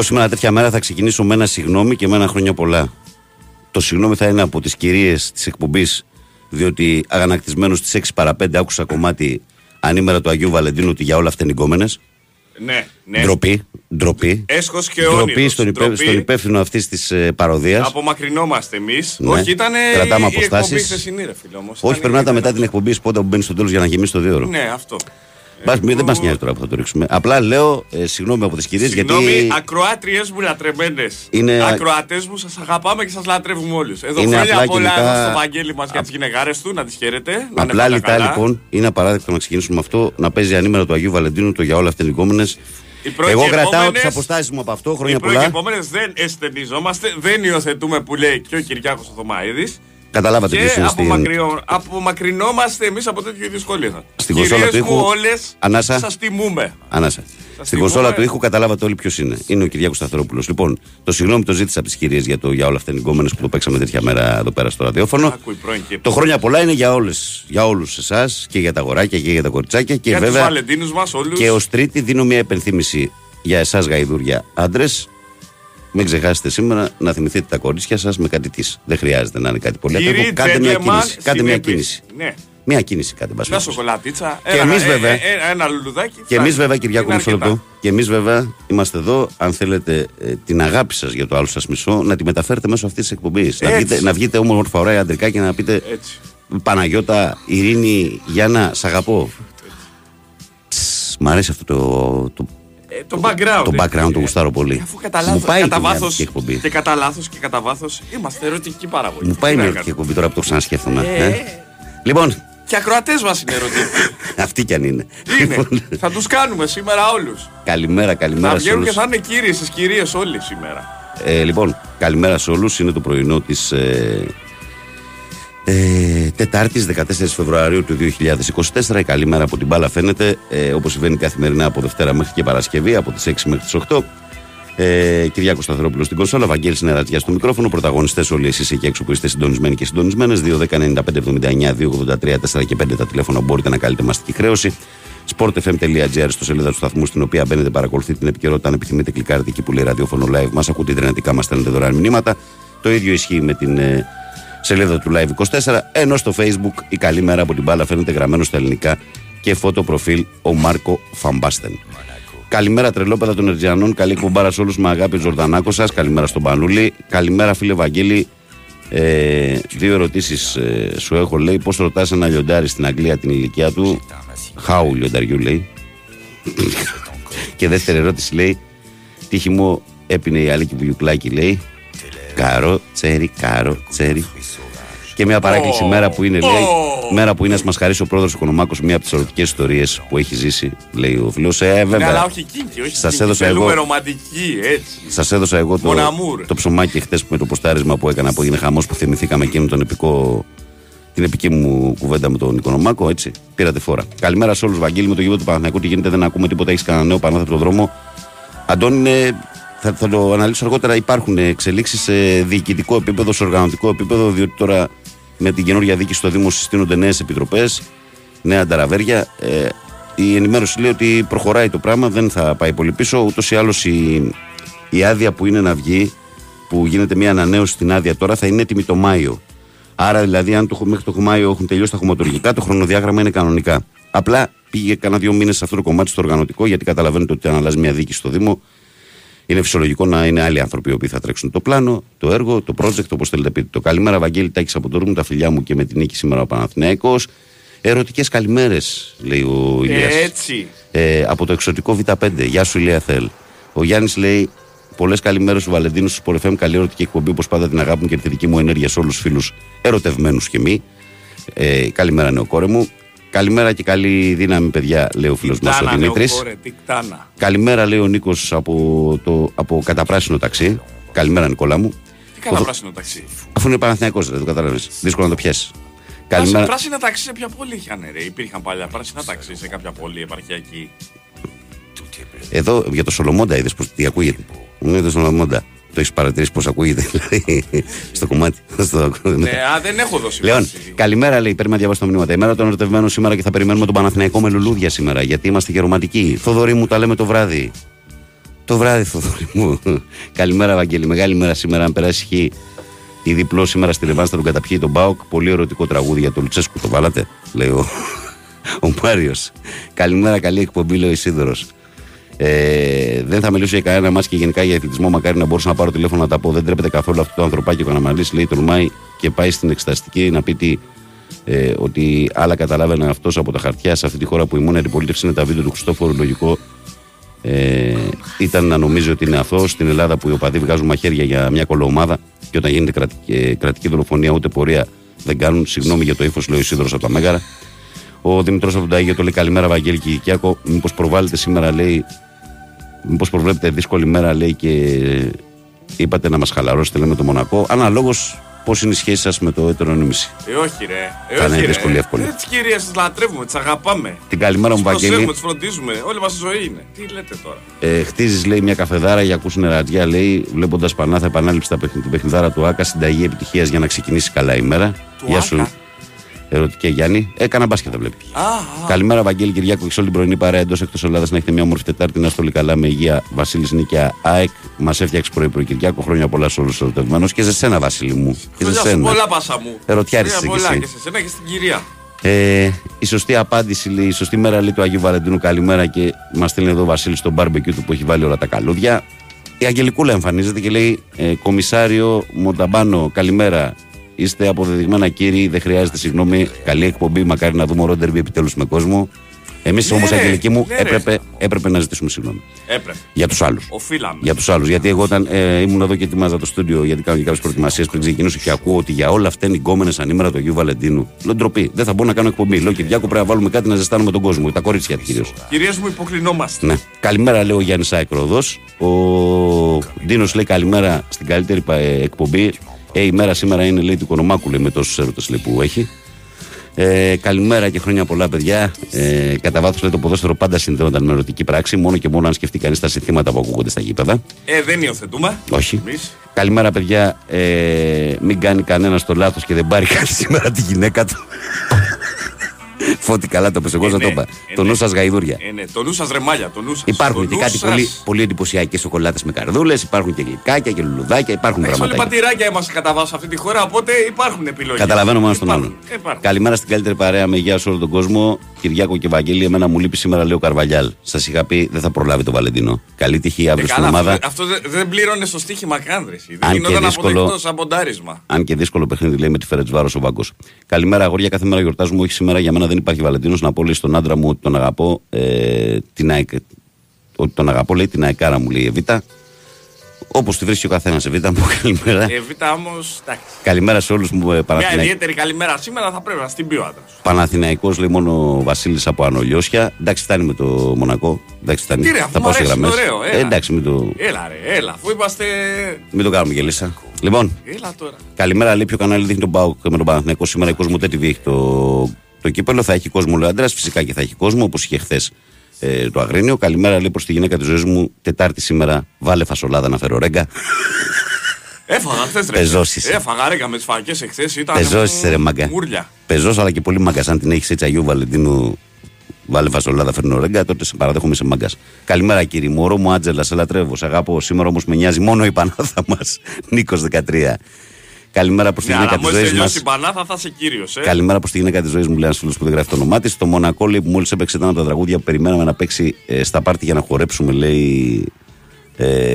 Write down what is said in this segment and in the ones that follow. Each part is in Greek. Εγώ σήμερα τέτοια μέρα θα ξεκινήσω με ένα συγγνώμη και με ένα χρόνια πολλά. Το συγγνώμη θα είναι από τις κυρίες της εκπομπής, διότι αγανακτισμένος στις 6 παρα 5 άκουσα κομμάτι ανήμερα του Αγίου Βαλεντίνου ότι για όλα αυτά είναι γκόμενες. Ναι, ναι. Ντροπή. Έσχος και όνειρος. Ντροπή στον υπεύθυνο αυτής της παροδίας. Απομακρυνόμαστε εμείς. Ναι. Όχι, ήταν η εκπομπή χθεσινή, ρε φίλε, όμως. Όχι, περνάτε μετά την εκπομπή σπότα που μπαίνει στο τέλος για να γεμίσει το 2ωρο. Ναι, αυτό. Δεν μας νοιάζει τώρα που θα το ρίξουμε. Απλά λέω συγγνώμη από τις κυρίες γιατί. Συγγνώμη, ακροάτριες μου λατρεμένες. Ακροατές μου, σας αγαπάμε και σας λατρεύουμε όλους. Εδώ χρόνια πολλά στο Βαγγέλη μας για τις γυναικάρες του, να τις χαίρετε. Απλά λιτά λοιπόν, είναι απαράδεκτο να ξεκινήσουμε με αυτό, να παίζει ανήμερα του Αγίου Βαλεντίνου το για όλα αυτά λιγόμενες. Εγώ κρατάω τις αποστάσεις μου από αυτό χρόνια πολλά. Οι προηγούμενες δεν αισθενιζόμαστε, δεν υιοθετούμε που λέει και ο Κυριάκος Σταθερόπουλος. Καταλάβατε και ποιος απομακρυνόμαστε εμείς από τέτοιο είδους σχόλια. Στην κονσόλα του ήχου, όλες σας τιμούμε. Ανάσα. Στην κονσόλα του ήχου καταλάβατε όλοι ποιος είναι. Είναι ο Κυριάκος Σταθερόπουλος. Λοιπόν, το συγγνώμη το ζήτησα από τις κυρίες για το για όλα αυτά νικόμενες που το παίξαμε τέτοια μέρα εδώ πέρα στο ραδιόφωνο. Το χρόνια πολλά είναι για όλες, για όλους εσάς και για τα αγοράκια και για τα κοριτσάκια και για βέβαια. Μας, και ως τρίτη δίνω μια υπενθύμηση για εσάς γαϊδούρια άντρες. Μην ξεχάσετε σήμερα να θυμηθείτε τα κορίτσια σας με κάτι τη. Δεν χρειάζεται να είναι κάτι πολύ ακριβό. Κάντε μια κίνηση. Κάντε μια κίνηση. Ναι. Μια κίνηση κάντε. Μια σοκολατίτσα. Και εμείς βέβαια. Ένα λουλουδάκι. Και εμείς βέβαια, Κυριάκο, μισό λεπτό. Και εμείς βέβαια είμαστε εδώ. Αν θέλετε την αγάπη σας για το άλλο σας μισό, να τη μεταφέρετε μέσω αυτής της εκπομπής. Να βγείτε όμορφα ωραία αντρικά και να πείτε Παναγιώτα, Ειρήνη, Γιάννα, σ' αγαπώ. Μ' αρέσει αυτό το. Το background το γουστάρω πολύ. Αφού κατά λάθος είμαστε ερωτική παραγωγή. Μου πάει μια ερωτική εκπομπή τώρα που το ξανασκέφτομαι. Λοιπόν. Και ακροατές μας είναι ερωτικοί. Αυτοί κι αν είναι. Θα τους κάνουμε σήμερα όλους. Καλημέρα. Θα βγαίνουν και θα είναι κύριοι στις κυρίες όλοι σήμερα. Λοιπόν, καλημέρα σε όλους. Είναι το πρωινό της Τετάρτης 14 Φεβρουαρίου του 2024. Καλή μέρα από την μπάλα φαίνεται, όπως συμβαίνει καθημερινά από Δευτέρα μέχρι και Παρασκευή, από τις 6 μέχρι τις 8. Κυριάκος Σταθερόπουλος στην κονσόλα, Βαγγέλης Νεραντζιάς στο μικρόφωνο. Πρωταγωνιστές όλοι εσείς εκεί έξω που είστε συντονισμένοι και συντονισμένες. 2-10-95-79-283-4 και 5 τα τηλέφωνα που μπορείτε να κάνετε μαστική χρέωση. SportFM.gr στο σελίδα του σταθμού, στην οποία μπαίνετε, παρακολουθείτε την επικαιρότητα. Αν επιθυμείτε, κλικάρετε εκεί που λέει ραδιόφωνο live. Μας ακούτε ιδρυνατικά, μας στέλνετε δωρεάν μηνύματα. Το ίδιο ισχύει με την σελίδα του Live 24, ενώ στο Facebook η καλή μέρα από την μπάλα φαίνεται γραμμένο στα ελληνικά και φώτο προφίλ ο Μάρκο Φαμπάστεν. Καλημέρα τρελόπεδα των Ερτζιανών, καλή κουμπάρα σε όλους με αγάπη Ζορδανάκο σας, καλημέρα στον Πανούλη, καλημέρα φίλε Βαγγέλη, δύο ερωτήσεις σου έχω, λέει, πώς ρωτάς ένα λιοντάρι στην Αγγλία την ηλικία του, how λιονταριού λέει, και δεύτερη ερώτηση λέει, τι χυμό έπινε η Αλίκη Βουγιουκλάκη λέει, Κάρο, τσέρι. Και μια παράκληση μέρα που είναι, λέει, μέρα που είναι, ας μας χαρίσει ο πρόεδρος Οικονομάκος, μια από τις ερωτικές ιστορίες που έχει ζήσει, λέει ο φίλος. Βέβαια. Αλλά όχι κίνκι, όχι κίνκι, θέλουμε ρομαντική, έτσι. Σας έδωσα εγώ το ψωμάκι χτες με το ποστάρισμα που έκανα, που έγινε χαμός, που θυμηθήκαμε εκείνο τον επικό, την επική μου κουβέντα με τον Οικονομάκο, έτσι. Πήρατε φορά. Καλημέρα σε όλους, Βαγγέλη, με το γήπεδο του Παναθηναϊκού, τι γίνεται, δεν ακούμε τίποτα, έχεις κανένα νέο πανάθετο δρόμο. Αντώνη, θα το αναλύσω αργότερα. Υπάρχουν εξελίξεις σε διοικητικό επίπεδο, σε οργανωτικό επίπεδο, διότι τώρα με την καινούργια δίκη στο Δήμο συστήνονται νέες επιτροπές, νέα ταραβέρια. Η ενημέρωση λέει ότι προχωράει το πράγμα, δεν θα πάει πολύ πίσω. Ούτως ή άλλως η άδεια που είναι να βγει, που γίνεται μια ανανέωση στην άδεια τώρα, θα είναι έτοιμη το Μάιο. Άρα δηλαδή, αν μέχρι το Μάιο έχουν τελειώσει τα χωματουργικά, το χρονοδιάγραμμα είναι κανονικά. Απλά πήγε κάνα 2 μήνες σε αυτό το κομμάτι, στο οργανωτικό, γιατί καταλαβαίνετε ότι αν αλλάζει μια δίκη στο Δήμο, είναι φυσιολογικό να είναι άλλοι άνθρωποι οι οποίοι θα τρέξουν το πλάνο, το έργο, το project, όπως θέλετε πείτε το. Καλημέρα, Βαγγέλη Τάκης από το Ρούμ, τα φιλιά μου και με την νίκη σήμερα ο Παναθηναϊκός. Ερωτικές καλημέρες, λέει ο Ηλίας. Έτσι. Από το εξωτικό Β5. Γεια σου, Ηλία Θέλ. Ο Γιάννης λέει: πολλές καλημέρες ο Βαλεντίνος στο SportFM. Καλή ερωτική εκπομπή, όπως πάντα την αγάπη μου και τη δική μου ενέργεια σε όλους τους φίλους ερωτευμένους και μη. Καλημέρα, νεοκόρε μου. Καλημέρα και καλή δύναμη, παιδιά, λέει ο φίλος μας ο Δημήτρης. Καλημέρα, λέει ο Νίκος από καταπράσινο ταξί. Καλημέρα, Νικόλα μου. Τι καταπράσινο ταξί? Αφού είναι Παναθηναϊκός, δεν το καταλαβαίνεις. Δύσκολο να το πιάσεις. Καλημέρα. Πράσινα ταξί σε ποια πόλη είχαν, ρε? Υπήρχαν παλιά πράσινα ταξί σε κάποια πόλη επαρχιακή? Εδώ για το Σολομόντα είδες πως τι ακούγεται? Μου είδες Σολομόντα. Το έχει παρατηρήσει πως ακούγεται στο κομμάτι? Ναι, δεν έχω δώσει. Λέων, καλημέρα, λέει, πρέπει να διαβάσω τα μηνύματα. Η μέρα των ερωτευμένων σήμερα και θα περιμένουμε τον Παναθηναϊκό με λουλούδια σήμερα, γιατί είμαστε και ρομαντικοί. Θοδωρή μου, τα λέμε το βράδυ. Το βράδυ, Θοδωρή μου. Καλημέρα, Βαγγέλη. Μεγάλη μέρα σήμερα. Αν περάσει η διπλό σήμερα στη Λεβάνη, θα τον καταπιεί τον ΠΑΟΚ. Πολύ ερωτικό τραγούδι για τον Λουτσέσκου. Το βάλατε, λέει ο Μάριος. Καλημέρα, καλή εκπομπή, λέει ο Ισίδωρος. Δεν θα μιλήσω για κανένα μάτς και γενικά για αθλητισμό. Μακάρι να μπορούσα να πάρω τηλέφωνο να τα πω. Δεν τρέπεται καθόλου αυτό το ανθρωπάκι. Ο Αναμαλής λέει τολμάει και πάει στην εξεταστική να πει ότι άλλα καταλάβαινε αυτός από τα χαρτιά. Σε αυτή τη χώρα που η μόνη αντιπολίτευση είναι τα βίντεο του Χριστόφορου, λογικό ήταν να νομίζει ότι είναι αθώος. Στην Ελλάδα που οι οπαδοί βγάζουν μαχαίρια για μια κολοομάδα και όταν γίνεται κρατική δολοφονία ούτε πορεία δεν κάνουν. Συγγνώμη για το ύφος, λέει ο Σίδωρος από τα Μέγαρα. Ο Δημητρός από τον Ταΐγιο το λέει καλημέρα, Βαγγέλη και Κυριάκο. Μήπως προβάλλετε σήμερα, λέει, μήπως προβλέπετε δύσκολη μέρα, λέει, και είπατε να μας χαλαρώσετε, λέμε το Μονακό. Αναλόγως πώς είναι η σχέση σας με το έτερο νήμιση. Όχι, ρε. Κανένα είναι δύσκολη, εύκολη. Τις κυρίες τις λατρεύουμε, τις αγαπάμε. Την καλημέρα μου, Βαγγέλη. Τις προσέχουμε, τις φροντίζουμε. Όλη μας η ζωή είναι. Τι λέτε τώρα. Χτίζεις, λέει, μια καφεδάρα για ακούς Νεραντζιά, λέει, βλέποντας Πανά θα επανάληψει την παιχνιδάρα του Άκα. Συνταγή επιτυχίας για να ξεκινήσει καλά η μέρα. Γεια σου. Ερωτική Γιάννη, έκανα μπάσκετ, τα βλέπει. Καλημέρα, Βαγγέλη Κυριάκο, και σε όλη την πρωινή παρέα εντός εκτός Ελλάδας να έχετε μια όμορφη Τετάρτη, να είστε όλοι καλά με υγεία. Βασίλης Νίκια, ΑΕΚ, μας έφτιαξε πρωί Κυριάκο, χρόνια πολλά σε όλους τους ερωτευμένους και σε σένα, Βασίλη μου. Και σε σένα. Πολλά πάσα μου. Ερωτιάρισε και σε σένα και στην κυρία. Η σωστή απάντηση, λέει, η σωστή μέρα, λέει, του Αγίου Βαλεντίνου. Καλημέρα, και μας στέλνει εδώ Βασίλη στο μπαρμπεκιού του που έχει βάλει όλα τα καλούδια. Η Αγγελικούλα εμφανίζεται και λέει, Κομισάριο Μονταμπάνο, καλημέρα. Είστε αποδεδειγμένα κύριοι, δεν χρειάζεται συγγνώμη. Καλή εκπομπή, μακάρι να δούμε ρόντερμπι επιτέλους με κόσμο. Εμείς όμως, Αγγελική μου, έπρεπε να ζητήσουμε συγγνώμη. Έπρεπε. Για τους άλλους. Οφείλαμε. Για τους άλλους. Γιατί εγώ όταν ήμουν εδώ και ετοιμάζα το στούντιο, γιατί κάνω και κάποιες προετοιμασίες πριν ξεκινήσω και ακούω ότι για όλα αυτά είναι οι γκόμενες ανήμερα του Αγίου Βαλεντίνου. Λέω ντροπή, δεν θα μπορώ να κάνω εκπομπή. Λέω Κυριάκο, πρέπει να βάλουμε κάτι να ζεστάνουμε τον κόσμο. Τα κορίτσια κυρίως. Κυρίες μου, υποκλεινόμαστε. Ναι. Καλημέρα, λέει ο Γιάννης Άκροδος. Ο Ντίνος λέει καλημέρα στην καλύτερη εκπομπή. Η μέρα σήμερα είναι, λέει, του Κονομάκου, λέει, με τόσους έρωτες που έχει. Καλημέρα και χρόνια πολλά, παιδιά. Κατά βάθος, λέει, το ποδόσφαιρο πάντα συνδέονταν με ερωτική πράξη, μόνο και μόνο αν σκεφτεί κανείς τα συνθήματα που ακούγονται στα γήπεδα. Δεν υιοθετούμε. Όχι. Εμείς. Καλημέρα, παιδιά. Μην κάνει κανένας το λάθος και δεν πάρει κάτι σήμερα τη γυναίκα του. Φώτη, καλά το πες, εγώ το είπα. Το νου σας γαϊδούρια. Το νου σας ρεμάλια, το νου σας. Υπάρχουν και κάτι πολύ εντυπωσιακές σοκολάτες με καρδούλες, υπάρχουν και γλυκάκια και λουλουδάκια, υπάρχουν πραγματάκια. Υπάρχουν πατηράκια είμαστε κατά βάση αυτή τη χώρα, οπότε υπάρχουν επιλογές. Καταλαβαίνουμε ένα τον άλλον. Καλημέρα στην καλύτερη παρέα με υγεία σε όλο τον κόσμο. Κυριάκο και Βαγγέλη, εμένα μου λείπει σήμερα, λέει ο Καρβαλιάλ. Σας είχα πει δεν θα προλάβει το Βαλεντίνο. Καλή τύχη αύριο στην ομάδα. Αυτό δεν πλήρωνε στο στοίχημα κάντρεση. Δεν γινόταν αποδεκτό σαν ποντάρισμα. Αν και δύσκολο παιχνίδι, λέει, με τη Φέρεντσβάρος ο Βάγκος. Καλημέρα, αγόρια, κάθε μέρα γιορτάζουμε, όχι σήμερα για μένα δεν υπάρχει Βαλεντίνος, να πω, λέει, στον άντρα μου ότι τον αγαπώ, ότι τον αγαπώ, λέει, την αεκάρα μου, λέει, Εβίτα. Όπως τη βρίσκει ο καθένας, Εβίτα μου, καλημέρα. Εβίτα όμως, εντάξει. Καλημέρα σε όλους μου, Παναθηναϊκός. Μια ιδιαίτερη καλημέρα σήμερα θα πρέπει να στην πει ο άντρας. Παναθηναϊκός, λέει, μόνο ο Βασίλης από Ανολιώσια. Εντάξει, φτάνει με το Μονακό. Εντάξει, φτάνει. Κύριε, θα πάω σε γραμμές. Εντάξει, μην το. Έλα, ρε, έλα, αφού είμαστε. Μην το κάνουμε γελίσσα. Λοιπόν, έλα τώρα. Καλημέρα, λέει, ποιο κανάλι δείχνει τον ΠΑΟΚ με τον Παναθηναϊκό σήμερα, η Κοσμοτέ TV έχει το κύπελο, θα έχει κόσμο, λέει ο άντρας, φυσικά και θα έχει κόσμο, όπως είχε χθες το Αγρίνιο. Καλημέρα, λέει, προς τη γυναίκα της ζωής μου, Τετάρτη σήμερα, βάλε φασολάδα να φέρω ρέγκα. Έφαγα χθες, ρε. Πεζώσεις. Έφαγα ρέγκα με τις φακές εχθές, ήταν πεζώσεις, ρε, μάγκα. Μούρλια. Πεζός, αλλά και πολύ μάγκας. Αν την έχεις έτσι Αγίου Βαλεντίνου, βάλε φασολάδα, φέρνω ρέγκα, τότε σε παραδέχομαι, σε μάγκας. Καλημέρα, κύριε μου, ωρό μου Άντζελα, σε λατρεύω, σε αγάπω, σήμερα όμως με νοιάζει μόνο η Πανάθα μας, Νίκος 13. Καλημέρα προς τη γυναίκα της ζωής μας. Καλημέρα προς τη γυναίκα της ζωής μου, λέει ένας φίλος που δεν γράφει το όνομά της. Το Μονακό, λέει, που μόλις έπαιξε ήταν τα τραγούδια που περιμέναμε να παίξει στα πάρτι για να χορέψουμε, λέει,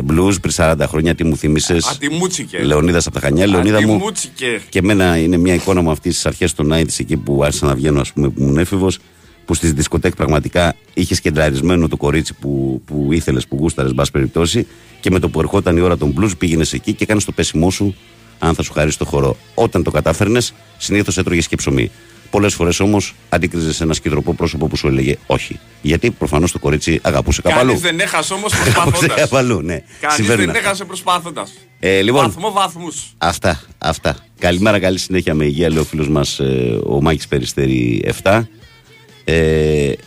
blues πριν 40 χρόνια. Τι μου θύμισες. Ατιμούτσικε. Λεωνίδας από τα Χανιά. Λεωνίδα μου. Και εμένα είναι μια εικόνα μου αυτή στις αρχές των 90's, εκεί που άρχισα να βγαίνω, ας πούμε, που ήμουν έφηβος. Που στις δισκοτέκ πραγματικά είχες κεντραρισμένο το κορίτσι που ήθελες, που γούσταρες, μπας περιπτώσει. Και με το που ερχόταν η ώρα των blues πήγαινες εκεί και κάνεις το πέσιμό σου. Αν θα σου χαρίσει το χορό. Όταν το κατάφερνες, συνήθως έτρωγες και ψωμί. Πολλές φορές όμως αντίκριζες ένα σκυδροπό πρόσωπο που σου έλεγε όχι. Γιατί προφανώς το κορίτσι αγαπούσε κάπου αλλού. Κανείς δεν έχασε όμως προσπαθώντας. Απαλού, ναι. Κανείς δεν έχασε προσπαθώντας. Λοιπόν, βαθμό βαθμούς. Αυτά. Καλημέρα, καλή συνέχεια με υγεία, λέει ο φίλος μας ο Μάκης Περιστέρη 7.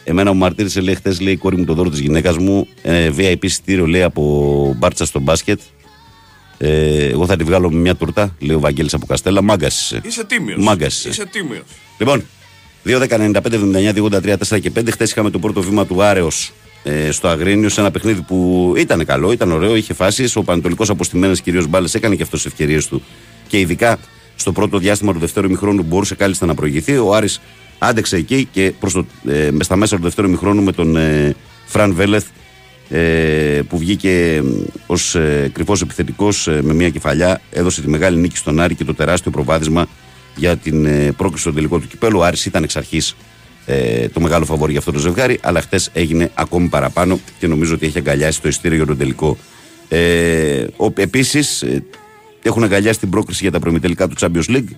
Εμένα μου μαρτύρησε, λέει, χτες, λέει, η κόρη μου το δώρο της γυναίκας μου. VIP στήριο, λέει, από μπάρτσα στο μπάσκετ. Εγώ θα τη βγάλω με μια τούρτα, λέει ο Βαγγέλης από Καστέλα. Μάγκασαι. Είσαι τίμιος. Λοιπόν, 2-10-95-79-283-4 και 5. Χθες είχαμε το πρώτο βήμα του Άρεος στο Αγρίνιο σε ένα παιχνίδι που ήταν καλό, ήταν ωραίο, είχε φάσεις. Ο Πανετολικός αποστημένες κυρίως μπάλες έκανε και αυτό τις ευκαιρίες του και ειδικά στο πρώτο διάστημα του δεύτερου ημιχρόνου μπορούσε κάλλιστα να προηγηθεί. Ο Άρης άντεξε εκεί και στα μέσα του δεύτερου ημιχρόνου με τον Φραν Βέλεθ που βγήκε ως κρυφός επιθετικός με μια κεφαλιά, έδωσε τη μεγάλη νίκη στον Άρη και το τεράστιο προβάδισμα για την πρόκριση στον τελικό του κυπέλου. Ο Άρης ήταν εξ αρχής το μεγάλο φαβόρι για αυτό το ζευγάρι, αλλά χτες έγινε ακόμη παραπάνω και νομίζω ότι έχει αγκαλιάσει το εισιτήριο για τον τελικό. Επίσης, έχουν αγκαλιάσει την πρόκριση για τα προημιτελικά του Champions League.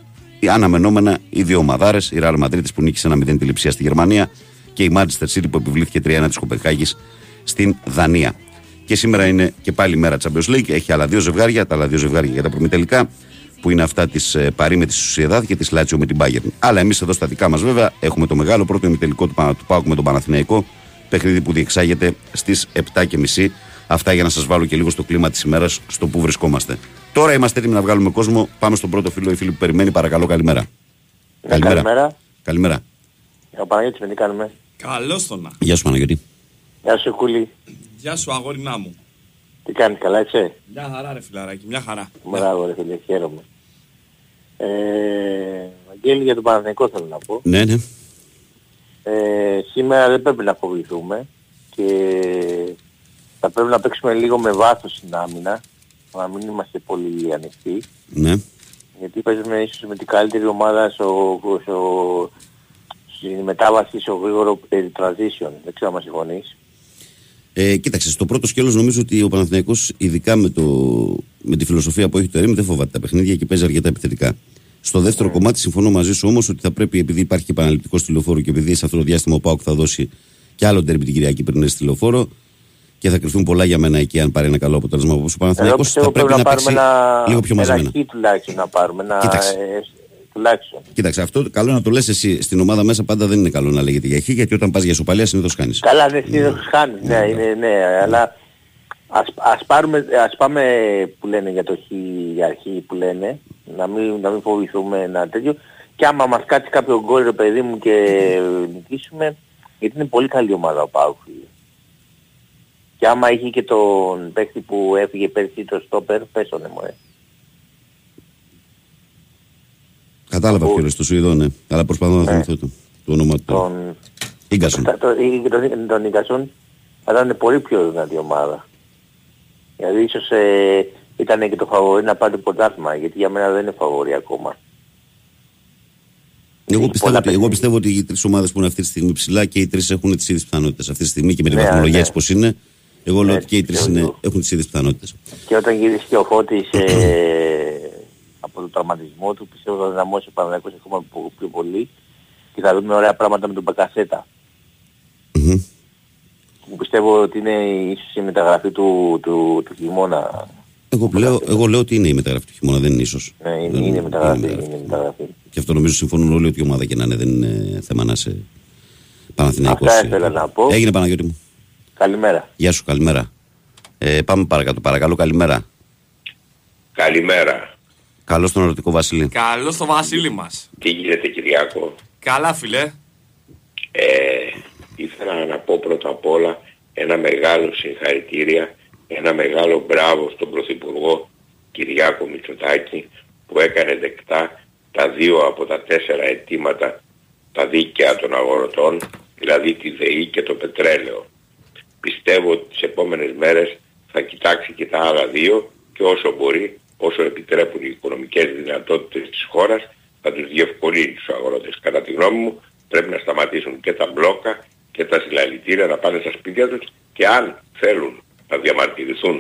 Αναμενόμενα οι δύο ομαδάρες, η Ρεάλ Μαδρίτης που νίκησε 1-0 τη Λειψία στη Γερμανία και η Manchester City που επιβλήθηκε 3-1 της Κοπενχάγης στην Δανία. Και σήμερα είναι και πάλι η μέρα Champions League. Έχει άλλα δύο ζευγάρια, τα άλλα δύο ζευγάρια για τα προημιτελικά, που είναι αυτά της Παρή με τη Σοσιεδάδ και της Λάτσιο με την Bayern. Αλλά εμείς εδώ στα δικά μας βέβαια έχουμε το μεγάλο πρώτο ημιτελικό του ΠΑΟΚ με τον Παναθηναϊκό, παιχνίδι που διεξάγεται στις 7.30. Αυτά για να σας βάλω και λίγο στο κλίμα της ημέρας, στο που βρισκόμαστε. Τώρα είμαστε έτοιμοι να βγάλουμε κόσμο. Πάμε στον πρώτο φίλο ή φίλη που περιμένει. Παρακαλώ, καλημέρα. Καλημέρα. Ο Παναγιώτης, τι κάνουμε? Καλώς τον να. Γεια σου Παναγιώτη. Γεια σου Κούλη. Γεια σου αγόρινά μου. Τι κάνεις, καλά είσαι? Μια χαρά ρε φιλαράκι, μια χαρά. Μπράβο ρε φίλε, χαίρομαι. Βαγγέλη, για τον Παναθηναϊκό θέλω να πω. Ναι, ναι. Σήμερα δεν πρέπει να αποβληθούμε και θα πρέπει να παίξουμε λίγο με βάθος στην άμυνα, να μην είμαστε πολύ ανοιχτοί. Ναι. Γιατί παίζουμε ίσως με την καλύτερη ομάδα στην μετάβαση στο γρήγορο transition. Δεν ξέρω αν μας συμφωνείς. Κοίταξε, στο πρώτο σκέλος νομίζω ότι ο Παναθηναϊκός, ειδικά με τη φιλοσοφία που έχει το ΕΡΕΜ, δεν φοβάται τα παιχνίδια και παίζει αρκετά επιθετικά. Στο δεύτερο κομμάτι συμφωνώ μαζί σου όμως ότι θα πρέπει, επειδή υπάρχει και επαναληπτικός τηλεοφόρο και επειδή σε αυτό το διάστημα ο ΠΑΟΚ θα δώσει και άλλο ντέρμπι την Κυριακή πριν έρθει τηλεοφόρο και θα κρυφθούν πολλά για μένα εκεί, αν πάρει ένα καλό αποτέλεσμα όπως ο Παναθηναϊκός, θα πρέπει να παίξει λίγο πιο μαζεμένα. Κοίταξε, αυτό καλό να το λες εσύ. Στην ομάδα μέσα πάντα δεν είναι καλό να λέγεται για χ, γιατί όταν πας για σοπαλία συνήθως χάνεις. Καλά, δεν συνήθως χάνεις, ναι, αλλά ας πάμε που λένε για το χ, για χ που λένε, να μην φοβηθούμε ένα τέτοιο, και άμα μας κάτσει κάποιο γκολ ρε παιδί μου και νικήσουμε, γιατί είναι πολύ καλή ομάδα ο ΠΑΟΚ. Και άμα είχε και τον παίκτη που έφυγε πέρσι, το στόπερ, πέσωνε μωρέ. Κατάλαβα ποιο είναι, στο Σουηδό, ναι. Αλλά προσπαθώ να θυμηθώ το όνομα του. Τον Ίγκασον. Τον Ίγκασον θα ήταν πολύ πιο δυνατή ομάδα. Δηλαδή ίσως ήταν και το φαβορί να πάρει το πρωτάθλημα, γιατί για μένα δεν είναι φαβορί ακόμα. Εγώ πιστεύω ότι οι τρεις ομάδες που είναι αυτή τη στιγμή ψηλά και οι τρεις έχουν τις ίδιες πιθανότητες. Αυτή τη στιγμή και με τη βαθμολογία έτσι πως είναι, εγώ λέω ότι και οι τρεις έχουν τις ίδιες πιθανότητες. Και όταν γυρίσει και ο Φώτης από τον τραυματισμό του, πιστεύω ότι θα δυναμώσει ο Παναθηναϊκός ακόμα πιο πολύ και θα δούμε ωραία πράγματα με τον Μπακασέτα. Πιστεύω ότι είναι ίσως η μεταγραφή του χειμώνα. Εγώ λέω ότι είναι η μεταγραφή του χειμώνα, δεν είναι ίσως. Ναι, είναι η μεταγραφή. Και αυτό νομίζω συμφωνούν όλοι, ότι η ομάδα και να είναι, δεν είναι θέμα να είσαι Παναθηναϊκός. Αυτά ήθελα να πω. Έγινε Παναγιώτη μου. Καλημέρα. Γεια σου, καλημέρα. Πάμε παρακάτω, παρακαλώ, καλημέρα. Καλημέρα. Καλώς τον ερωτικό Βασίλη. Καλώς τον Βασίλη μας. Τι γίνεται Κυριάκο? Καλά φίλε. Ήθελα να πω πρώτα απ' όλα ένα μεγάλο συγχαρητήρια, ένα μεγάλο μπράβο στον Πρωθυπουργό Κυριάκο Μητσοτάκη, που έκανε δεκτά τα δύο από τα 4 αιτήματα, τα δίκαια των αγορωτών, δηλαδή τη ΔΕΗ και το πετρέλαιο. Πιστεύω ότι τις επόμενες μέρες θα κοιτάξει και τα άλλα δύο και όσο μπορεί, όσο επιτρέπουν οι οικονομικές δυνατότητες της χώρας, θα τους διευκολύνει τους αγορότες. Κατά τη γνώμη μου πρέπει να σταματήσουν και τα μπλόκα και τα συλλαλητήρια, να πάνε στα σπίτια τους, και αν θέλουν να διαμαρτυρηθούν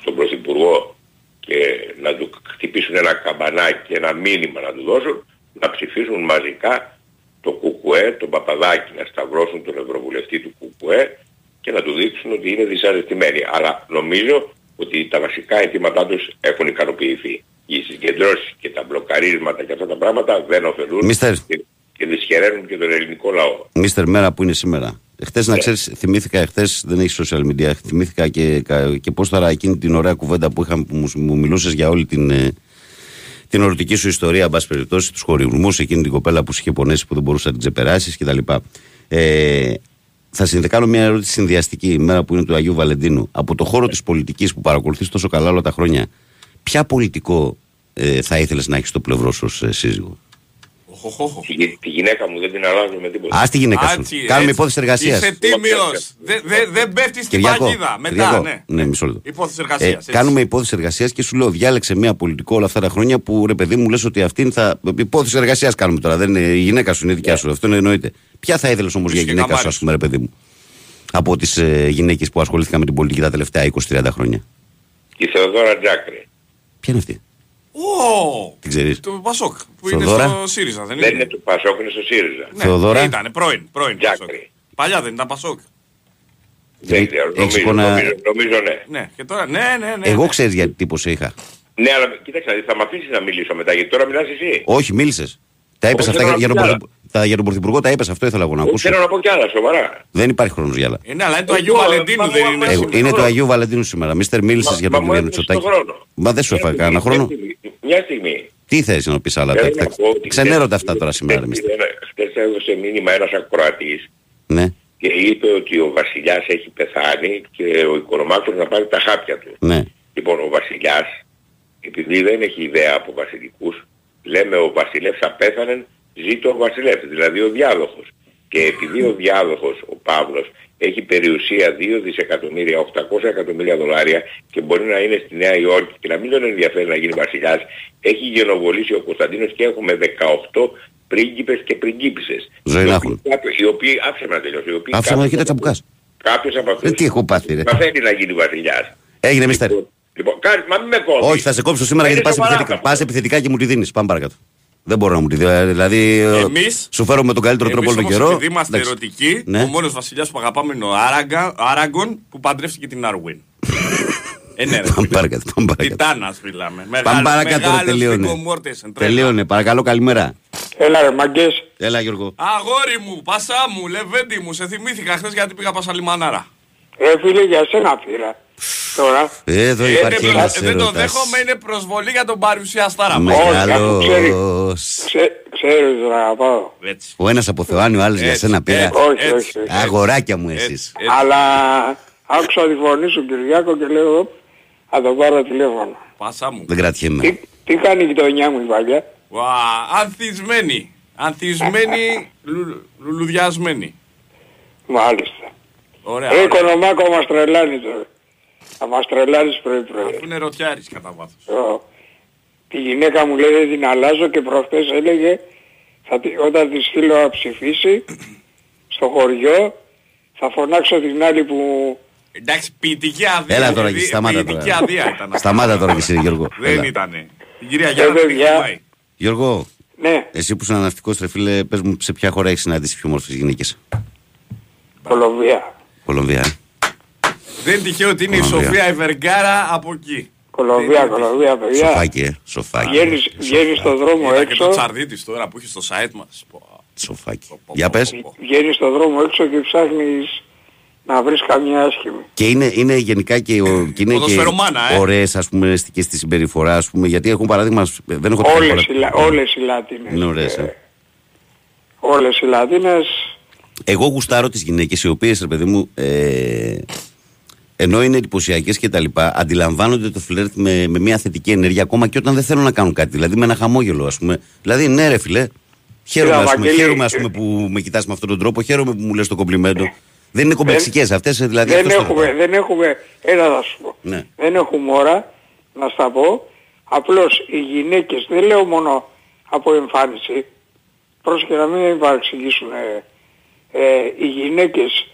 στον Πρωθυπουργό και να του χτυπήσουν ένα καμπανάκι, ένα μήνυμα να του δώσουν, να ψηφίσουν μαζικά το ΚΚΕ, τον Παπαδάκη, να σταυρώσουν τον Ευρωβουλευτή του ΚΚΕ και να του δείξουν ότι είναι δυσαρεστημένοι. Αλλά νομίζω ότι τα βασικά αιτήματά τους έχουν ικανοποιηθεί. Οι συγκεντρώσεις και τα μπλοκαρίσματα και αυτά τα πράγματα δεν ωφελούν και δυσχεραίνουν και τον ελληνικό λαό. Μίστερ, μέρα που είναι σήμερα. Χθες, να ξέρεις, θυμήθηκα εχθές, δεν έχει social media, θυμήθηκα και πώς τώρα εκείνη την ωραία κουβέντα που είχαμε, που μου μιλούσες για όλη την ερωτική σου ιστορία, εν πάση περιπτώσει, τους χορηγμούς, εκείνη την κοπέλα που σου είχε πονέσει, που δεν μπορούσε να την ξεπεράσεις κτλ. Θα κάνω μια ερώτηση συνδυαστική, η μέρα που είναι του Αγίου Βαλεντίνου. Από το χώρο της πολιτικής που παρακολουθείς τόσο καλά όλα τα χρόνια, ποια πολιτικό θα ήθελες να έχεις στο πλευρό σου ως σύζυγο? Τη γυναίκα μου δεν την αλλάζω με τίποτα. Ας τη γυναίκα σου. Κάνουμε υπόθεση εργασίας. Είσαι τίμιος. Δεν πέφτει στην παγίδα. Μετά, ναι. Μισό λεπτό. Υπόθεση εργασίας. Κάνουμε υπόθεση εργασίας και σου λέω, διάλεξε μια πολιτικό όλα αυτά τα χρόνια που ρε παιδί μου λες ότι αυτήν θα. Υπόθεση εργασίας κάνουμε τώρα. Δεν είναι η γυναίκα σου, είναι η δικιά σου. Αυτό εννοείται. Ποια θα ήθελες όμως για γυναίκα σου, ας πούμε, ρε παιδί μου, από τις γυναίκες που ασχολήθηκαν με την πολιτική τα τελευταία 20-30 χρόνια? Η Θεοδόρα Τζάκρη. Ποια είναι αυτή? Την ξέρεις? Το Πασόκ που Θεοδόρα? Είναι στο ΣΥΡΙΖΑ. Δεν είναι του Πασόκ, είναι στο ΣΥΡΙΖΑ. Ναι, Θεοδόρα ήταν πρώην Πασόκ. Παλιά δεν ήταν Πασόκ? Δεν ξέρω, νομίζω ναι. Ναι, και τώρα, ναι. Εγώ ξέρεις γιατί τύπο σε είχα. Ναι, αλλά κοίταξε, θα μ' αφήσεις να μιλήσω μετά, γιατί τώρα μιλάς εσύ. Όχι, μίλησες. Τα είπες αυτά για τον Πρωθυπουργό, τα είπες, αυτό ήθελα εγώ να ακούσω. Θέλω να πω κι άλλα, σοβαρά. Δεν υπάρχει χρόνος για άλλα. Ναι, αλλά είναι του Αγίου Βαλεντίνου, δεν είναι? Είναι του Αγίου Βαλεντίνου σήμερα. Μίστερ, μίλησες για τον Μιχαήλ Μητσοτάκη. Μα δεν σου έφαγα κανένα χρόνο. Μια στιγμή. Τι θες να πεις άλλα? Ξενέρονται αυτά τώρα σήμερα. Χθες έδωσε μήνυμα ένας ακροατής και είπε ότι ο βασιλιάς έχει πεθάνει και ο οικονομάκος να πάρει τα χάπια του. Λοιπόν, ο βασιλιάς, επειδή δεν έχει ιδέα από βασιλικούς, λέμε ο βασιλεύς απέθανεν, ζήτω ο βασιλεύς, δηλαδή ο διάδοχος. Και επειδή ο διάδοχος, ο Παύλος, έχει περιουσία 2 δισεκατομμύρια, 800 εκατομμύρια δολάρια και μπορεί να είναι στη Νέα Υόρκη και να μην τον ενδιαφέρει να γίνει βασιλιάς, έχει γενοβολήσει ο Κωνσταντίνος και έχουμε 18 πρίγκιπες και πριγκίπισσες. Ζωή να έχουν. Οι οποίοι, άφησε με να τελειώσει. Άφησε με να κοίταξα μπουκάς. Κάποιος από αυτούς. Τι έχω πάθει, ρε. Μαθαίνει να γίνει βασιλιάς. Έγινε μυστέρι. Λοιπόν, μα μην με κόψεις. Όχι, θα σε κόψω σήμερα γιατί πας επιθετικά και μου τη δίνεις. Πάμε παρακάτω. Δεν μπορώ να μου τη δει. Δηλαδή, σου φέρω με τον καλύτερο τρόπο όλο τον καιρό. Επειδή είμαστε ερωτικοί, ο μόνος βασιλιάς που αγαπάμε είναι ο Άραγκον που παντρεύτηκε την Άρουιν. Πάμε παρακάτω. Τιτάνας μιλάμε. Πάμε παρακάτω. Τελείωνε. Παρακαλώ, καλημέρα. Έλα, ρε μαγκές. Έλα, Γιώργο. Αγόρι μου, πασά μου, λεβέντι μου, σε θυμήθηκα χθες γιατί πήγα πασαλιμανάρα. Φίλε, για σένα πήρα. Τώρα. Εδώ υπάρχει ένας δεν το δέχομαι, είναι προσβολή για τον παρουσιαστάρα. Μεγάλος. Ξέρεις να πάω. Ο ένας από Θεοάννη, ο άλλος για σένα πήρα. Όχι. Αγοράκια μου εσείς. Αλλά άκουσα τη φωνή σου, Κυριάκο, και λέω θα το πάρω τηλέφωνο. Πάσα μου. Δεν κρατιέμαι. Τι κάνει η γειτονιά μου η παλιά? Ανθισμένη. Ανθισμένη, λουλουδιασμένη. Μάλιστα. Ρε οικονομάκο μας τρελάνει τώρα. Θα μας τρελάρεις πρωί. Αφού είναι ρωτιάρης κατά βάθος. Τη γυναίκα μου λέει δεν την αλλάζω και προχθές έλεγε όταν τη στείλω να ψηφίσει στο χωριό θα φωνάξω την άλλη που... Εντάξει, ποιητική αδεία. Έλα τώρα και σταμάτα τώρα. Σταμάτα τώρα και εσύ, Γιώργο. Δεν ήτανε. Την κυρία Γιάννα την πάει. Γιώργο, εσύ που είσαι αναυτικός ρε φίλε, πες μου σε ποια χώρα έχεις συναντήσει πιο μόρφες γυναίκες? Κολομβία. Δεν είναι τυχαίο ότι είναι η Σοφία Βεργκάρα από εκεί. Κολομβία, παιδιά. Σοφάκι. Βγαίνεις στον δρόμο έξω. Και το τσαρδί της τώρα που έχει στο site μας. Σοφάκι. Για πες. Βγαίνεις στον δρόμο έξω και ψάχνεις να βρεις καμία άσχημη. Και είναι γενικά και ωραίες, ας πούμε, και στη συμπεριφορά, ας πούμε. Γιατί έχουν παράδειγμα... Όλες οι Λατίνες. Είναι ωραίες. Όλες οι Λατίνες. Εγώ γουστάρω τις γυναίκες οι οποίες, ρε παιδί μου, ενώ είναι εντυπωσιακές και τα λοιπά, αντιλαμβάνονται το φλερτ με μια θετική ενέργεια ακόμα και όταν δεν θέλουν να κάνουν κάτι. Δηλαδή με ένα χαμόγελο, ας πούμε. Δηλαδή, ναι, ρε φιλέ, χαίρομαι ας πούμε που με κοιτάς με αυτόν τον τρόπο, χαίρομαι που μου λες το κομπλιμέντο. Δεν είναι κομπλεξικές αυτές, δηλαδή. Δεν έχουμε, θα σου πω. Ναι. Δεν έχουμε ώρα να στα πω. Απλώς οι γυναίκες, δεν λέω μόνο από εμφάνιση, πρόσεχε να μην παρεξηγήσουν. Οι γυναίκες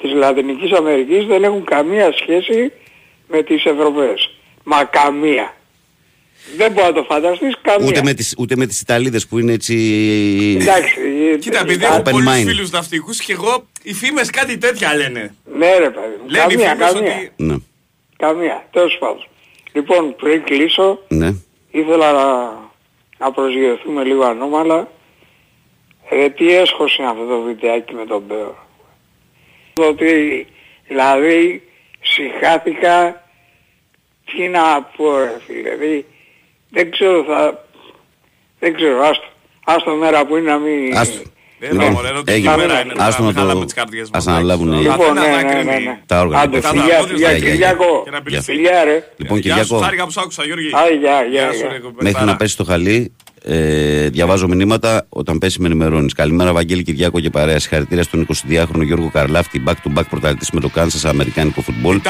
της Λατινικής Αμερικής δεν έχουν καμία σχέση με τις Ευρωπαίες. Μα καμία. Δεν μπορεί να το φανταστείς καμία. Ούτε με τις Ιταλίδες που είναι έτσι... Εντάξει. Κοίτα, επειδή έχω πολλούς φίλους ναυτικούς και εγώ, οι φήμες κάτι τέτοια λένε. Ναι ρε παιδί. Λένε οι φήμες ότι... Ναι. Καμία. Τέλος πάντων. Λοιπόν, πριν κλείσω, ήθελα να προσγειωθούμε λίγο ανώμαλα. Ρε τι έσχος είναι αυτό το βιντεάκι με τον Μπέο. Δηλαδή συχάθηκα, τι να πω ρε φίλε, δηλαδή, δεν ξέρω άστο μέρα που είναι να μην... Ας αναλάβουν τα όργανα. Άντε, φιλιά ρε. Γεια σου Σάριγα που σ' άκουσα, Γιώργη. Μέχρι να πέσει το χαλί, διαβάζω μηνύματα. Όταν πέσει με ενημερώνεις. Καλημέρα Βαγγέλη, Κυριάκο και παρέα. Συγχαρητήρια στον 22χρονο Γιώργο Καρλάφτη, back-to-back πρωταθλητής με το Κάνσας αμερικάνικο φουτμπολ.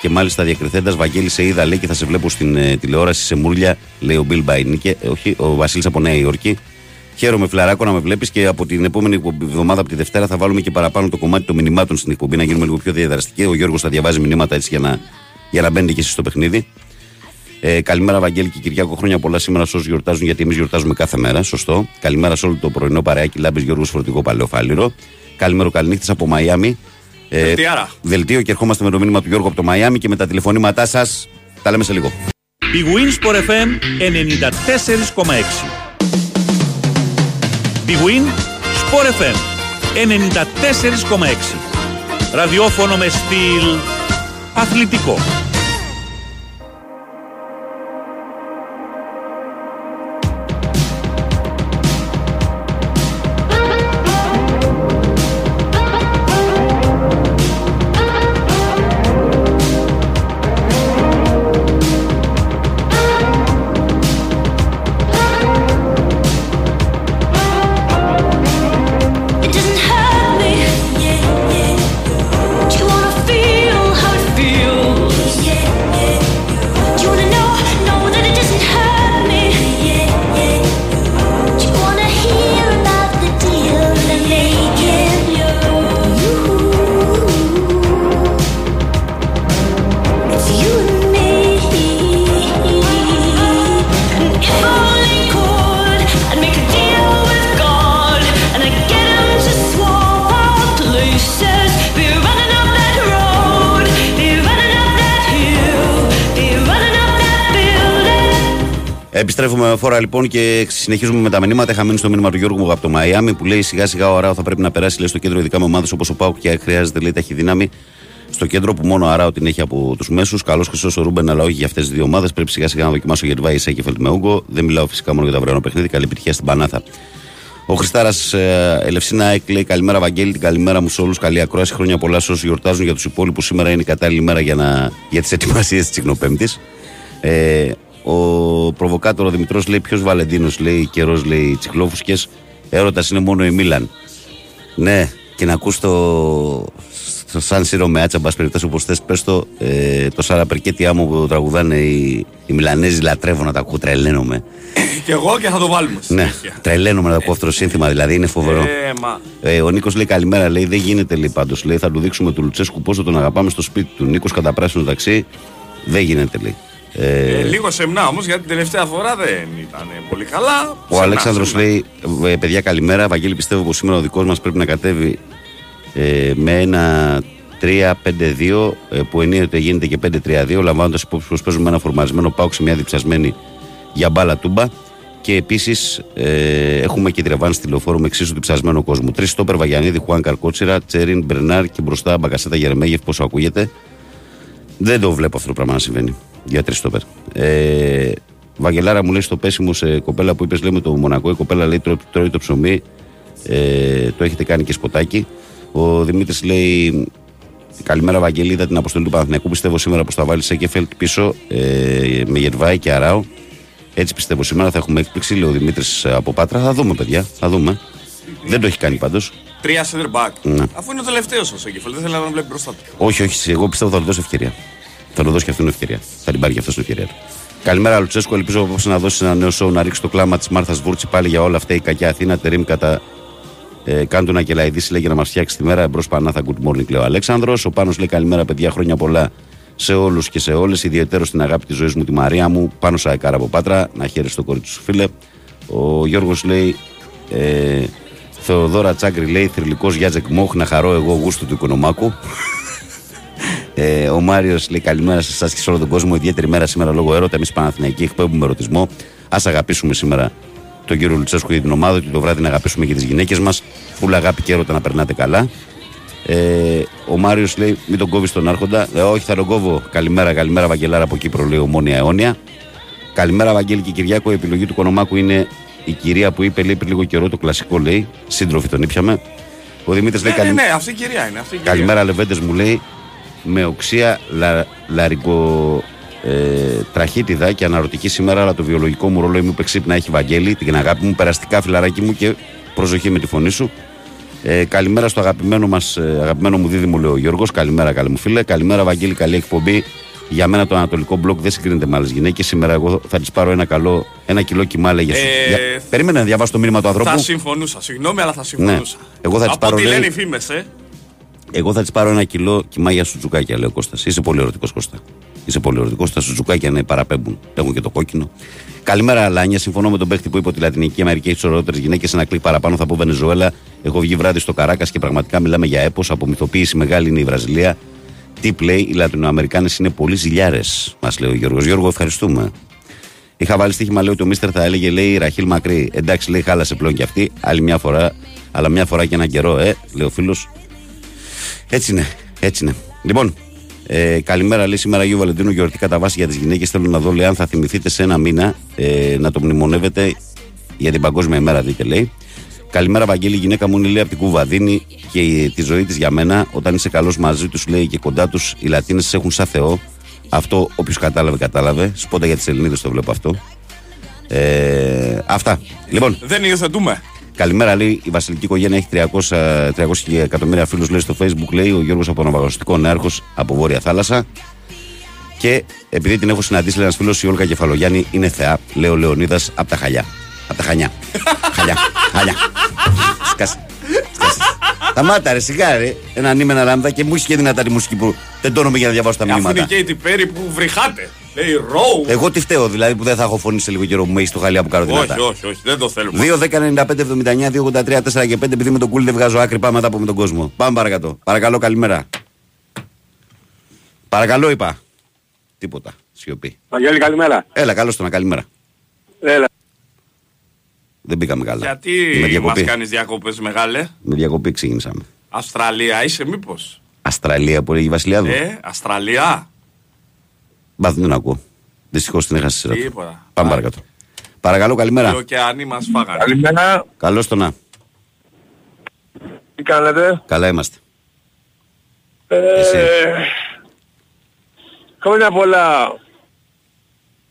Και μάλιστα διακριθέντας, Βαγγέλη, σε είδα λέει και θα σε βλέπω στην τηλεόραση σε Μούρλια, λέει ο Μπιλ Μπαϊνίκε. Όχι, ο Βασίλης από Νέα Υόρκη. Χαίρομαι, Φιλαράκο, να με βλέπεις και από την επόμενη εβδομάδα, από τη Δευτέρα, θα βάλουμε και παραπάνω το κομμάτι των μηνυμάτων στην εκπομπή, να γίνουμε λίγο πιο διαδραστικοί. Ο Γιώργος θα διαβάζει μηνύματα έτσι για να μπαίνετε και εσείς στο παιχνίδι. Καλημέρα, Βαγγέλη και Κυριάκο. Χρόνια πολλά σήμερα σε όσους γιορτάζουν, γιατί εμείς γιορτάζουμε κάθε μέρα. Σωστό. Καλημέρα σε όλο το πρωινό παρεάκι Λάμπες, Γιώργος Φορτικό, Παλαιοφάλιρο. Καλημέρα, καληνύχτες από Μαϊάμι. Δελτίο και ερχόμαστε με το μήνυμα του Γιώργου από το Μαϊάμι και με τα τηλεφωνήματά σας. Τα λέμε σε λίγο. Bewin Sport FM 94,6. Bewin Sport FM 94,6. Ραδιόφωνο με στυλ αθλητικό. Επιστρέφουμε φορά λοιπόν και συνεχίζουμε με τα μηνύματα. Είχα μείνει στο μήνυμα του Γιώργου από το Μαϊάμι που λέει σιγά σιγά ο Αράο θα πρέπει να περάσει λέει, στο κέντρο, ειδικά με ομάδες όπως ο ΠΑΟΚ και χρειάζεται λέει ταχυδύναμη στο κέντρο που μόνο ο Αράο την έχει από τους μέσους. Καλός χρυσός ο Ρούμπεν, αλλά όχι για αυτές τις δύο ομάδες. Πρέπει σιγά σιγά να δοκιμάσω Γερβάη, Σέκεφελτ με Ούγκο. Δεν μιλάω φυσικά μόνο για τα βρεανό παιχνίδι. Καλή επιτυχία στην Πανάθα. Ο Χριστάρας Ελευσίνα ΑΕΚ λέει καλημέρα Βαγγέλη, την καλημέρα μου σε όλους. Καλή ακρόαση. Χρόνια πολλά σε όσους γιορτάζουν. Για τους υπόλοιπους σήμερα είναι η κατάλληλη μέρα για τις ετοιμασίες της Τσικνοπέμπτης. Ο προβοκάτορο Δημητρός λέει ποιος Βαλεντίνος λέει καιρός λέει τσιχλόφουσκες. Έρωτας είναι μόνο η Μίλαν. Ναι, και να ακούς το Σαν Σύρο με άτσα μπας περιπτώσει όπως θες πες το Σαραπερκέτι άμμο που το τραγουδάνε οι Μιλανέζοι. Λατρεύω να τα ακούω, τρελαίνομαι. Και εγώ και θα το βάλουμε. Ναι, τρελαίνομαι να το ακούω αυτό το σύνθημα, δηλαδή είναι φοβερό. Ο Νίκος λέει καλημέρα, λέει δεν γίνεται λέει πάντως. Λέει θα του δείξουμε του Λουτσέσκου πόσο τον αγαπάμε στο σπίτι του. Νίκος κατά πράσινο ταξί, δεν γίνεται λέει. Λίγο σεμνά όμως γιατί την τελευταία φορά δεν ήταν πολύ καλά. Ο Αλέξανδρος λέει παιδιά καλημέρα Βαγγέλη, πιστεύω πως σήμερα ο δικός μας πρέπει να κατέβει με ένα 3-5-2 που ενίοτε γίνεται και 5-3-2 λαμβάνοντας υπόψη πως παίζουμε ένα φορμαρισμένο ΠΑΟΚ σε μια διψασμένη για μπάλα τούμπα και επίσης έχουμε και τη ρεβάνση τηλεοφόρου με εξίσου διψασμένο κόσμο. Τρεις στόπερ Βαγιανίδη, Χουάν Καρκότσιρα, Τσέριν, Μπερνάρ και μπροστά Μπαγκασέτα Γερμέγεφ, πόσο ακούγεται. Δεν το βλέπω αυτό το πράγμα να συμβαίνει. Για τριστόπερ. Βαγγελάρα μου λέει στο πέσιμο σε κοπέλα που είπες λέει με το Μονακό. Η κοπέλα λέει τρώει το ψωμί. Το έχετε κάνει και σποτάκι. Ο Δημήτρης λέει καλημέρα Βαγγελή, είδα την αποστολή του Παναθηναϊκού. Πιστεύω σήμερα πως θα βάλει Σέκεφελτ πίσω με Γερβάη και Αράο. Έτσι πιστεύω σήμερα θα έχουμε έκπληξη. Λέει ο Δημήτρης από Πάτρα. Θα δούμε παιδιά. Θα δούμε. Δεν το έχει κάνει πάντως. Τρία center back. Ναι. Αφού είναι ο τελευταίος ο Σέκεφελτ, δεν θέλει να βλέπει μπροστά του. Όχι, όχι. Εγώ πιστεύω θα του δώσω ευκαιρία. Θα του δώσει και αυτήν την ευκαιρία. Θα την πάρει και αυτήν την ευκαιρία του. Καλημέρα, Λουτσέσκου. Ελπίζω απόψε να δώσει ένα νέο σοου να ρίξει το κλάμα τη Μάρθα Βούρτση πάλι για όλα αυτά. Η κακιά Αθήνα. Τερήμ κατά κάντου να κελαειδήσει λέει για να μα φτιάξει τη μέρα. Εμπρό Πανάθα, good morning, λέει ο Αλέξανδρος. Ο Πάνος λέει καλημέρα, παιδιά. Χρόνια πολλά σε όλους και σε όλες. Ιδιαιτέρως στην αγάπη τη ζωή μου, τη Μαρία μου. Πάνο Σαϊκάρα από Πάτρα. Να χαίρεσαι το κορίτσι σου, φίλε. Ο Γιώργος λέει. Θεοδόρα Τσάγκρη λέει θρυλικός Γιάτζεκ Μόχ. Να χαρώ εγώ γούστου του Οικονομάκου. Ο Μάριος λέει καλημέρα σε εσάς και σε όλο τον κόσμο. Ιδιαίτερη μέρα σήμερα λόγω έρωτα. Εμείς Παναθηναϊκοί εκπέμπουμε ερωτισμό. Ας αγαπήσουμε σήμερα τον κύριο Λουτσέσκου για την ομάδα του. Το βράδυ να αγαπήσουμε και τις γυναίκες μας. Φούλα αγάπη και έρωτα να περνάτε καλά. Ο Μάριος λέει μην τον κόβεις τον Άρχοντα. Όχι, θα τον κόβω. Καλημέρα, καλημέρα Βαγγελάρα από Κύπρο λέει ο Μόνια Αιώνια. Καλημέρα Βαγγέλη και Κυριάκο. Η επιλογή του Κονομάκου είναι η κυρία που είπε λέει πριν λίγο καιρό το κλασικό λέει, σύντροφοι τον ήπιαμε. Ο Δημήτρης λέει καλημέρα. Ναι, αυτή η κυρία είναι. Αυτή η κυρία. Καλημέρα, Λεβέντες μου λέει, με οξία λαρικοτραχίτιδα και αναρωτική σήμερα, αλλά το βιολογικό μου ρολόι μου είπε ξύπνα, έχει Βαγγέλη, την αγάπη μου, περαστικά φιλαράκι μου και προσοχή με τη φωνή σου. Καλημέρα στο αγαπημένο μου δίδυμο, λέει ο Γιώργος. Καλημέρα, καλή μου φίλε. Καλημέρα, Βαγγέλη, καλή εκπομπή. Για μένα το ανατολικό μπλοκ δεν συγκρίνεται με άλλες γυναίκες. Σήμερα εγώ θα της πάρω ένα κιλό κοιμά, λέγε. Περίμενα να διαβάσω το μήνυμα του ανθρώπου. Θα συμφωνούσα, συγγνώμη, αλλά θα συμφωνούσα. Ναι. Εγώ θα της πάρω, λέει, λένε οι φήμες, εγώ θα της πάρω ένα κιλό κοιμά για σουτζουκάκια, λέει ο Κώστας. Είσαι πολύ ερωτικός, Κώστα. Είσαι πολύ ερωτικός. Τα σουτζουκάκια να παραπέμπουν. Έχουν και το κόκκινο. Καλημέρα, Αλάνια. Συμφωνώ με τον παίχτη που είπε ότι η Λατινική Αμερική έχει σωρότερες γυναίκες. Ένα κλικ παραπάνω θα πω Βενεζουέλα. Έχω βγει βράδυ στο Καράκας και πραγματικά μιλάμε για έπος. Απομυθοποίηση μεγάλη είναι η Βραζιλία. Τι πλέει, οι Λατινοαμερικάνες είναι πολύ ζηλιάρες, μας λέει ο Γιώργος. Γιώργο, ευχαριστούμε. Είχα βάλει στοίχημα, λέει, το Μίστερ θα έλεγε, λέει, Ραχίλ Μακρύ. Εντάξει, λέει, χάλασε πλέον κι αυτή. Άλλη μια φορά, αλλά μια φορά και έναν καιρό, λέει ο φίλος. Έτσι είναι, έτσι είναι. Λοιπόν, καλημέρα, λέει, σήμερα Αγίου Βαλεντίνου, γιορτή κατά βάση για τις γυναίκες. Θέλω να δω, λέει, αν θα θυμηθείτε σε ένα μήνα να το μνημονεύετε για την Παγκόσμια ημέρα, δείτε, λέει. Καλημέρα, Βαγγέλη, γυναίκα μου είναι, λέει, από την Κούβα. Δίνει και τη ζωή της για μένα. Όταν είσαι καλός μαζί τους, λέει, και κοντά τους, οι Λατίνες τις έχουν σαν Θεό. Αυτό όποιος κατάλαβε, κατάλαβε. Σπόντα για τις Ελληνίδες το βλέπω αυτό. Αυτά. Λοιπόν. Δεν υιοθετούμε. Καλημέρα, λέει, η βασιλική οικογένεια έχει 300 εκατομμύρια φίλους, λέει, στο Facebook, λέει, ο Γιώργος από Ναυαγωστικό, νέαρχος από Βόρεια Θάλασσα. Και επειδή την έχω συναντήσει, λέει, ένας φίλος, η Όλγα Κεφαλογιάννη είναι θεά, λέει ο Λεωνίδας από τα Χαλιά. Από τα Χανιά. Χαλιά. Σκάσε. Τα μάτα, ρε, σιγά, ρε. Έναν είμαι ένα λάμδα και μου είχε και δυνατά τη μουσική που δεν τόνομαι για να διαβάσω τα μηνύματα. Αυτή είναι και η Τιπέρη που βρυχάτε. Λέει ροου. Εγώ τι φταίω, δηλαδή που δεν θα έχω φωνή σε λίγο καιρό που με έχει το χαλιά που κάνω δυνατά. Όχι, δεν το θέλουμε. 2-10-95-79-283-4 και 5, επειδή με τον κούλι δεν βγάζω άκρη, πάμε να τα πούμε τον κόσμο. Πάμε παρακάτω. Παρακαλώ, καλημέρα. Παρακαλώ, είπα. Τίποτα. Σιωπή. Βαγγέλη, καλημέρα. Έλα, καλώς το να καλημέρα. Έλα. Δεν πήγαμε καλά. Γιατί μας κάνεις διακοπές, μεγάλε? Με διακοπή ξεκινήσαμε. Αυστραλία είσαι μήπως? Αυστραλία που λέγει η Βασιλιάδου. Αυστραλία. Μπα, δεν ακούω. Δυστυχώς την έχασε τη σειρά. Πάμε παρακάτω. Παρακαλώ, καλημέρα. Οι ωκεανοί μας φάγανε. Καλημέρα. Καλώς το να. Τι κάνετε? Καλά είμαστε. Χρόνια πολλά.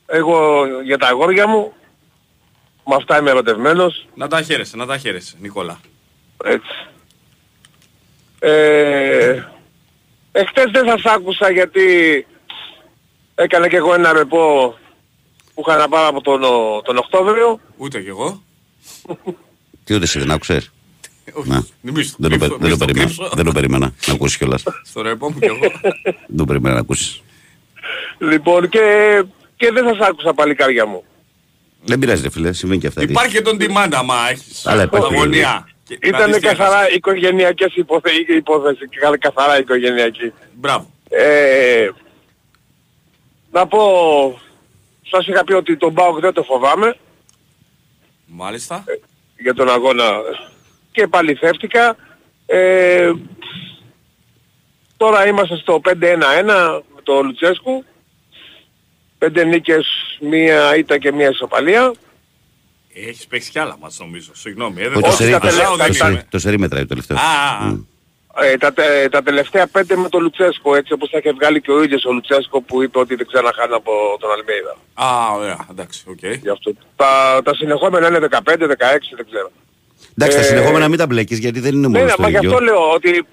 Εγώ για τα αγόρια μου. Με αυτά είμαι ερωτευμένος. Να τα χαίρεσαι, Νικόλα. Έτσι. Εχθές δεν σας άκουσα γιατί έκανα και εγώ ένα ρεπό που είχα να πάρω από τον Οκτώβριο. Ούτε κι εγώ. Τι ούτε εσύ δεν άκουσες? Δεν το περίμενα να ακούσεις κιόλας. Στο ρεπό μου κι εγώ. Δεν το περίμενα να ακούσεις. Λοιπόν, και δεν σας άκουσα, παλικάρια μου. Δεν πειράζει, ρε φίλε, συμβαίνει και αυτά. Υπάρχει και τον demand άμα έχεις αγωνία. Ήτανε καθαρά οικογενειακές υπόθεση, καθαρά οικογενειακή. Μπράβο. Να πω, σας είχα πει ότι τον ΠΑΟΚ δεν το φοβάμαι. Μάλιστα. Για τον αγώνα και παληθεύτηκα. Τώρα είμαστε στο 5-1-1 με τον Λουτσέσκου. 5 νίκες, 1 ήττα και 1 ισοπαλία. Έχεις παίξει κι άλλα μάτς νομίζω. Συγγνώμη. Το σερί μετράει το τελευταίο. Τα τελευταία 5 με τον Λουτσέσκο, έτσι όπως θα είχε βγάλει και ο ίδιος ο Λουτσέσκο που είπε ότι δεν ξαναχάνω από τον Αλμέιδα. Ωραία. Εντάξει. Okay. Τα συνεχόμενα είναι 15, 16, δεν ξέρω. Εντάξει, τα συνεχόμενα μην τα μπλέκεις γιατί δεν είναι μόλις το ίδιο.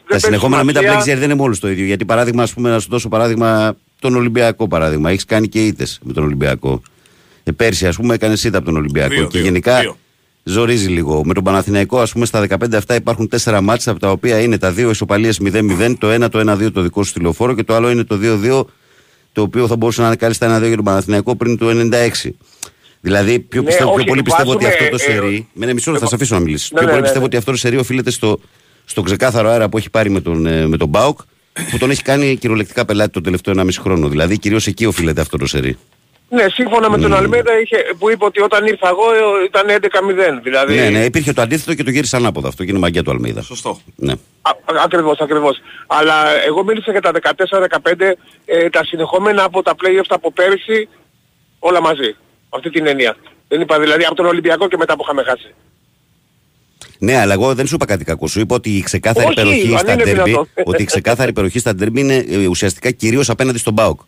Τα συνεχόμενα μην τα μπλέκεις γιατί δεν είναι μόλις το ίδιο. Γιατί παράδειγμα, ας πούμε, να σου δώσω παράδειγμα. Τον Ολυμπιακό παράδειγμα. Έχεις κάνει και ήττες με τον Ολυμπιακό. Πέρσι, ας πούμε, έκανες ήττα από τον Ολυμπιακό. Και γενικά ζορίζει λίγο. Με τον Παναθηναϊκό, ας πούμε, στα 15 αυτά υπάρχουν 4 μάτσα από τα οποία είναι τα 2 ισοπαλίες 0-0, το ένα το 1-2 το δικό σου τηλεοφόρο και το άλλο είναι το 2-2, το οποίο θα μπορούσε να είναι κάλλιστα 1-2 για τον Παναθηναϊκό πριν το 96. Δηλαδή, πιο πολύ πιστεύω ότι αυτό το σερί. Με ένα μισό θα σε αφήσω να μιλήσεις. Πιο πολύ πιστεύω ότι αυτό το σερί οφείλεται στο ξεκάθαρο αέρα που έχει πάρει με τον ΠΑΟΚ. Που τον έχει κάνει κυριολεκτικά πελάτη το τελευταίο 1,5 χρόνο. Δηλαδή κυρίως εκεί οφείλεται αυτό το σερί. Ναι, σύμφωνα με τον Αλμέδα που είπε ότι όταν ήρθα εγώ ήταν 11-0. Δηλαδή... Ναι, υπήρχε το αντίθετο και το γύρισε ανάποδα. Αυτό και είναι η μαγιά του Αλμέδα. Σωστό. Ναι. Ακριβώς. Αλλά εγώ μίλησα για τα 14-15, τα συνεχόμενα από τα play-offs από πέρυσι, όλα μαζί. Αυτή την έννοια. Δεν είπα δηλαδή από τον Ολυμπιακό και μετά που είχαμε χάσει. Ναι, αλλά εγώ δεν σου είπα κάτι κακό. Σου είπα ότι η ξεκάθαρη περιοχή στα ντέρμπι είναι ουσιαστικά κυρίως απέναντι στον ΠΑΟΚ.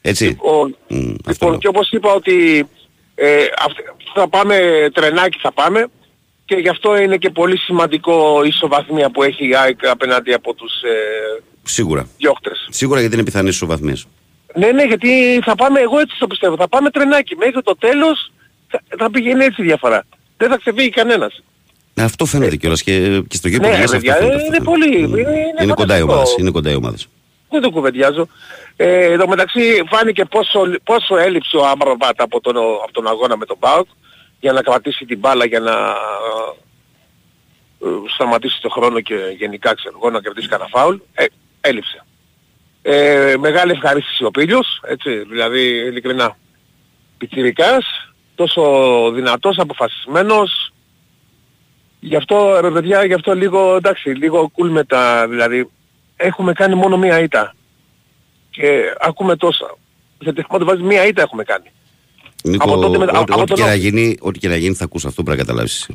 Έτσι. Λοιπόν, και όπως είπα ότι θα πάμε τρενάκι, θα πάμε. Και γι' αυτό είναι και πολύ σημαντικό η ισοβαθμία που έχει η ΑΕΚ απέναντι από τους διώκτρες. Σίγουρα, γιατί είναι πιθανές ισοβαθμίες. Ναι, ναι, γιατί θα πάμε, εγώ έτσι το πιστεύω, θα πάμε τρενάκι. Μέχρι το τέλος θα πηγαίνει έτσι η διαφορά. Δεν θα ξεφύγει κανένας. Αυτό φαίνεται κιόλας και στο γήπεδο. Ναι, παιδιά, είναι πολύ. Είναι κοντά οι ομάδες, Δεν το κουβεντιάζω. Εν τω μεταξύ φάνηκε πόσο έλειψε ο Αμραμπάτ από τον αγώνα με τον ΠΑΟΚ, για να κρατήσει την μπάλα, για να σταματήσει το χρόνο και γενικά, ξέρω εγώ, να κρατήσει κανένα φάουλ. Έλειψε. Μεγάλη ευχαρίστηση ο Πίλιος, έτσι, δηλαδή ειλικρινά. Πιτσιρικάς, τόσο δυνατός, αποφασισμένος. Γι' αυτό, ρε παιδιά, γι' αυτό λίγο, εντάξει, λίγο cool μετά, δηλαδή, έχουμε κάνει μόνο μία ήττα. Και ακούμε τόσα. Γιατί έχουμε βάζει μία ήττα έχουμε κάνει. Νίκο, ό,τι και να γίνει θα ακούς, αυτό πρέπει να καταλάβεις.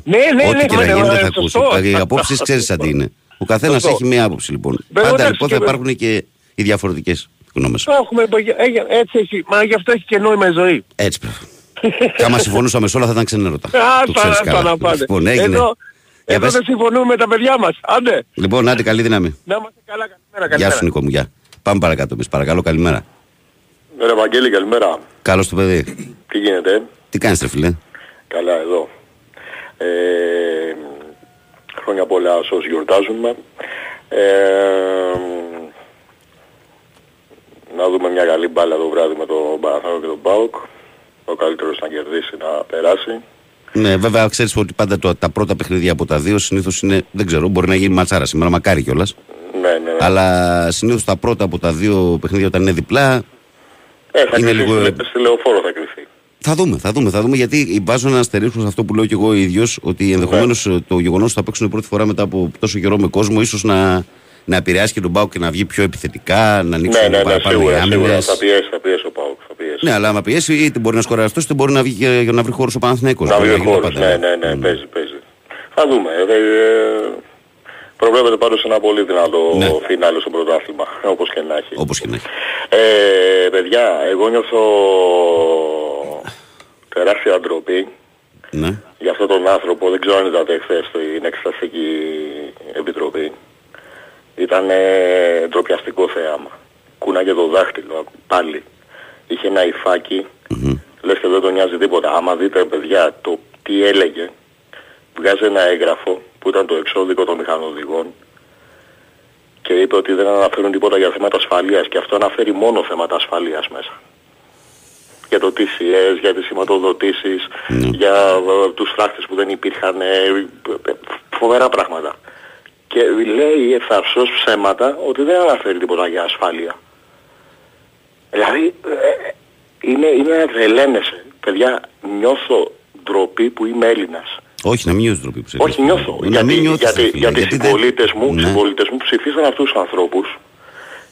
Ό,τι και να γίνει δεν θα ακούς. Οι απόψεις ξέρεις αντί είναι. Ο καθένας έχει μία άποψη λοιπόν. Πάντα λοιπόν θα υπάρχουν και οι διαφορετικές γνώμες. Έτσι έχει, μα γι' αυτό έχει και νόημα η ζωή. Έτσι πρέπει. Άμα συμφωνούσαμε σε όλα θα ήταν ξενέρωτα. Άστα να πάτε. Εδώ δεν συμφωνούμε με τα παιδιά μας. Άντε. Λοιπόν, άντε, καλή δύναμη. Να είμαστε καλά, καλημέρα. Γεια σου Νίκο μου, γεια. Πάμε παρακάτω εμείς, παρακαλώ, καλημέρα. Ρε Βαγγέλη, καλημέρα. Καλώς το παιδί. Τι γίνεται? Τι κάνεις ρε φίλε? Καλά εδώ. Χρόνια πολλά σε όσους γιορτάζουμε. Να δούμε μια καλή μπάλα το βράδυ με τον Παναθηναϊκό και τον ΠΑΟΚ. Ο καλύτερος να κερδίσει, να περάσει. Ναι, βέβαια ξέρεις ότι πάντα τα πρώτα παιχνίδια από τα δύο συνήθως είναι, δεν ξέρω, μπορεί να γίνει ματσάρα σήμερα, μακάρι κιόλας. Ναι. Αλλά συνήθως τα πρώτα από τα δύο παιχνίδια όταν είναι διπλά, θα είναι λίγο... στη Λεωφόρο θα κρυφθεί. Θα δούμε γιατί βάζω ένα αστερίσκο σε αυτό που λέω και εγώ ίδιος, ότι ενδεχομένως το γεγονός ότι θα παίξουν πρώτη φορά μετά από τόσο καιρό με κόσμο ίσως να επηρεάσει και τον ΠΑΟΚ και να βγει πιο επιθετικά, να ανοίξει παραπάνω οι άμυνες. Θα πιέσει ο ΠΑΟΚ. Ναι, αλλά άμα πιέσει είτε μπορεί να σκοράρει αυτός είτε μπορεί να βγει για να βρει χώρος ο Παναθηναϊκός. Να βρει χώρος, ναι, παίζει. Θα δούμε. Προβλέπεται πάντως ένα πολύ δυνατό φινάλε στο πρωτάθλημα, όπως και να έχει. Παιδιά, εγώ νιώθω τεράστια ντροπή για αυτόν τον άνθρωπο. Δεν ξέρω αν είδατε χθες στην Εξεταστική Επιτροπή. Ήταν ντροπιαστικό θέαμα. Κούναγε το δάχτυλο πάλι. Είχε ένα υφάκι. Λες και δεν τον νοιάζει τίποτα. Άμα δείτε παιδιά το τι έλεγε, βγάζει ένα έγγραφο που ήταν το εξώδικο των μηχανοδηγών και είπε ότι δεν αναφέρουν τίποτα για θέματα ασφαλείας και αυτό αναφέρει μόνο θέματα ασφαλείας μέσα. Για το TCS, για τις σηματοδοτήσεις, για τους φράχτες που δεν υπήρχαν, φοβερά πράγματα. Και λέει εθαρσώς ψέματα ότι δεν αναφέρει τίποτα για ασφάλεια. Δηλαδή είναι να τρελαίνεσαι. Παιδιά, νιώθω ντροπή που είμαι Έλληνας. Όχι, να μην νιώθω ντροπή. Όχι, νιώθω. Γιατί συμπολίτες μου ψηφίσαν αυτούς τους ανθρώπους.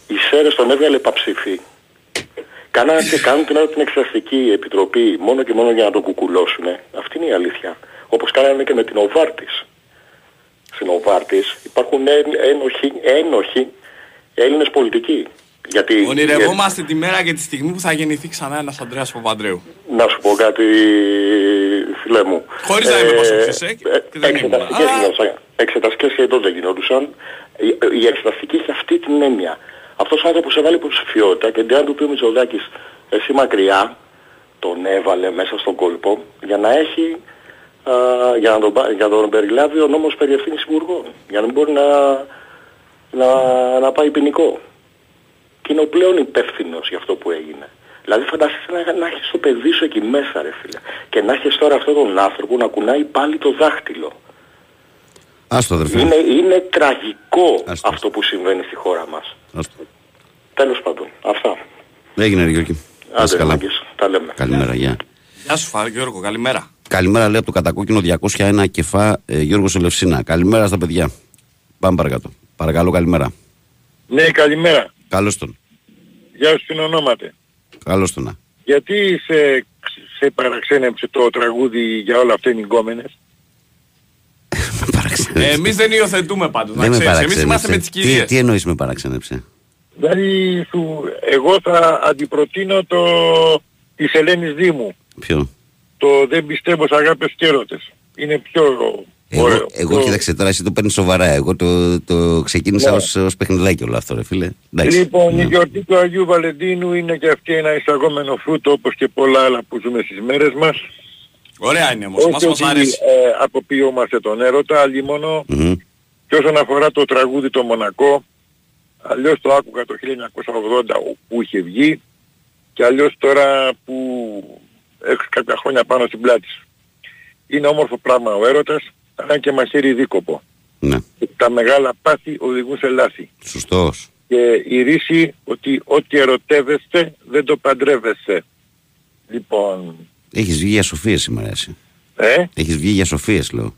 Οι ΣΕΡΕΣ τον έβγαλε παψηφί. Κάνουν την Εξεταστική Επιτροπή μόνο και μόνο για να τον κουκουλώσουνε. Αυτή είναι η αλήθεια. Όπως κάνανε και με την Οβάρτης. Στην Οβάρτης υπάρχουν ένοχοι Έλληνες πολιτικοί. Ονειρευόμαστε τη μέρα και τη στιγμή που θα γεννηθεί ξανά ένας Ανδρέας Παπανδρέου. Να σου πω κάτι, φίλε μου. Χωρίς να είμαι προσωπικός, εξεταστικές και τότε γινόντουσαν. Η εξεταστική έχει αυτή την έννοια. Αυτός ο άνθρωπος έβαλε υποψηφιότητα και αν του πει ο Μητσοτάκης εσύ μακριά, τον έβαλε μέσα στον κόλπο για να έχει, για να τον περιλάβει ο νόμος περί ευθύνης υπουργών. Για να μπορεί να πάει ποινικό. Και είναι ο πλέον υπεύθυνος για αυτό που έγινε. Δηλαδή φανταστείτε να έχεις το παιδί σου εκεί μέσα ρε φίλε. Και να έχεις τώρα αυτόν τον άνθρωπο να κουνάει πάλι το δάχτυλο. Άστο αδερφέ. Είναι τραγικό αυτό που συμβαίνει στη χώρα μας. Τέλος πάντων. Αυτά. Έγινε ρε Γιώργη. Άντε Γιώργης. Τα λέμε. Καλημέρα. Γεια. Γεια σου Γιώργο. Καλημέρα. Καλημέρα λέει από το κατακόκκινο 201 Κεφά Γιώργος Ελευσίνα. Καλημέρα στα παιδιά. Πάμε παρακάτω. Παρακαλώ καλημέρα. Ναι καλημέρα. Καλώς τον. Γεια σου, συνονόματε. Καλώς τον. γιατί σε παραξένεψε το τραγούδι για όλα αυτά είναι οι γκόμενες. Εμείς δεν υιοθετούμε πάντως. Εμείς είμαστε με τις κυρίες. Τι εννοείς με παραξένεψε? Δηλαδή εγώ θα αντιπροτείνω το της Ελένης Δήμου. Ποιο? Το δεν πιστεύω σ' αγάπες και έρωτες. Είναι πιο ωραίο. Εγώ κοίταξε τώρα, εσύ το παίρνεις σοβαρά. Εγώ το ξεκίνησα ως παιχνιδάκι όλο αυτό, ρε φίλε. Λοιπόν, η γιορτή του Αγίου Βαλεντίνου είναι και αυτή ένα εισαγόμενο φρούτο, όπως και πολλά άλλα που ζούμε στις μέρες μας. Ωραία είναι όμως. Μας αρέσει. Αποποιούμαστε τον έρωτα, αλλή μόνο. Και όσον αφορά το τραγούδι το Μονακό, αλλιώς το άκουγα το 1980 που είχε βγει και αλλιώς τώρα που έχω κάποια χρόνια πάνω στην πλάτη σου. Είναι όμορφο πράγμα ο έρωτας, αλλά και μαχαίρι δίκοπο. Ναι. Τα μεγάλα πάθη οδηγούν σε λάθη. Σωστός. Και η ρίση ότι ό,τι ερωτεύεστε δεν το παντρεύεστε. Λοιπόν... Έχεις βγει για σοφίες σήμερα εσύ. Έχεις βγει για σοφίες λέω.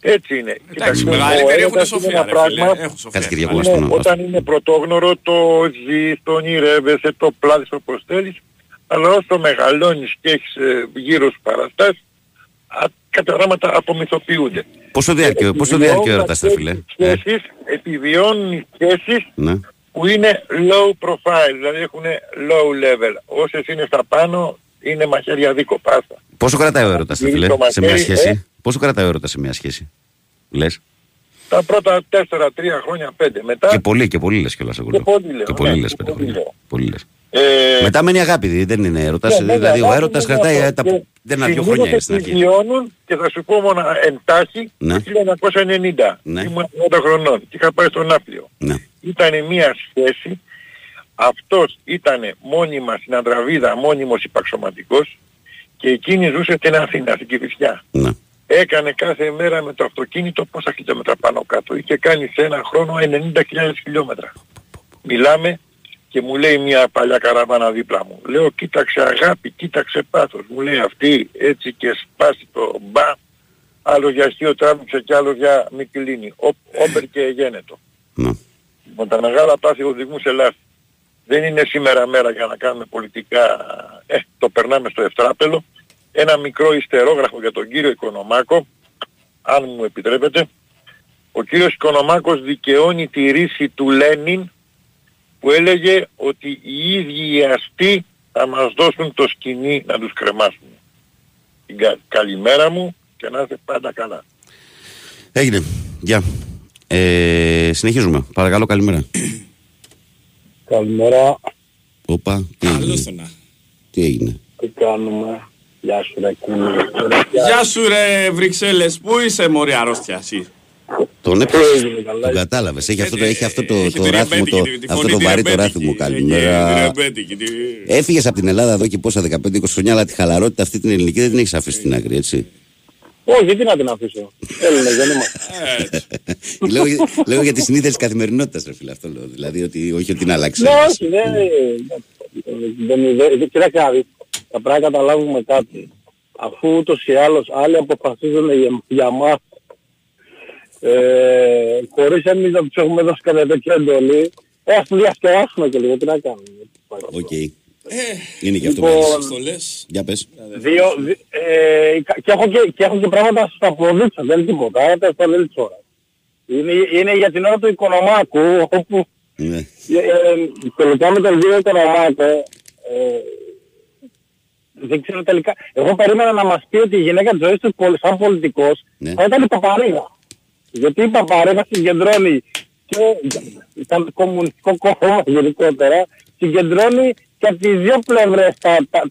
Έτσι είναι. Εντάξει, μεγαλύτεροι έχουν σοφία, ρε φίλε. Όταν είναι πρωτόγνωρο το ζεις, το ονειρεύεσαι, το πλάδεις όπως θέλεις, αλλά όσο μεγαλώνεις και έχεις γύρω σου παραστάσεις, κάποια πράγματα απομυθοποιούνται. Πόσο διάρκεια έρωτας, ρε φίλε? Επιβιώνουν οι σχέσεις που είναι low profile, δηλαδή έχουν low level. Όσες είναι στα πάνω, είναι μαχαίρια δίκοπα. Πόσο κρατάει ο έρωτας, φίλε, σε μια σχέση? Πόσο κρατάει ο έρωτας σε μια σχέση, λες? Τα πρώτα 4-3 χρόνια, 5 μετά. Και πολύ λες κιόλας, εγώ λέω. Και πολύ λες, 5 χρόνια. Μετά μένει αγάπη, δεν είναι έρωτας. Δηλαδή ο έρωτας κρατάει δεν είναι 2 χρόνια. Συνήθως επιβιώνουν και θα σου πω μόνο εντάχει το 1990. Ήμουν 80 χρονών και είχα πάει στον Άπλιο. Ήταν μια σχέση. Αυτός ήταν μόνιμα στην Αντραβίδα, μόνιμος υπαξωματικός και εκείνη ζούσε την Αθήνα, στην Κηφισιά. Ναι. Έκανε κάθε μέρα με το αυτοκίνητο πόσα χιλιόμετρα πάνω κάτω. Είχε κάνει σε ένα χρόνο 90.000 χιλιόμετρα. Μιλάμε και μου λέει μια παλιά καραβάνα δίπλα μου. Λέω κοίταξε αγάπη, κοίταξε πάθος. Μου λέει αυτή έτσι και σπάσει το μπα. Άλλο για αστείο τράβηξε και άλλο για Μικυλίνη. Όμπερ και γένετο. Ναι. Με τα μεγάλα πάθη οδηγούν σε λάθη. Δεν είναι σήμερα μέρα για να κάνουμε πολιτικά, το περνάμε στο ευτράπελο. Ένα μικρό ιστερόγραφο για τον κύριο Οικονομάκο, αν μου επιτρέπετε. Ο κύριος Οικονομάκος δικαιώνει τη ρίση του Λένιν που έλεγε ότι οι ίδιοι οι αστεί θα μας δώσουν το σκοινί να τους κρεμάσουμε. Καλημέρα μου και να είστε πάντα καλά. Έγινε. Γεια. Συνεχίζουμε. Παρακαλώ, καλημέρα. Καλημέρα. Όπα, τι έγινε? Τι κάνουμε? Γεια σου ρε κούνε. Γεια σου ρε Βρυξέλλες, πού είσαι μωρή αρρώστια εσύ? Τον έπαιξες, τον κατάλαβες, έχει αυτό το ράθιμο, αυτό το βαρύ το ράθιμο. Καλημέρα. Έφυγες από την Ελλάδα εδώ και πόσα 15-20 χρόνια, αλλά τη χαλαρότητα αυτή την ελληνική δεν την έχεις αφήσει στην άκρη, έτσι? Όχι, τι να την αφήσω. Έλληνες δεν είμαστε. Λέω για τις συνήθειες της καθημερινότητας, ρε φίλε, αυτό λέω. Δηλαδή, όχι ότι να αλλάξει. Όχι, δεν... Κοιτάξτε, θα πρέπει να καταλάβουμε κάτι. Αφού ούτως ή άλλως άλλοι αποφασίζουν για μας, χωρίς εμείς να τους έχουμε δώσει κανένα τέτοιο εντολή, ας τους διασκεδάσουμε και λίγο, τι να κάνουμε. Οκ. Είναι και αυτό που το λες. Για πες. Και έχω και πράγματα να σας αποδείξω. Δεν είναι τίποτα. Είναι για την ώρα του Οικονομάκου. Όπου τελικά με τον δύο Οικονομάκο δεν ξέρω τελικά. Εγώ περίμενα να μας πει ότι η γυναίκα της ζωής του σαν πολιτικός θα ήταν η Παπαρίγα. Γιατί η Παπαρίγα συγκεντρώνει και το Κομμουνιστικό Κόμμα γενικότερα συγκεντρώνει και από τις δύο πλευρές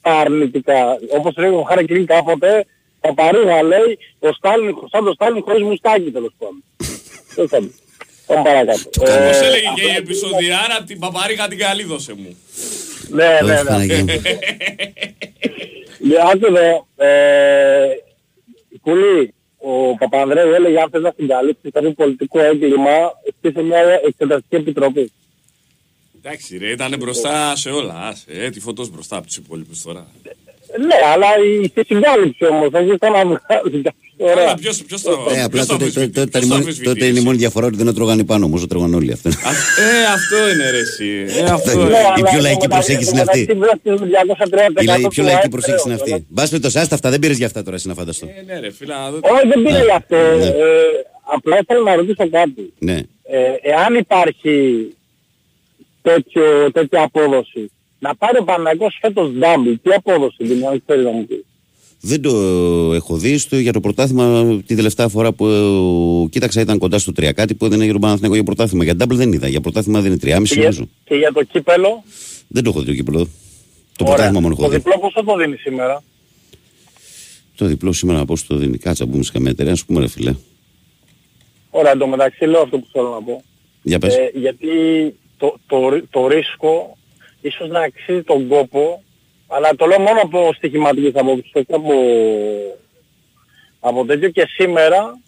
τα αρνητικά. Όπως λέει ο Χαρακίνη κάποτε, τα Παρήγα λέει, ο Στάλιν, σαν το Στάλιν χωρίς μουστάκι τέλος πάντων. Πάμε παρακάτω. Όπως έλεγε και η επεισοδιάρα, την Παπαρήγα την καλή δώσε μου. Ναι. Άκου εδώ, Κουλή, ο Παπανδρέου έλεγε αν θες να συγκαλύψεις κάποιο πολιτικό έγκλημα, στήσε μια εξεταστική επιτροπή. Εντάξει ρε, ήταν μπροστά σε όλα, τη φωτός μπροστά από τους υπόλοιπους τώρα. Ναι, αλλά η συγκάλυψη όμως, θα ήθελα να βγάλει. Ωραία. Ποιος το αμφισβητεί. Τότε είναι η μόνη διαφορά ότι δεν έτρωγαν οι πάνω όμως, έτρωγαν όλοι αυτοί. Αυτό είναι ρε εσύ. Η πιο λαϊκή προσέγγιση είναι αυτή. Η πιο λαϊκή προσέγγιση είναι αυτή. Μπας με το σάστα αυτά, δεν πήρες για αυτά τώρα, εσύ να φανταστώ. Ναι ρε φίλα. Όχι, δεν πήρε για αυτό. Απλά ήθελα να ρωτήσω κάτι. Εάν υπάρχει τέτοια απόδοση, να πάρει ο Παναθηναϊκός φέτος double. Τι απόδοση δηλαδή θέλει να μου πει. Δεν το έχω δει για το πρωτάθλημα. Την τελευταία φορά που κοίταξα ήταν κοντά στο 3 κάτι που δεν έγινε ο Παναθηναϊκός για πρωτάθλημα. Για double δεν είδα. Για πρωτάθλημα δεν είναι 3,5 νομίζω. Και για το κύπελο. Δεν το έχω δει το κύπελο. Το πρωτάθλημα μόνο έχω δει. Το διπλό πόσο το δίνει σήμερα. Το διπλό σήμερα πόσο το δίνει. Κάτσα που μισή καμία εταιρεία, α πούμε ρε φιλέ. Ωραία, εντωμεταξύ λέω αυτό που θέλω να πω. Για πες. Γιατί το ρίσκο. Ίσως να αξίζει τον κόπο, αλλά το λέω μόνο από στοιχηματικής απόψης, από τέτοιο και σήμερα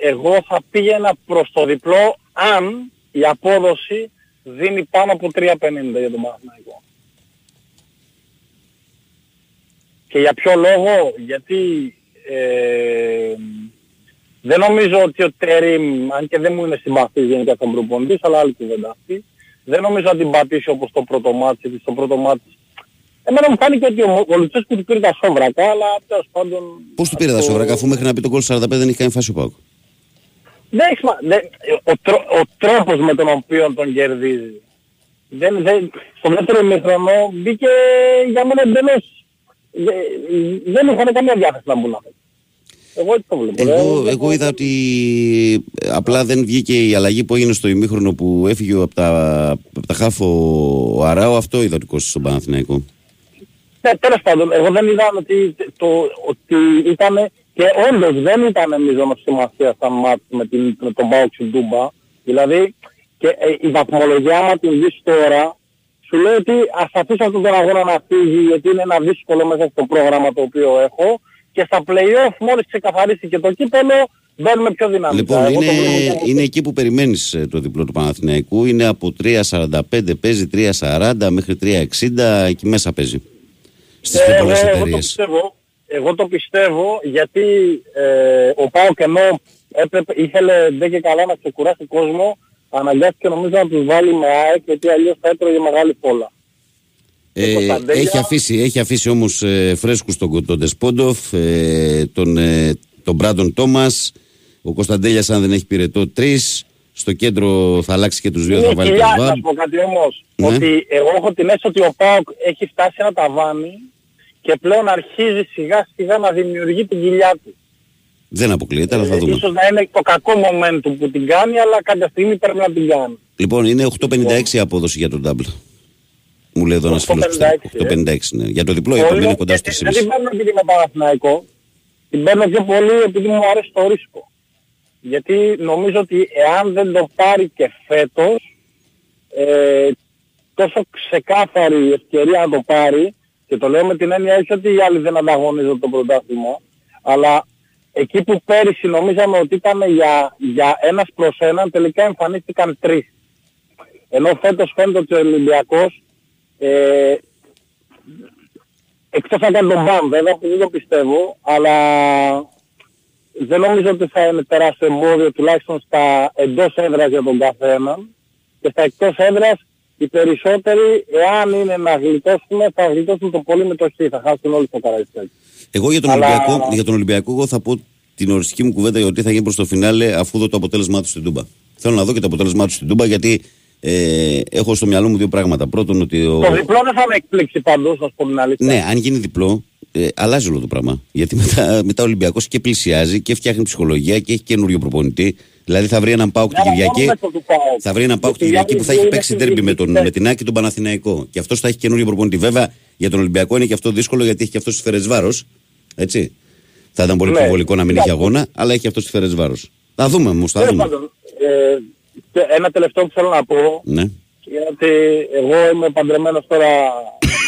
εγώ θα πήγαινα προς το διπλό αν η απόδοση δίνει πάνω από 3,50 για τον Παναθηναϊκό. Και για ποιο λόγο, γιατί δεν νομίζω ότι ο Τερίμ, αν και δεν μου είναι συμπαθής γενικά στον προπονητής, αλλά άλλη κουβέντα αυτή, δεν νομίζω να την πατήσει όπως το πρώτο μάτσι, γιατί στο πρώτο μάτσι. Εμένα μου φάνηκε ότι ο Λουτσέσκου του πήρε τα σόβρακα, αλλά τέλος πάντων... Πώς του πήρε τα σόβρακα, αφού μέχρι να πει τον κόλ 45 δεν είχε κάνει φάση ο ΠΑΟΚ. Ο τρόπος με τον οποίο τον κερδίζει. Στο δεύτερο ημίχρονο μπήκε για μένα εντελώς. Δεν είχαν καμία διάθεση να μπουν. Εγώ είδα ότι απλά δεν βγήκε η αλλαγή που έγινε στο ημίχρονο που έφυγε από τα χάφο ο Αράου, αυτό είδα ότι κόστησε στον Παναθηναϊκό. Ναι, τέλος πάντων, εγώ δεν είδα ότι ήταν και όντως δεν ήταν μείζωνα σημασία στα μάτς με τον Πάο Ξιντούμπα, δηλαδή και η βαθμολογιά μου την δεις τώρα, σου λέει ότι ας αφήσω αυτόν τον αγώνα να φύγει γιατί είναι ένα δύσκολο μέσα στο πρόγραμμα το οποίο έχω. Και στα play-off μόλις ξεκαθαρίσει και το κύπελο μπαίνουμε πιο δυνατά. Λοιπόν, είναι εκεί που περιμένεις το διπλό του Παναθηναϊκού. Είναι από 3.45 παίζει 3.40 μέχρι 3.60 εκεί μέσα παίζει. Στις πολλές εταιρείες. Εγώ το πιστεύω γιατί ο ΠΑΟΚ ενώ ήθελε ντε και καλά να ξεκουράσει κόσμο αναγκάστηκε νομίζω να τους βάλει με ΑΕΚ γιατί αλλιώς θα έτρωγε μεγάλη πόλα. Έχει αφήσει όμως φρέσκους τον Ντεσπόντοφ, τον Μπράντον Τόμας, ο Κωνσταντέλιας αν δεν έχει πυρετό 3, στο κέντρο θα αλλάξει και τους δύο, θα βάλει τον Βαρ. Θα σου πω κάτι όμως, ότι εγώ έχω την αίσθηση ότι ο ΠΑΟΚ έχει φτάσει ένα ταβάνι και πλέον αρχίζει σιγά σιγά να δημιουργεί την κοιλιά του. Δεν αποκλείεται, αλλά θα δούμε. Ίσως να είναι το κακό momentum που την κάνει, αλλά κάποια στιγμή πρέπει να την κάνει. Λοιπόν, είναι 8.56 απόδοση για τον double. Μου λέει εδώ ένας φίλος που θέλει 8.56 ναι. Για το διπλό είπαμε είναι κοντά στο 3,5. Δεν την παίρνω επειδή είμαι Παναθηναϊκό, την παίρνω πιο πολύ επειδή μου αρέσει το ρίσκο. Γιατί νομίζω ότι εάν δεν το πάρει και φέτος, τόσο ξεκάθαρη ευκαιρία να το πάρει, και το λέω με την έννοια όχι ότι οι άλλοι δεν ανταγωνίζονται το πρωτάθλημα, αλλά εκεί που πέρυσι νομίζαμε ότι ήταν για ένας προς έναν, τελικά εμφανίστηκαν τρεις. Ενώ φέτος φαίνεται ότι ο Ολυμπιακός εκτός αν κάνει τον μπαμ βέβαια που δεν το πιστεύω, αλλά δεν νομίζω ότι θα είναι τεράστιο εμπόδιο τουλάχιστον στα εντός έδρας για τον καθέναν, και στα εκτός έδρας οι περισσότεροι εάν είναι να γλιτώσουν θα γλιτώσουν το πολύ με το χ, θα χάσουν όλοι το Καραϊσκάκι. Εγώ για τον Ολυμπιακό εγώ θα πω την οριστική μου κουβέντα για ότι θα γίνει προς το φινάλε αφού δω το αποτέλεσμά του στην Τούμπα. Θέλω να δω και το αποτέλεσμά του στην Τούμπα γιατί έχω στο μυαλό μου δύο πράγματα. Πρώτον, ότι το διπλό δεν θα με εκπλήξει παντού, θα σου πω την αλήθεια. Ναι, αν γίνει διπλό, αλλάζει όλο το πράγμα. Γιατί μετά ο Ολυμπιακός και πλησιάζει και φτιάχνει ψυχολογία και έχει καινούριο προπονητή. Δηλαδή θα βρει έναν ΠΑΟΚ την Κυριακή που θα έχει παίξει ντέρμπι με την ΑΕΚ και τον Παναθηναϊκό. Και αυτό θα έχει καινούριο προπονητή. Βέβαια για τον Ολυμπιακό είναι και αυτό δύσκολο γιατί έχει και αυτό τη Φέρεντσβάρος. Έτσι. Θα ήταν πολύ υπερβολικό να μην έχει αγώνα, αλλά έχει αυτό τη Φέρεντσβάρος. Θα δούμε όμως. Και ένα τελευταίο που θέλω να πω, ναι. Γιατί εγώ είμαι παντρεμένος τώρα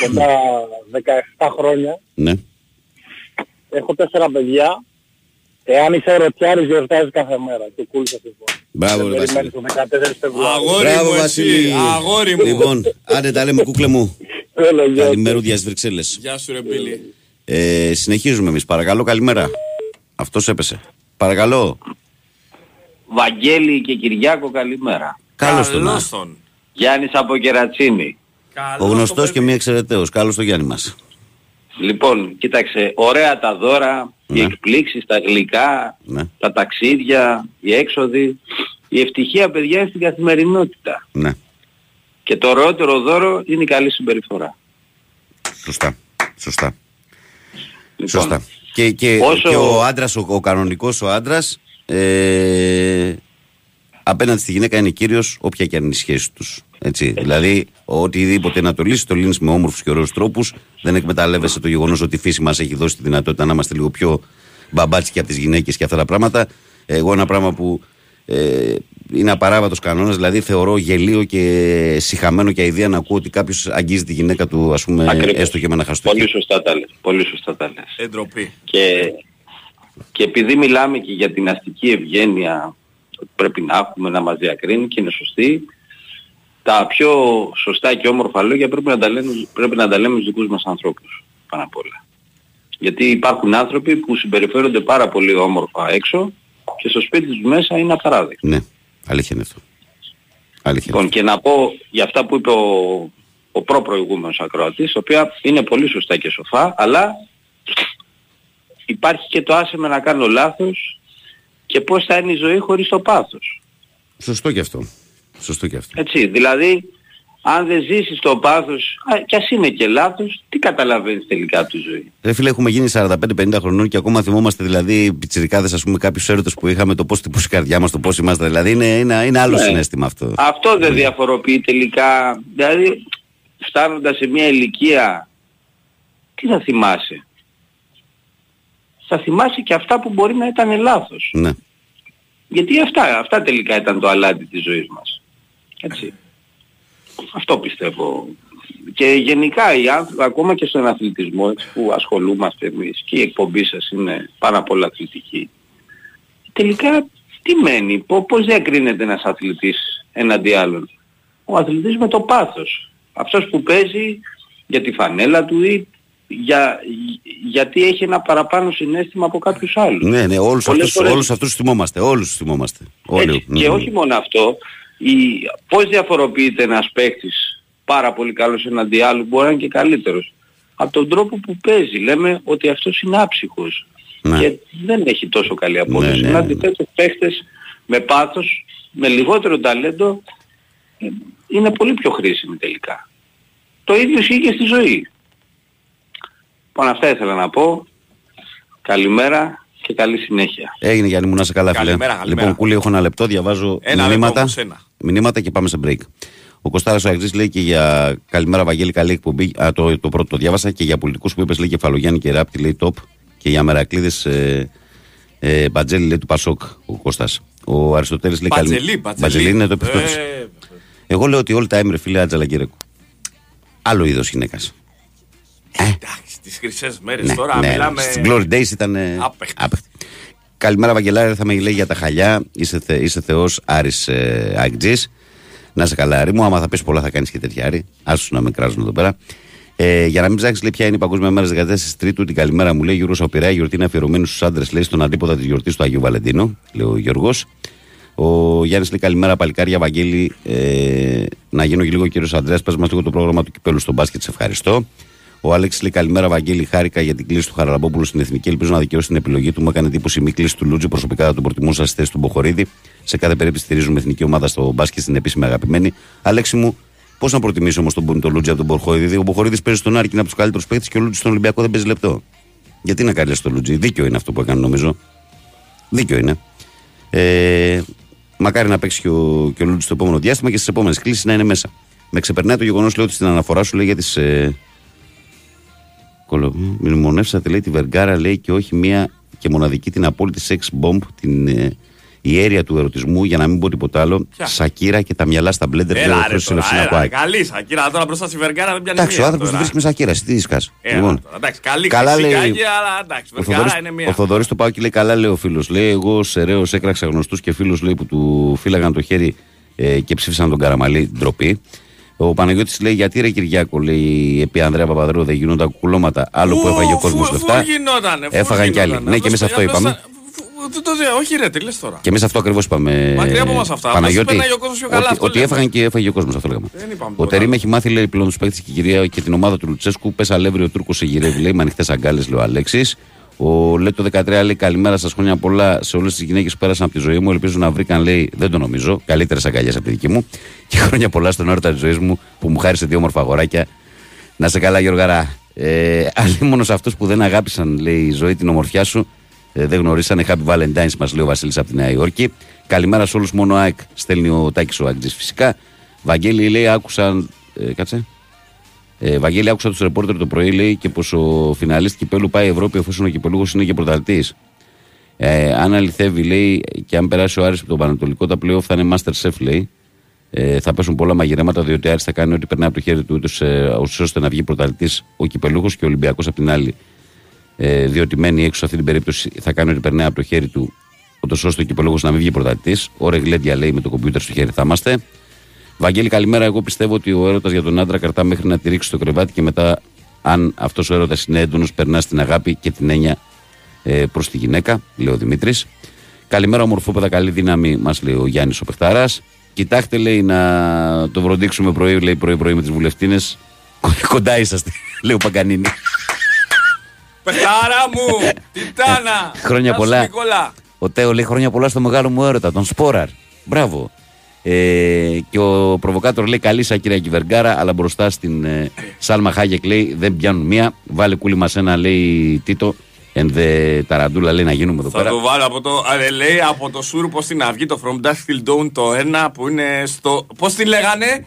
κοντά 17 χρόνια, ναι. Έχω 4 παιδιά, εάν είσαι ερωτιάρης γιορτάζεις κάθε μέρα και κούλησα συμφωνία. Μπράβο ρε Βασίλη. Αγόρι μου, αγόρι μου. Λοιπόν, άντε τα λέμε κούκλε μου. Καλημέρουδια στις Βρυξέλλες. Γεια σου, ρε Μπίλη. Συνεχίζουμε εμείς. Παρακαλώ, καλημέρα. Αυτός έπεσε. Παρακαλώ. Βαγγέλη και Κυριάκο, καλημέρα. Καλώς τον. Γιάννης από Κερατσίνη. Ο γνωστός και μη εξαιρεταίος. Καλώς τον Γιάννη μας. Λοιπόν, κοίταξε, ωραία τα δώρα, ναι, οι εκπλήξεις, τα γλυκά, ναι, τα ταξίδια, οι έξοδοι. Η ευτυχία, παιδιά, είναι στην καθημερινότητα. Ναι. Και το ωραιότερο δώρο είναι η καλή συμπεριφορά. Σωστά. Σωστά. Λοιπόν, σωστά. Και ο άντρας, ο κανονικός ο άντρας, απέναντι στη γυναίκα είναι κύριος, όποια και αν είναι η σχέση τους. Έτσι. Δηλαδή, οτιδήποτε να το λύσεις, το λύνεις με όμορφους και ωραίους τρόπους. Δεν εκμεταλλεύεσαι το γεγονός ότι η φύση μας έχει δώσει τη δυνατότητα να είμαστε λίγο πιο μπαμπάτσικοι από τις γυναίκες και αυτά τα πράγματα. Εγώ ένα πράγμα που είναι απαράβατος κανόνας, δηλαδή θεωρώ γελίο και σιχαμένο και αηδία να ακούω ότι κάποιος αγγίζει τη γυναίκα του, ας πούμε, έστω και με ένα χαστούκι. Πολύ σωστά τα λες. Πολύ σωστά τα λες. Εντροπή. Και επειδή μιλάμε και για την αστική ευγένεια, πρέπει να έχουμε να μας διακρίνει και είναι σωστή. Τα πιο σωστά και όμορφα λόγια πρέπει να τα λέμε στους δικούς μας ανθρώπους πάνω απ' όλα. Γιατί υπάρχουν άνθρωποι που συμπεριφέρονται πάρα πολύ όμορφα έξω και στο σπίτι τους μέσα είναι απαράδεκτο. Ναι, αλήθεια είναι αυτό. Λοιπόν, και να πω για αυτά που είπε ο προπροηγούμενος ακροατής, τα οποία είναι πολύ σωστά και σοφά, αλλά υπάρχει και το άσε με να κάνω λάθος και πώς θα είναι η ζωή χωρίς το πάθος. Σωστό και αυτό. Σωστό και αυτό. Έτσι, δηλαδή, αν δεν ζήσεις το πάθος, κι ας είναι και λάθος, τι καταλαβαίνεις τελικά από τη ζωή. Ρε φίλε, έχουμε γίνει 45-50 χρονών και ακόμα θυμόμαστε, δηλαδή, πιτσιρικάδες, ας πούμε, κάποιους έρωτες που είχαμε, το πώς τυπούσε η καρδιά μας, το πώς είμαστε. Δηλαδή, είναι άλλο συναίσθημα αυτό. Αυτό δεν διαφοροποιεί τελικά. Δηλαδή, φτάνοντας σε μια ηλικία, τι θα θυμάσαι. Θα θυμάσαι και αυτά που μπορεί να ήταν λάθος. Ναι. Γιατί αυτά τελικά ήταν το αλάτι της ζωής μας. Έτσι. Αυτό πιστεύω. Και γενικά οι άνθρωποι, ακόμα και στον αθλητισμό, έτσι, που ασχολούμαστε εμείς και η εκπομπή σας είναι πάρα πολύ αθλητική. Τελικά τι μένει, πώς διακρίνεται ένας αθλητής έναντι άλλων. Ο αθλητής με το πάθος. Αυτός που παίζει για τη φανέλα του ή γιατί έχει ένα παραπάνω συναίσθημα από κάποιους άλλους. Ναι, όλους αυτούς θυμόμαστε. Όλους θυμόμαστε. Έτσι, και όχι μόνο αυτό, πώς διαφοροποιείται ένας παίκτης πάρα πολύ καλός εναντί άλλου, μπορεί να είναι και καλύτερος, από τον τρόπο που παίζει. Λέμε ότι αυτός είναι άψυχος, ναι, και δεν έχει τόσο καλή απόδοση. Ναι, ναι, ναι. Αντιθέτως, παίκτες με πάθος, με λιγότερο ταλέντο, είναι πολύ πιο χρήσιμοι τελικά. Το ίδιο ισχύει και στη ζωή. Λοιπόν, αυτά ήθελα να πω. Καλημέρα και καλή συνέχεια. Έγινε, Γιάννη μου, να σε καλά, καλημέρα, φίλε. Καλημέρα. Λοιπόν, Κούλη, έχω ένα λεπτό, διαβάζω μηνύματα και πάμε σε break. Ο Κωστάρας ο Αγγής λέει και για καλημέρα Βαγγέλη, καλή εκπομπή. Το πρώτο το διάβασα και για πολιτικούς που είπες, λέει Κεφαλογιάννη και Ράπτη, λέει top. Και για Μερακλίδες Μπατζέλη, λέει του Πασόκ ο Κώστας. Ο Αριστοτέλης λέει Μπατζελή είναι το πιστό της. Εγώ λέω ότι all time, ρε φίλε, Άτζαλα Γκυρέκου. Άλλο είδος γυναίκας. Εντάξει, τις χρυσές μέρες, ναι, τώρα, ναι, μιλάμε. Στις Glory Days ήταν άπεχτη. Καλημέρα Βαγγελάρη, θα με λέει για τα χαλιά. Είσαι θεός Άρης Αγκτζής. Να είσαι καλά, Άρη μου. Άμα θα πεις πολλά θα κάνεις και τέτοια, Άρη. Άσους να με κράζουν εδώ πέρα. Για να μην ψάξεις, λέει ποια είναι η Παγκόσμια Μέρα 14 Τρίτου. Την καλημέρα μου λέει Γιώργος Απειρά. Η γιορτή είναι αφιερωμένη στους άντρες, λέει, στον αντίποδα της γιορτής του Αγίου Βαλεντίνου. Λέει ο Γιώργος. Ο Γιάννης λέει καλημέρα παλικάρια, Βαγγέλη. Να γίνω και λίγο κύριος Αντρέας. Πες μας λίγο το πρόγραμμα του κυπέλου στον μπάσκετ, σε ευχαριστώ. Ο Άλεξ λέει καλημέρα, Βαγγέλη. Χάρηκα για την κλίση του Χαραλαμπόπουλου στην Εθνική. Ελπίζω να δικαιώσει την επιλογή του. Μου έκανε εντύπωση η μη κλίση του Λούτζη. Προσωπικά θα τον προτιμούσα στη θέση του Μποχορίδη. Σε κάθε περίπτωση στηρίζουμε εθνική ομάδα στο μπάσκετ, στην επίσημη αγαπημένη. Αλέξη μου, πώς να προτιμήσω όμως τον Λούτζη από τον Μποχορίδη. Ο Μποχορίδη παίζει στον Άρη και είναι από τους καλύτερους παίκτες και ο Λούτζη στον Ολυμπιακό δεν παίζει λεπτό. Γιατί να καλέσει τον Λούτζη. Δίκιο είναι αυτό που έκανε, νομίζω. Δίκιο είναι. Μακάρι να παίξει και ο Λούτζη στο επόμενο διάστημα και στις επόμενες κλίσεις να είναι μέσα. Με ξεπερνάει το γεγονός, λέω, ότι στην αναφορά σου λέει για τις. Μνημονεύσατε, λέει, τη Βεργκάρα, λέει, και όχι μία και μοναδική, την απόλυτη σεξ μπομπ, την ιέρεια του ερωτισμού, για να μην πω τίποτα άλλο. Σακίρα και τα μυαλά στα μπλέντερ. Έλα, ρε, καλή Σακίρα τώρα μπροστά στη Βεργκάρα, δεν πιάνει. Εντάξει, ο άνθρωπος βρίσκει με Σακίρα, τι δίσκας. Λοιπόν, εντάξει, καλή Σακίρα, αλλά εντάξει, Βεργκάρα είναι μία. Ο Θοδωρής του ΠΑΟΚ λέει καλά, λέει ο φίλος. Λέει, εγώ σεραίος έκραξα γνωστούς και φίλους, λέει, που του φύλαγαν το χέρι και ψήφισαν τον Καραμαλή, ντροπή. Ο Παναγιώτης λέει: γιατί ρε Κυριάκο, λέει, επί Ανδρέα Παπανδρέου δεν γίνονταν κουκουλώματα. Άλλο που έφαγε ο κόσμος λεφτά. Έφαγαν κι άλλοι. Ναι, και εμείς αυτό είπαμε. Όχι, ρε, τι λες τώρα. Και εμείς αυτό ακριβώς είπαμε. Μακριά από μας αυτά. Παναγιώτη, ότι έφαγαν και έφαγε ο κόσμος, αυτό λέγαμε. Ο Τερήμ έχει μάθει, λέει, πλέον τους παίκτες και την ομάδα του Λουτσέσκου. Πες αλεύρι, ο Τούρκος σε γυρεύει, λέει, με ανοιχτές αγκάλες, λέει ο Αλέξης. Ο Λέτο 13 λέει: καλημέρα σας, χρόνια πολλά σε όλες τις γυναίκες που πέρασαν από τη ζωή μου. Ελπίζω να βρήκαν, λέει, δεν το νομίζω, καλύτερες αγκαλιές από τη δική μου. Και χρόνια πολλά στον έρωτα της ζωής μου που μου χάρισε δύο όμορφα αγοράκια. Να σε καλά, Γιωργαρά. Αλίμονος αυτούς που δεν αγάπησαν, λέει, η ζωή την ομορφιά σου. Δεν γνωρίσανε. Happy Valentine's, μας λέει ο Βασίλης από τη Νέα Υόρκη. Καλημέρα σε όλους, μόνο ΑΕΚ στέλνει ο Τάκης ο Αγκτζής φυσικά. Βαγγέλη, λέει, άκουσαν. Κάτσε. Βαγγέλη, άκουσα τους ρεπόρτερ το πρωί, λέει, και πως ο φιναλίστ κυπέλου πάει Ευρώπη, εφόσον ο κυπελούχος είναι και πρωταθλητής. Αν αληθεύει, λέει, και αν περάσει ο Άρης από τον Πανετολικό, τα playoff θα είναι master chef, λέει. Θα πέσουν πολλά μαγειρέματα, διότι ο Άρης θα κάνει ό,τι περνάει από το χέρι του, ώστε να βγει πρωταθλητής ο κυπελούχος, και ο Ολυμπιακός απ' την άλλη. Διότι μένει έξω σε αυτή την περίπτωση, θα κάνει ό,τι περνάει από το χέρι του, ώστε ο κυπελούχος να μην βγει πρωταθλητής. Ωραία γλέντια, λέει, με το κομπιούτερ στο χέρι θα είμαστε. Βαγγέλη, καλημέρα. Εγώ πιστεύω ότι ο έρωτας για τον άντρα κρατά μέχρι να τη ρίξει το κρεβάτι, και μετά, αν αυτός ο έρωτας είναι έντονος, περνά στην αγάπη και την έννοια προς τη γυναίκα, λέει ο Δημήτρης. Καλημέρα, ομορφόπεδα. Καλή δύναμη, μας λέει ο Γιάννης ο Πεχτάρας. Κοιτάξτε, λέει, να το βροντίξουμε πρωί, λέει, πρωί-πρωί με τις βουλευτίνες. Κοντά είσαστε, λέει ο Παγκανίνη. Πεχτάρα μου, Τιτάνα. Χρόνια πολλά. Ο Τέο λέει: χρόνια πολλά στο μεγάλο μου έρωτα, τον Σπόραρ. Μπράβο. Και ο προβοκάτορ λέει: καλή Σακίρα και Βεργκάρα, αλλά μπροστά στην Σάλμα Χάγεκ, λέει, δεν πιάνουν μία. Βάλε κούλι μας ένα, λέει Τίτο. Ενδε ταραντούλα, λέει, να γίνουμε εδώ πέρα. Θα το βάλω από το, λέει, από το Σούρ, πώς την αυγή, το From Dusk Till Dawn, το ένα που είναι στο. Πώς την λέγανε?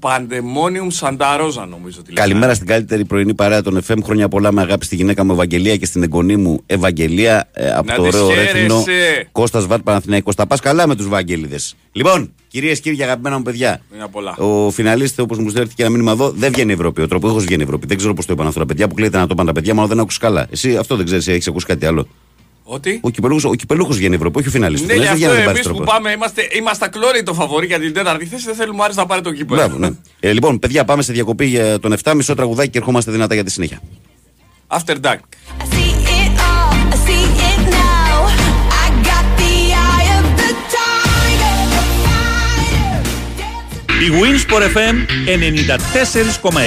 Παντεμόνιουμ Σανταρόζα, νομίζω. Καλημέρα στην καλύτερη πρωινή παρέα των FM. Χρόνια πολλά, με αγάπη στη γυναίκα μου Ευαγγελία και στην εγγονή μου Ευαγγελία. Από να το ωραίο Ρέθινο. Κώστας Βατ, Παναθηναϊκός. Τα πας καλά με τους Βαγγελίδες. Λοιπόν, κυρίες, κύριοι, αγαπημένα μου παιδιά. Ο φιναλίστ, όπως μου στέλνει και ένα μήνυμα εδώ, δεν βγαίνει Ευρώπη. Ο τροπόχος βγαίνει Ευρώπη. Δεν ξέρω πώς το είπαν αυτά τα παιδιά που κλαίτε να το πάνε τα παιδιά, μάλλον δεν άκουσα καλά. Εσύ αυτό δεν ξέρεις, έχεις ακούσει κάτι άλλο? Ότι? Ο κυπελούχος βγαίνει Ευρώπη, όχι ο φιναλίστης. Ναι, γι' αυτό εμείς που πάμε είμαστε ακλόροι το φαβορί για την τέταρτη θέση. Δεν θέλουμε Άρης να πάρει το κύπελο. Μπράβο, ναι. Λοιπόν, παιδιά, πάμε σε διακοπή για τον 7,5 τραγουδάκι και ερχόμαστε δυνατά για τη συνέχεια. After Dark. Η Bewin Sport FM 94,6.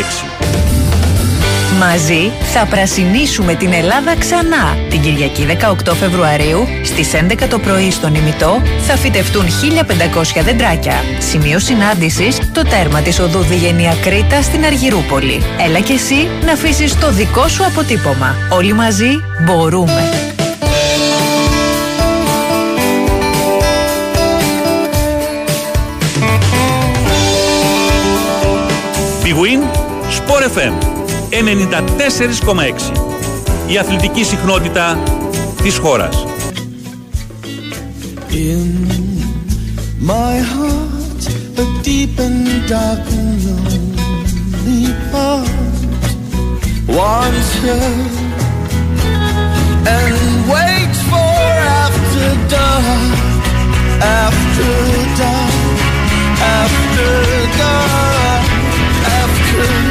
Μαζί θα πρασινίσουμε την Ελλάδα ξανά. Την Κυριακή 18 Φεβρουαρίου στις 11 το πρωί στον Ημιτό θα φυτευτούν 1.500 δεντράκια. Σημείο συνάντησης το τέρμα της οδού Διγενεία Κρήτα στην Αργυρούπολη. Έλα και εσύ να αφήσεις το δικό σου αποτύπωμα. Όλοι μαζί μπορούμε. Bewin Sport FM 94,6. Η αθλητική συχνότητα της χώρας. In my heart, the deep and dark and lonely heart wants her and waits for after dark, after dark, after dark, after dark.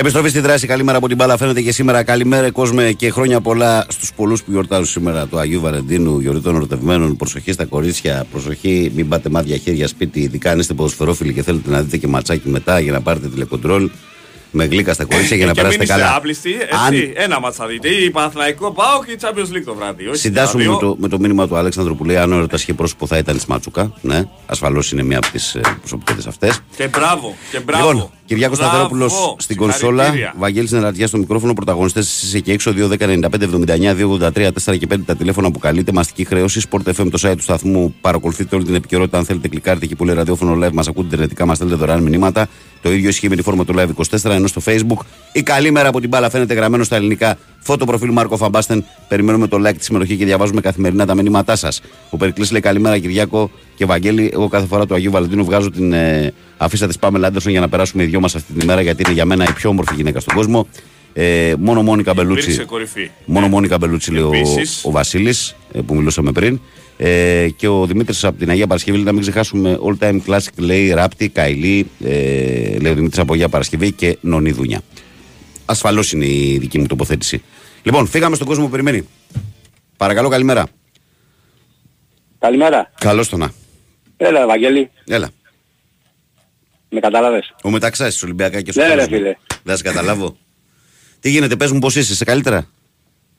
Επιστροφή στη δράση, καλή μέρα από την μπάλα. Φαίνεται και σήμερα. Καλημέρα, κόσμε, και χρόνια πολλά στους πολλούς που γιορτάζουν σήμερα του Αγίου Βαλεντίνου, γιορτή των ερωτευμένων. Προσοχή στα κορίτσια, προσοχή, μην πάτε μάτια χέρια σπίτι, ειδικά αν είστε ποδοσφαιρόφιλοι και θέλετε να δείτε και ματσάκι μετά για να πάρετε τηλεκοντρόλ. Με γλύκα στα κορίτσια για να περάσετε καλά. Είστε άπλιστοι, έτσι, αν... ένα ματς θα δείτε. Ή Παναθηναϊκό ΠΑΟΚ και η Champions League το βράδυ. Συντάσσουμε με το μήνυμα του Αλέξανδρου που λέει: αν ο ερωτάς είχε πρόσωπο θα ήταν τη Ματσούκα. Ναι, ασφαλώς είναι μία από τις προσωπικότητες αυτές. Και μπράβο, και μπράβο. Λοιπόν, Κυριάκος Σταθερόπουλος στην κονσόλα, Βαγγέλης Νεραντζιάς στο μικρόφωνο, πρωταγωνιστές εσείς εκεί έξω. 2-10-95-79-283-4 και 5 τα τηλέφωνα που καλείτε. Μαστική χρέωση, Sport FM, το site του σταθμού. Παρακολουθείτε όλη την επικαιρότητα. Αν θέλετε, κλικάρετε εκεί που λέει ραδιόφωνο live, μας ακούτε ιντερνετικά, μας στέλνετε δωρεάν μηνύματα. Το ίδιο ισχύει με τη φόρμα του Live 24, ενώ στο Facebook η καλή μέρα από την μπάλα φαίνεται γραμμένο στα ελληνικά. Φωτοπροφίλ Μάρκο Φαμπάστεν. Περιμένουμε το like, τη συμμετοχή και διαβάζουμε καθημερινά τα μηνύματά σας. Ο Περικλής λέει: καλημέρα Κυριάκο και Βαγγέλη. Εγώ κάθε φορά του Αγίου Βαλεντίνου βγάζω την αφίσα της Πάμελα Άντερσον για να περάσουμε οι δυο μας αυτή τη μέρα, γιατί είναι για μένα η πιο όμορφη γυναίκα στον κόσμο. Μόνο Μόνικα Μπελούτσι. Μόνο Μόνικα Μπελούτσι, λέει ο Βασίλης που μιλούσαμε πριν. Και ο Δημήτρης από την Αγία Παρασκευή, να μην ξεχάσουμε all time classic, λέει Ράπτη, Καηλή, λέει ο Δημήτρης από Αγία Παρασκευή, και Νονή Δουνιά. Ασφαλώς είναι η δική μου τοποθέτηση. Λοιπόν, φύγαμε στον κόσμο που περιμένει. Παρακαλώ, καλημέρα. Καλημέρα. Καλώς το να. Έλα, Βαγγέλη. Έλα. Με κατάλαβες. Ο μεταξάς Ολυμπιακά και σου πέρα. Δεν σε καταλάβω. Τι γίνεται, πες μου πώς είσαι, σε καλύτερα?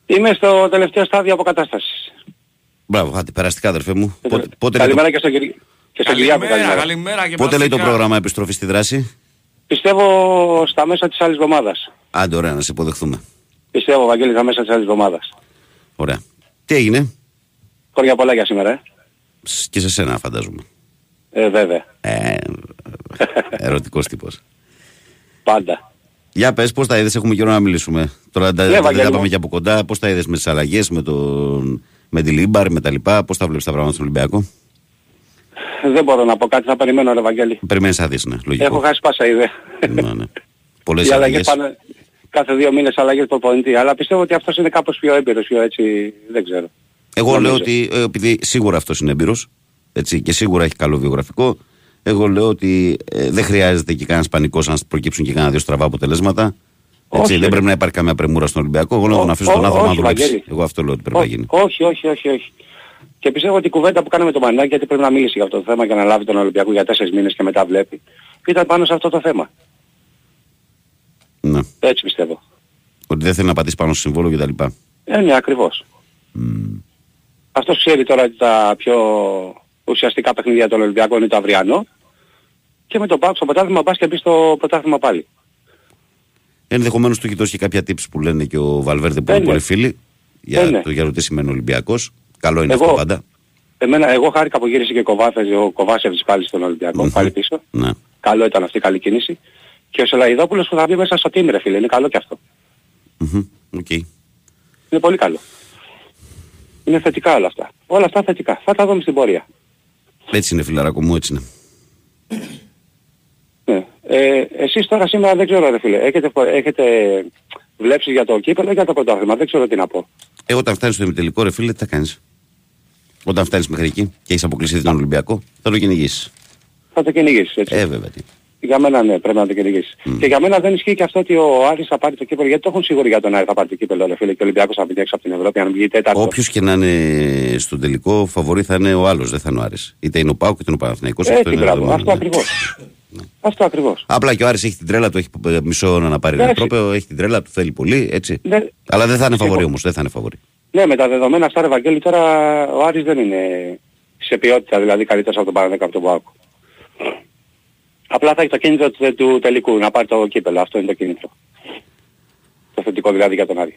Είμαι στο τελευταίο στάδιο αποκατάστασης. Μπράβο, άντε, περαστικά αδερφέ μου. Πότε καλημέρα και στον Κυριάκο. Καλημέρα και πότε λέει το πρόγραμμα επιστροφή στη δράση? Πιστεύω στα μέσα της άλλης εβδομάδας. Άντε, ωραία, να σε υποδεχθούμε. Πιστεύω, Βαγγέλη, στα μέσα της άλλης εβδομάδας. Ωραία. Τι έγινε? Χρόνια πολλά για σήμερα, Και σε σένα, φαντάζομαι. Βέβαια. Ερωτικός τύπος. Πάντα. Για πες, πώς τα είδες, έχουμε καιρό να μιλήσουμε. Τώρα τα πάμε και από κοντά. Πώς τα είδες με τις αλλαγές, με τον Μεντιλίμπαρ, με τα λοιπά? Πώς τα βλέπεις τα πράγματα στον Ολυμπιακό? Δεν μπορώ να πω κάτι, θα περιμένω, ρε Βαγγέλη. Περιμένεις να δεις, ναι, λογικό. Έχω χάσει πάσα ιδέα. Ναι. Πολλές αλλαγές. Πάνε, κάθε δύο μήνες αλλαγές προπονητή. Αλλά πιστεύω ότι αυτός είναι κάπως πιο έμπειρος, πιο έτσι, δεν ξέρω. Εγώ νομίζω. Λέω ότι επειδή σίγουρα αυτός είναι έμπειρος, έτσι, και σίγουρα έχει καλό βιογραφικό. Εγώ λέω ότι δεν χρειάζεται και κανένας πανικός αν προκύψουν και κανένα δύο στραβά αποτελέσματα. Έτσι, δεν πρέπει να υπάρχει καμία πρεμούρα στον Ολυμπιακό. Εγώ λέω να αφήσω τον άνθρωπο να δουλέψει. Εγώ αυτό λέω ότι πρέπει να γίνει. Όχι. Και πιστεύω ότι η κουβέντα που κάναμε τον Μανάκη, γιατί πρέπει να μιλήσει για αυτό το θέμα και να λάβει τον Ολυμπιακό για 4 μήνες και μετά βλέπει, ήταν πάνω σε αυτό το θέμα. Ναι. Έτσι πιστεύω. Ότι δεν θέλει να πατήσει πάνω στο συμβόλαιο κτλ. Ναι, ακριβώς. Αυτό ξέρει τώρα ότι τα πιο ουσιαστικά παιχνίδια των Ολυμπιακών είναι το αυριανό, και με τον ΠΑΟΚ στο πρωτάθλημα πας και μπει στο πρωτάθλημα πάλι. Ενδεχομένως του έχει δώσει και κάποια tips που λένε και ο Βαλβέρντε που είναι πολύ φίλοι για το τι σημαίνει Ολυμπιακός. Καλό είναι αυτό πάντα. Εγώ χάρηκα που γύρισε και ο Κοβάσεβιτς πάλι στον Ολυμπιακό, πάλι πίσω. Ναι. Καλό ήταν αυτή η καλή κίνηση. Και ο Σελαϊδόπουλος που θα μπει μέσα στο team, ρε φίλε, είναι καλό και αυτό. Okay. Είναι πολύ καλό. Είναι θετικά όλα αυτά. Όλα αυτά θετικά. Θα τα δούμε στην πορεία. Έτσι είναι, φιλαράκο μου, έτσι είναι. Ναι. Εσείς τώρα σήμερα δεν ξέρω, ρε φίλε, έχετε βλέψει για το κύπελλο ή για το πρωτάθλημα? Δεν ξέρω τι να πω. Όταν φτάνεις στο ημιτελικό, ρε φίλε, τι θα κάνεις? Όταν φτάνεις μέχρι εκεί και έχεις αποκλειστεί τον Ολυμπιακό, θα το κυνηγήσεις. Θα το κυνηγήσεις, έτσι. Βέβαια. Για μένα ναι, πρέπει να το κυνηγήσεις. Και για μένα δεν ισχύει και αυτό ότι ο Άρης θα πάρει το κύπελλο, γιατί το έχουν σίγουροι για τον Άρη θα πάρει το κύπελλο, ρε φίλε, και ο Ολυμπιακός θα βγει έξω από την Ευρώπη, αν βγει τέταρτος. Όποιος και να είναι στον τελικό, φαβορί θα είναι ο άλλος, δεν θα είναι ο Άρης. Είτε είναι ο ΠΑΟΚ είτε είναι ο Παναθηναϊκός. Αυτό ακριβώς. Ναι. Αυτό ακριβώς. Απλά και ο Άρης έχει την τρέλα του, έχει μισό αιώνα να πάρει ένα τρόπαιο, έχει την τρέλα του, θέλει πολύ, έτσι. Αλλά δεν θα είναι φαβορί όμως, δεν θα είναι φαβορί. Ναι, με τα δεδομένα αυτά, ρε Βαγγέλη, τώρα ο Άρης δεν είναι σε ποιότητα, δηλαδή καλύτερος από τον Παναθηναϊκό, από τον ΠΑΟΚ. Απλά θα έχει το κίνητρο του τελικού, να πάρει το κύπελλο, αυτό είναι το κίνητρο. Το θετικό δηλαδή για τον Άρη.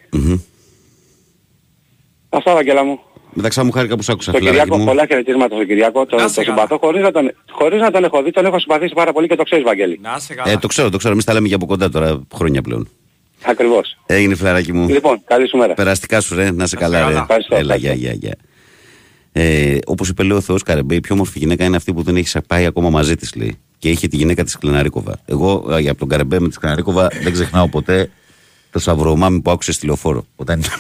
Αυτά, Βαγγέλα μου. Μεταξά μου, χάρηκα που σ' άκουσα. Στον Κυριάκο, πολλά χαιρετίσματα στον Κυριάκο. Τον συμπαθώ χωρίς να τον έχω δει, τον έχω συμπαθήσει πάρα πολύ και το ξέρεις, Βαγγέλη. Το ξέρω. Εμείς τα λέμε για από κοντά τώρα χρόνια πλέον. Ακριβώς. Έγινε, φιλαράκι μου. Λοιπόν, καλή σου μέρα. Περαστικά σου, ρε, να σε καλά, ρε. Έλα, γεια. Όπως είπε, λέει ο Θεός Καρεμπέ, η πιο όμορφη γυναίκα είναι αυτή που δεν έχει πάει ακόμα μαζί της, λέει. Και είχε τη γυναίκα της Κλεναρίκοβα. Εγώ από τον Καρεμπέ με τη Κλεναρίκοβα δεν ξεχνάω ποτέ. Το σαυρομάμι που άκουσε στη λεωφόρο όταν ήταν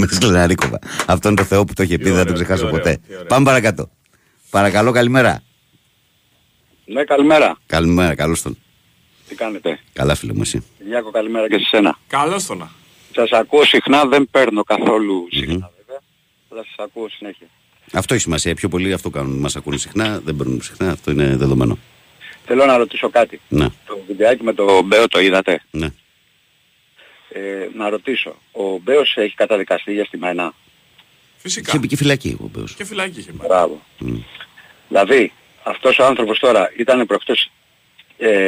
με τη Κλεναρίκοβα. Αυτό είναι το Θεό που το είχε πει, δεν το ξεχάσω ποτέ. Πάμε παρακάτω. Παρακαλώ, καλημέρα. Ναι, καλημέρα. Καλημέρα, καλώς τον. Τι κάνετε? Καλά φίλε μου, εσύ? Κυριάκο, καλημέρα και σε σένα. Καλώς το να. Σας ακούω συχνά, δεν παίρνω καθόλου συχνά βέβαια, αλλά σας ακούω συνέχεια. Αυτό έχει σημασία, πιο πολύ αυτό κάνουν, μας ακούνε συχνά, δεν παίρνουν συχνά, αυτό είναι δεδομένο. Θέλω να ρωτήσω κάτι. Ναι. Το βιντεάκι με το Μπέο το είδατε? Ναι. Να ρωτήσω, ο Μπέος έχει καταδικαστεί για στιμένα? Φυσικά. Είχε πει και φυλακή ο Μπέος. Και φυλακή είχε πει. Μπράβο. Δηλαδή, αυτός ο άνθρωπος τώρα ήταν προεκτός,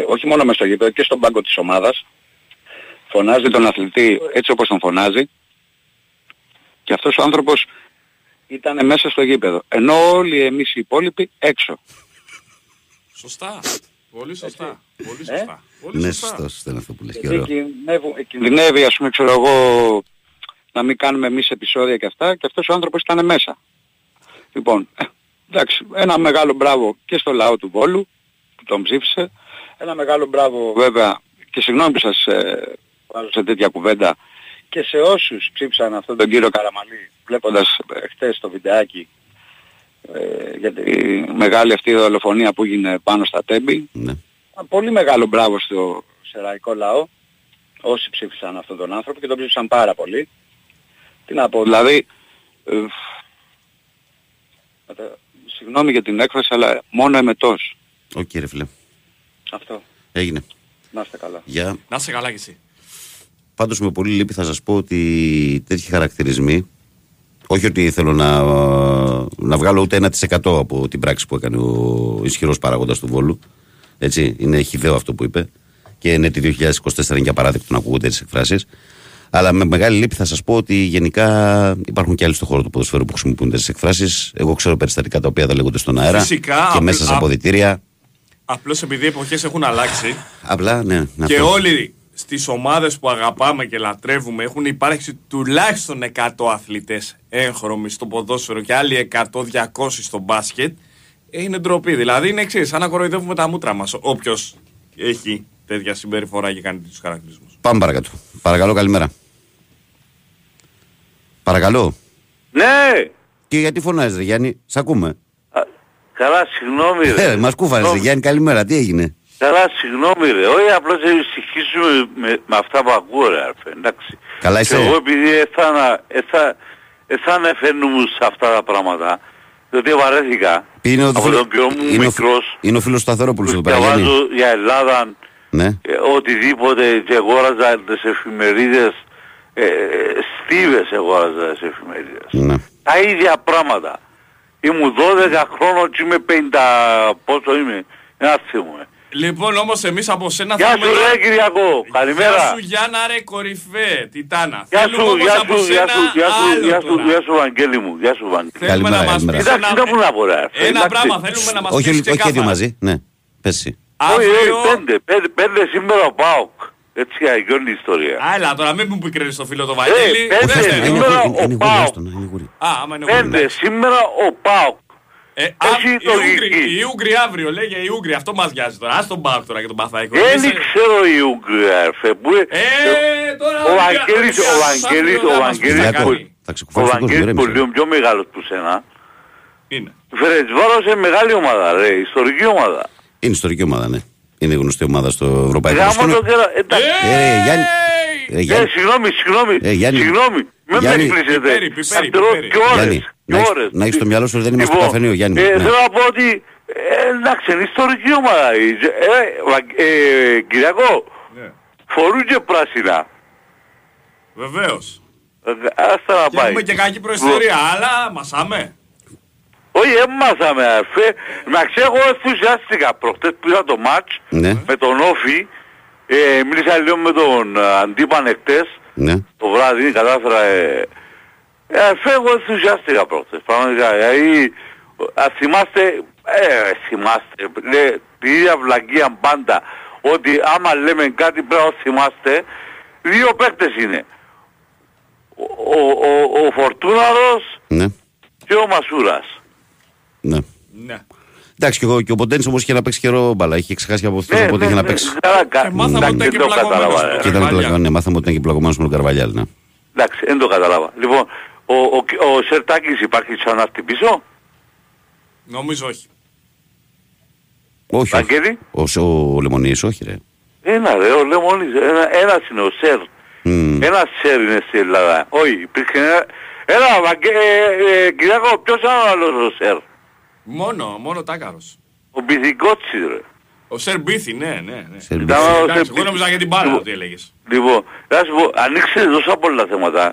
όχι μόνο μες στο γήπεδο και στον πάγκο της ομάδας, φωνάζει τον αθλητή έτσι όπως τον φωνάζει, και αυτός ο άνθρωπος ήταν μέσα στο γήπεδο, ενώ όλοι εμείς οι υπόλοιποι έξω. Σωστά. Πολύ σωστά. Πολύ σωστά. Ναι, σωστός ήταν αυτό που λες και ωραίο. Κινδυνεύει, ας πούμε, ξέρω εγώ, να μην κάνουμε εμείς επεισόδια και αυτά, και αυτός ο άνθρωπος ήταν μέσα. Λοιπόν, εντάξει, ένα μεγάλο μπράβο και στο λαό του Βόλου που τον ψήφισε, ένα μεγάλο μπράβο βέβαια, και συγγνώμη που σας βάζω σε τέτοια κουβέντα, και σε όσους ψήφισαν αυτόν τον κύριο Καραμαλή, βλέποντας χτες το βιντεάκι για τη μεγάλη αυτή δολοφονία που έγινε πάνω στα Τέμπη. Ναι. Πολύ μεγάλο μπράβο στο σεραϊκό λαό, όσοι ψήφισαν αυτόν τον άνθρωπο, και τον ψήφισαν πάρα πολύ. Τι να πω, δηλαδή, συγγνώμη για την έκφραση, αλλά μόνο εμετός. Ω κύριε φίλε. Αυτό. Έγινε. Να είστε καλά. Yeah. Να είστε καλά κι εσύ. Πάντως με πολύ λύπη θα σας πω ότι τέτοιοι χαρακτηρισμοί, όχι ότι θέλω να βγάλω ούτε 1% από την πράξη που έκανε ο ισχυρός παράγοντας του Βόλου. Έτσι, είναι χυδαίο αυτό που είπε, και είναι τη 2024 είναι και απαράδεκτο να ακούγονται τις εκφράσεις. Αλλά με μεγάλη λύπη θα σας πω ότι γενικά υπάρχουν και άλλοι στον χώρο του ποδοσφαίρου που χρησιμοποιούν τις εκφράσεις. Εγώ ξέρω περιστατικά τα οποία δεν λέγονται στον αέρα. Φυσικά, και μέσα σε αποδυτήρια. Απλώς επειδή οι εποχές έχουν αλλάξει. Απλά, ναι. Να και πω, όλοι στις ομάδες που αγαπάμε και λατρεύουμε έχουν υπάρξει τουλάχιστον 100 αθλητές έγχρωμοι στο ποδόσφαιρο και άλλοι 100-200 στο μπάσκετ. Είναι ντροπή. Δηλαδή είναι εξής, σαν να κοροϊδεύουμε τα μούτρα μας. Όποιος έχει τέτοια συμπεριφορά και κάνει τέτοιους χαρακτηρισμούς. Πάμε παρακάτω. Παρακαλώ, καλημέρα. Παρακαλώ. Ναι. Και γιατί φωνάζεις, Γιάννη, σ' ακούμε. Καλά, συγγνώμη ρε. Μας κούφανες, Γιάννη, καλημέρα, τι έγινε? Καλά, συγγνώμη ρε, όχι απλώς να δυστυχίσουμε με αυτά που ακούω ρε, εντάξει. Καλά είσαι. Και εγώ επειδή εθάνα φαινούμουν σε αυτά τα πράγματα, διότι βαρέθηκα από τον πιο μου μικρός. Είναι ο φίλος Σταθερόπουλος εδώ πέρα, Γιάννη. Διαβάζω για Ελλάδα, οτιδήποτε, και αγόραζα τις εφημερίδες, στίβες αγόραζα τις εφημερίδες. Τα ίδια πράγματα. Ήμουν 12 χρόνων και είμαι 50, πόσο είμαι, να θυμούμε. Λοιπόν, όμως εμείς από σένα θα θέλουμε... Γεια σου ρε Κυριακό, καλημέρα. Γεια σου Γιάννα ρε κορυφέ, Τιτάνα. Γεια σου, γεια σου, γεια σου, γεια σου Βαγγέλη μου, γεια σου Βαγγέλη. Θέλουμε να μας πεις ένα πράγμα, θέλουμε να μας πεις και κάθε. Όχι μαζί, ναι, πες εσύ. Πέντε σήμερα ο ΠΑΟΚ. Έτσι αγιώνει η ιστορία. Άλλα τώρα μην μου πικραίνεις το φίλο το Βαγγέλη. Πέντε σήμερα ο ΠΑΟΚ. Οι Ούγγροι αύριο, λέγε οι Ούγγροι, αυτό μας βιάζει τώρα. Ας τον ΠΑΟΚ τώρα και τον Παθαϊκό. Δεν ξέρω οι Ούγγροι αρφε. Ο Βαγγέλης πολύ πιο μεγάλος που σένα. Φέρεντσβάρος είναι μεγάλη ομάδα ρε, ιστορική ομάδα. Είναι ιστορική ομάδα, ναι. Είναι γνωστή ομάδα στο ευρωπαϊκό σκηνικό. Συγγνώμη, μην με εκπλήσετε. Να έχεις το μυαλό σου δεν είμαστε καφενείο, Γιάννη. Θέλω να πω ότι εντάξει, είναι ιστορική ομάδα. Κυριακό, φορούν και πράσινα. Βεβαίως. Και έχουμε και κακή προϊστορία, αλλά μασάμε. Όχι, έμαθαμε αρφέ. Να ξέρω, εγώ ενθουσιάστηκα προχτές που είδα το μάτς με τον Όφη. Μίλησα λίγο με τον Αντίπανε χτες. Το βράδυ κατάφερα... Αρφέ, εγώ ενθουσιάστηκα προχτές. Πραγματικά. Θυμάστε. Την ίδια βλακία πάντα. Ότι άμα λέμε κάτι πρέπει να θυμάστε. Δύο παίκτες είναι. Ο Φορτούναρος και ο Μασούρας. Ναι. Εντάξει, και ο Ποντένης όμως είχε να παίξει καιρό μπαλά. Είχε ξεχάσει από αυτούς, οπότε είχε να παίξει. Μάθαμε ότι ήταν και πλαγωμένος. Μάθαμε ότι ήταν και πλαγωμένος με τον Καρβαλιάλ. Εντάξει, δεν το καταλάβα. Λοιπόν, ο Σερτάκης υπάρχει ξανά πίσω? Νομίζω όχι. Όχι. Ο Λεμονής όχι ρε. Ένα ρε, λέω μόλις, ένας είναι ο ΣΕΡ. Ένας ΣΕΡ είναι στην Ελλάδα. Όχι, υπήρχε ένα... Κυριάκο, ποιος άλλος ο ΣΕΡ. Μόνο Τάκαρος. Ο Μπιθικότσι ρε. Ο Σερ Μπίθι, ναι. Εγώ νόμιζα για την μπάλα ότι έλεγες. Λοιπόν, να σου πω, ανοίξε τόσα πολλά θέματα.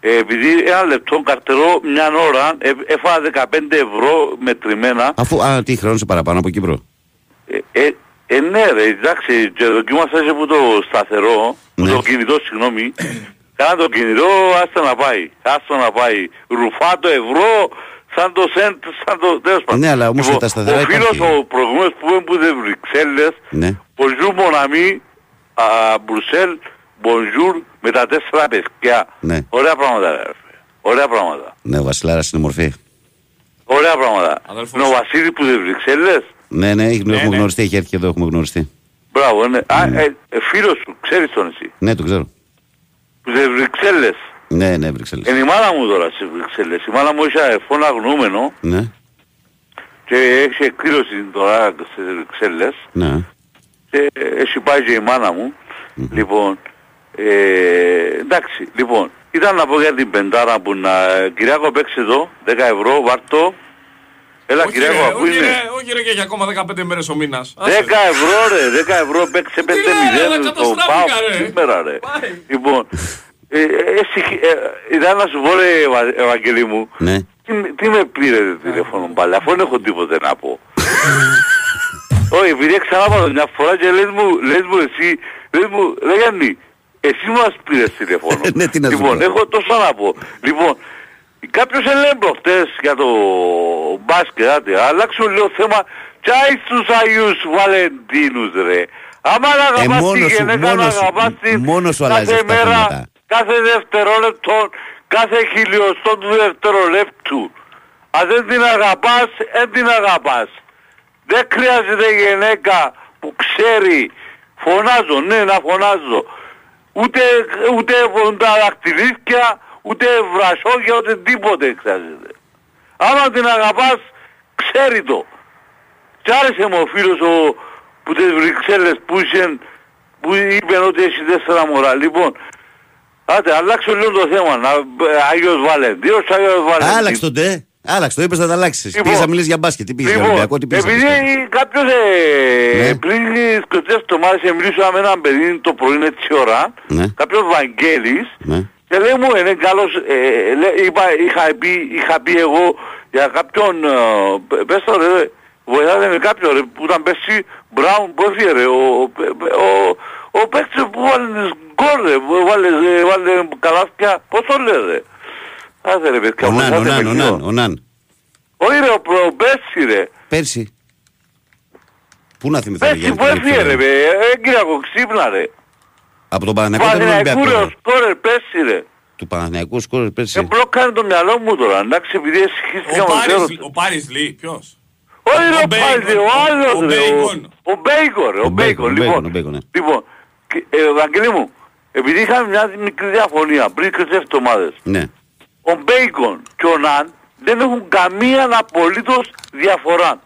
Επειδή ένα λεπτό καρτερό μια ώρα έφαγα 15 ευρώ μετρημένα. Αφού, τι χρεώνεσαι παραπάνω από Κύπρο. Ναι ρε, εντάξει, δοκίμασα έτσι που το σταθερό, που το κινητό, συγγνώμη. Κάνα το κινητό, άστο να πάει. Ρουφά το ευρώ. Σαν το σέντ, σαν το δέσπα. Ναι, αλλά όμως τα σταθερά ο φίλος ο προηγούμενος που είναι που δεν Βρυξέλλες, bonjour mon ami, Μπρουσέλ, bonjour, με τα 4 παιδιά. Ναι. Ωραία πράγματα, ρε. Ωραία πράγματα. Ναι, ο Βασιλάρας είναι μορφή. Ωραία πράγματα. Αδελφός. Είναι ο Βασίλης που δεν Βρυξέλλες. Ναι, έχουμε γνωριστεί, έχει έρθει εδώ, έχουμε γνωριστεί. Μπράβο, ναι. Φίλος σου, ξέρεις τον εσύ. Ναι, τον ξέρω. Που δεν Βρυξέλλες. Ναι, Βρυξέλλες. Είναι η μάνα μου τώρα στις Βρυξέλλες. Η μάνα μου είχε αεφόν αγνοούμενο. Ναι. Και έχει εκδήλωση τώρα στις Βρυξέλλες. Ναι. Και έχει πάει και η μάνα μου. Mm-hmm. Λοιπόν, εντάξει, λοιπόν, ήταν να πω για την πεντάρα που να... Κυριάκο παίξε εδώ, 10 ευρώ, βάρτο. Έλα Κυριάκο, αφού είναι... Όχι ρε, και για ακόμα 15 μέρες ο μήνας. 10 ευρώ ρε, 10 ευρώ παίξε 5-0 το ΠΑΟΚ σήμερα ρε. Λοιπόν... Ήταν να σου πω ρε Ευαγγελή μου, τι με πήρε τηλέφωνο πάλι, αφού δεν έχω τίποτε να πω. Όχι, επειδή ξανάπατω μια φορά και λες μου εσύ, ρε Γιάννη, εσύ μας πήρες τηλέφωνο. Λοιπόν, έχω τόσο να πω. Λοιπόν, κάποιος ελέμπρο χτες για το μπάσκετ, αλλάξω λίγο θέμα, τσάι στους Αγίους Βαλεντίνους ρε. Άμα να αγαπάς τη γενέκα, να αγαπάς την κάθε μέρα. Κάθε δευτερόλεπτο, κάθε χιλιοστό του δευτερολέπτου. Αν δεν την αγαπάς, Δεν χρειάζεται γυναίκα που ξέρει. Φωνάζω, να φωνάζω. Ούτε τα δακτυλίσκια, ούτε βρασόγια, ούτε τίποτε χρειάζεται. Άμα την αγαπάς, ξέρει το. Κι άρεσε μου ο φίλος που τις Βρυξέλλες που είπε ότι έχει 4 μωρά. Λοιπόν, άντε, αλλάξω λίγο το θέμα. Άγιος Βαλεντίνος, Άλλαξε το ντε. Άλλαξε το, είπες να τα αλλάξεις. Λοιπόν, πήγες να μιλήσεις για μπάσκετ, τι πήγες για Ολυμπιακό, τι πήγες. Επειδή κάποιος πριν τις 24 το μάρες μιλούσα με έναν παιδί το πρωί έτσι ώρα, κάποιος Βαγγέλης, και λέει μου, είναι καλός, είχα πει εγώ για κάποιον, πες το ρε, βοηθάτε με κάποιον ρε, που ήταν πέσει Μπράουν, που έφυγε ρε, ο παίκτης που βάλει γκολ ρε, βάλε καλάθια, πώς το λένε. Άσε ρε παιδιά, ο Ναν. Όχι ρε, ο Πέρσι ρε. Πέρσι. Πού να θυμηθώ. Πέρσι που έφυγε ρε, Κυριάκο, ξύπνα ρε. Από τον Παναθηναϊκό ήταν Ολυμπιακό. Παναθηναϊκού σκόρερ Πέρσι ρε. Του Παναθηναϊκού σκόρερ Πέρσι. Εμπλόκανε το μυαλό μου τώρα, εντάξει, επειδή εσυχίστηκα με τέλος. Ο Πάρης Λί, ποιος. Όχι ρε, ο Πάρης, ο άλλος ρε. Ο Μπέικον, λοιπόν. Βαγγέλη μου, επειδή είχαμε μια μικρή διαφωνία πριν 3 εβδομάδες, ο Μπέικον και ο Ναν δεν έχουν καμία απολύτως διαφορά.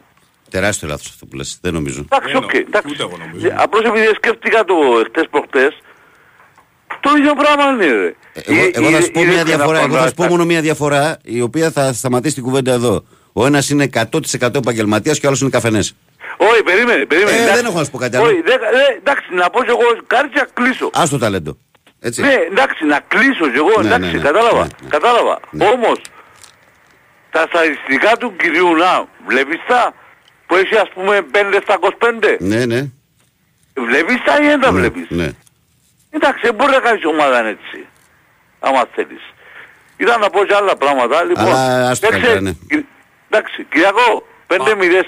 Τεράστιο λάθος αυτό που λες, δεν νομίζω. Εντάξει, απλώς επειδή σκέφτηκα το χτες προχτές, το ίδιο πράγμα είναι ρε. Εγώ θα σου πω μόνο μια διαφορά, η οποία θα σταματήσει την κουβέντα εδώ. Ο ένας είναι 100% επαγγελματίας και ο άλλος είναι καφενές. Όχι, περίμενε. Δεν έχω να σου πω κάτι άλλο. Εντάξει, να πω κι εγώ κάτι και να κλείσω. Ας το ταλέντο. Έτσι. Ναι, εντάξει, να κλείσω κι εγώ, εντάξει, κατάλαβα. Όμως, τα στατιστικά του κυρίου Ναου, βλέπεις τα, που έχει ας πούμε 5-25. Ναι. Βλέπεις τα ή δεν τα βλέπεις. Ναι. Εντάξει, δεν μπορεί να κάνεις ομάδα έτσι, άμα θέλεις. Ήταν να πω κι άλλα πράγματα, λοιπόν. Εντάξει, Κυριακό, 5-0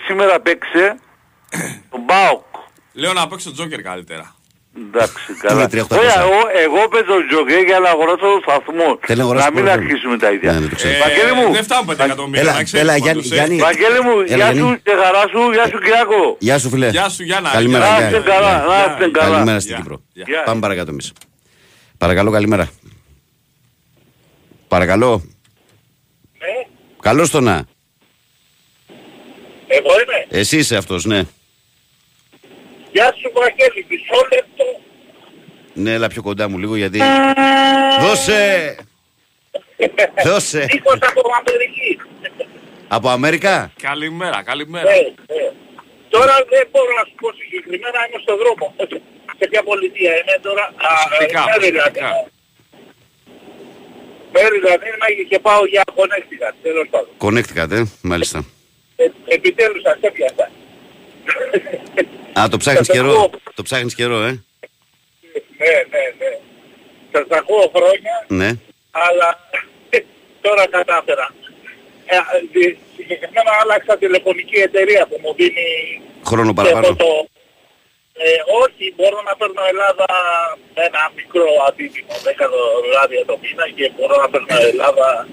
σήμερα παίξε. Τον ΠΑΟΚ. Λέω να παίξω τζόκερ καλύτερα. Εντάξει, καλά. Εγώ παίζω τζόκερ για να αγοράσω το σταθμό. Να μην αρχίσουμε τα ίδια. Δεν φτάνουμε 5 εκατομμύρια. Βαγγέλη μου, γεια σου και χαρά σου. Γεια σου Κυριάκο. Γεια σου φίλε. Γεια σου Γιάννα. Καλημέρα. Καλημέρα στην Κύπρο. Πάμε παρακάτω εμείς. Παρακαλώ, καλημέρα. Παρακαλώ. Καλώς το να. Εγώ είμαι. Εσύ είσαι αυτός, ναι. Γεια σου Βαγγέλη, μισό λεπτό. Ναι, έλα πιο κοντά μου λίγο γιατί... Δώσε! Δώσε! Νίκος από Αμερική. Από Αμέρικα? Καλημέρα, καλημέρα. Τώρα δεν μπορώ να σου πω συγκεκριμένα, είμαι στον δρόμο. Σε ποια πολιτεία είναι τώρα? Μεριλανδία. Μεριλανδία είμαι και πάω για Connecticut, τέλος πάντων. Connecticut, μάλιστα. Επιτέλους σας έπιασα. Α, το ψάχνεις καιρό. Το ψάχνεις καιρό, Ναι. Σας ακούω χρόνια, ναι. Αλλά τώρα κατάφερα. Συγκεκριμένα άλλαξα τηλεφωνική εταιρεία που μου δίνει... Χρόνο παραπάνω. Όχι, μπορώ να παίρνω Ελλάδα με ένα μικρό αντίτιμο, 10 δολάρια το μήνα και μπορώ να παίρνω Ελλάδα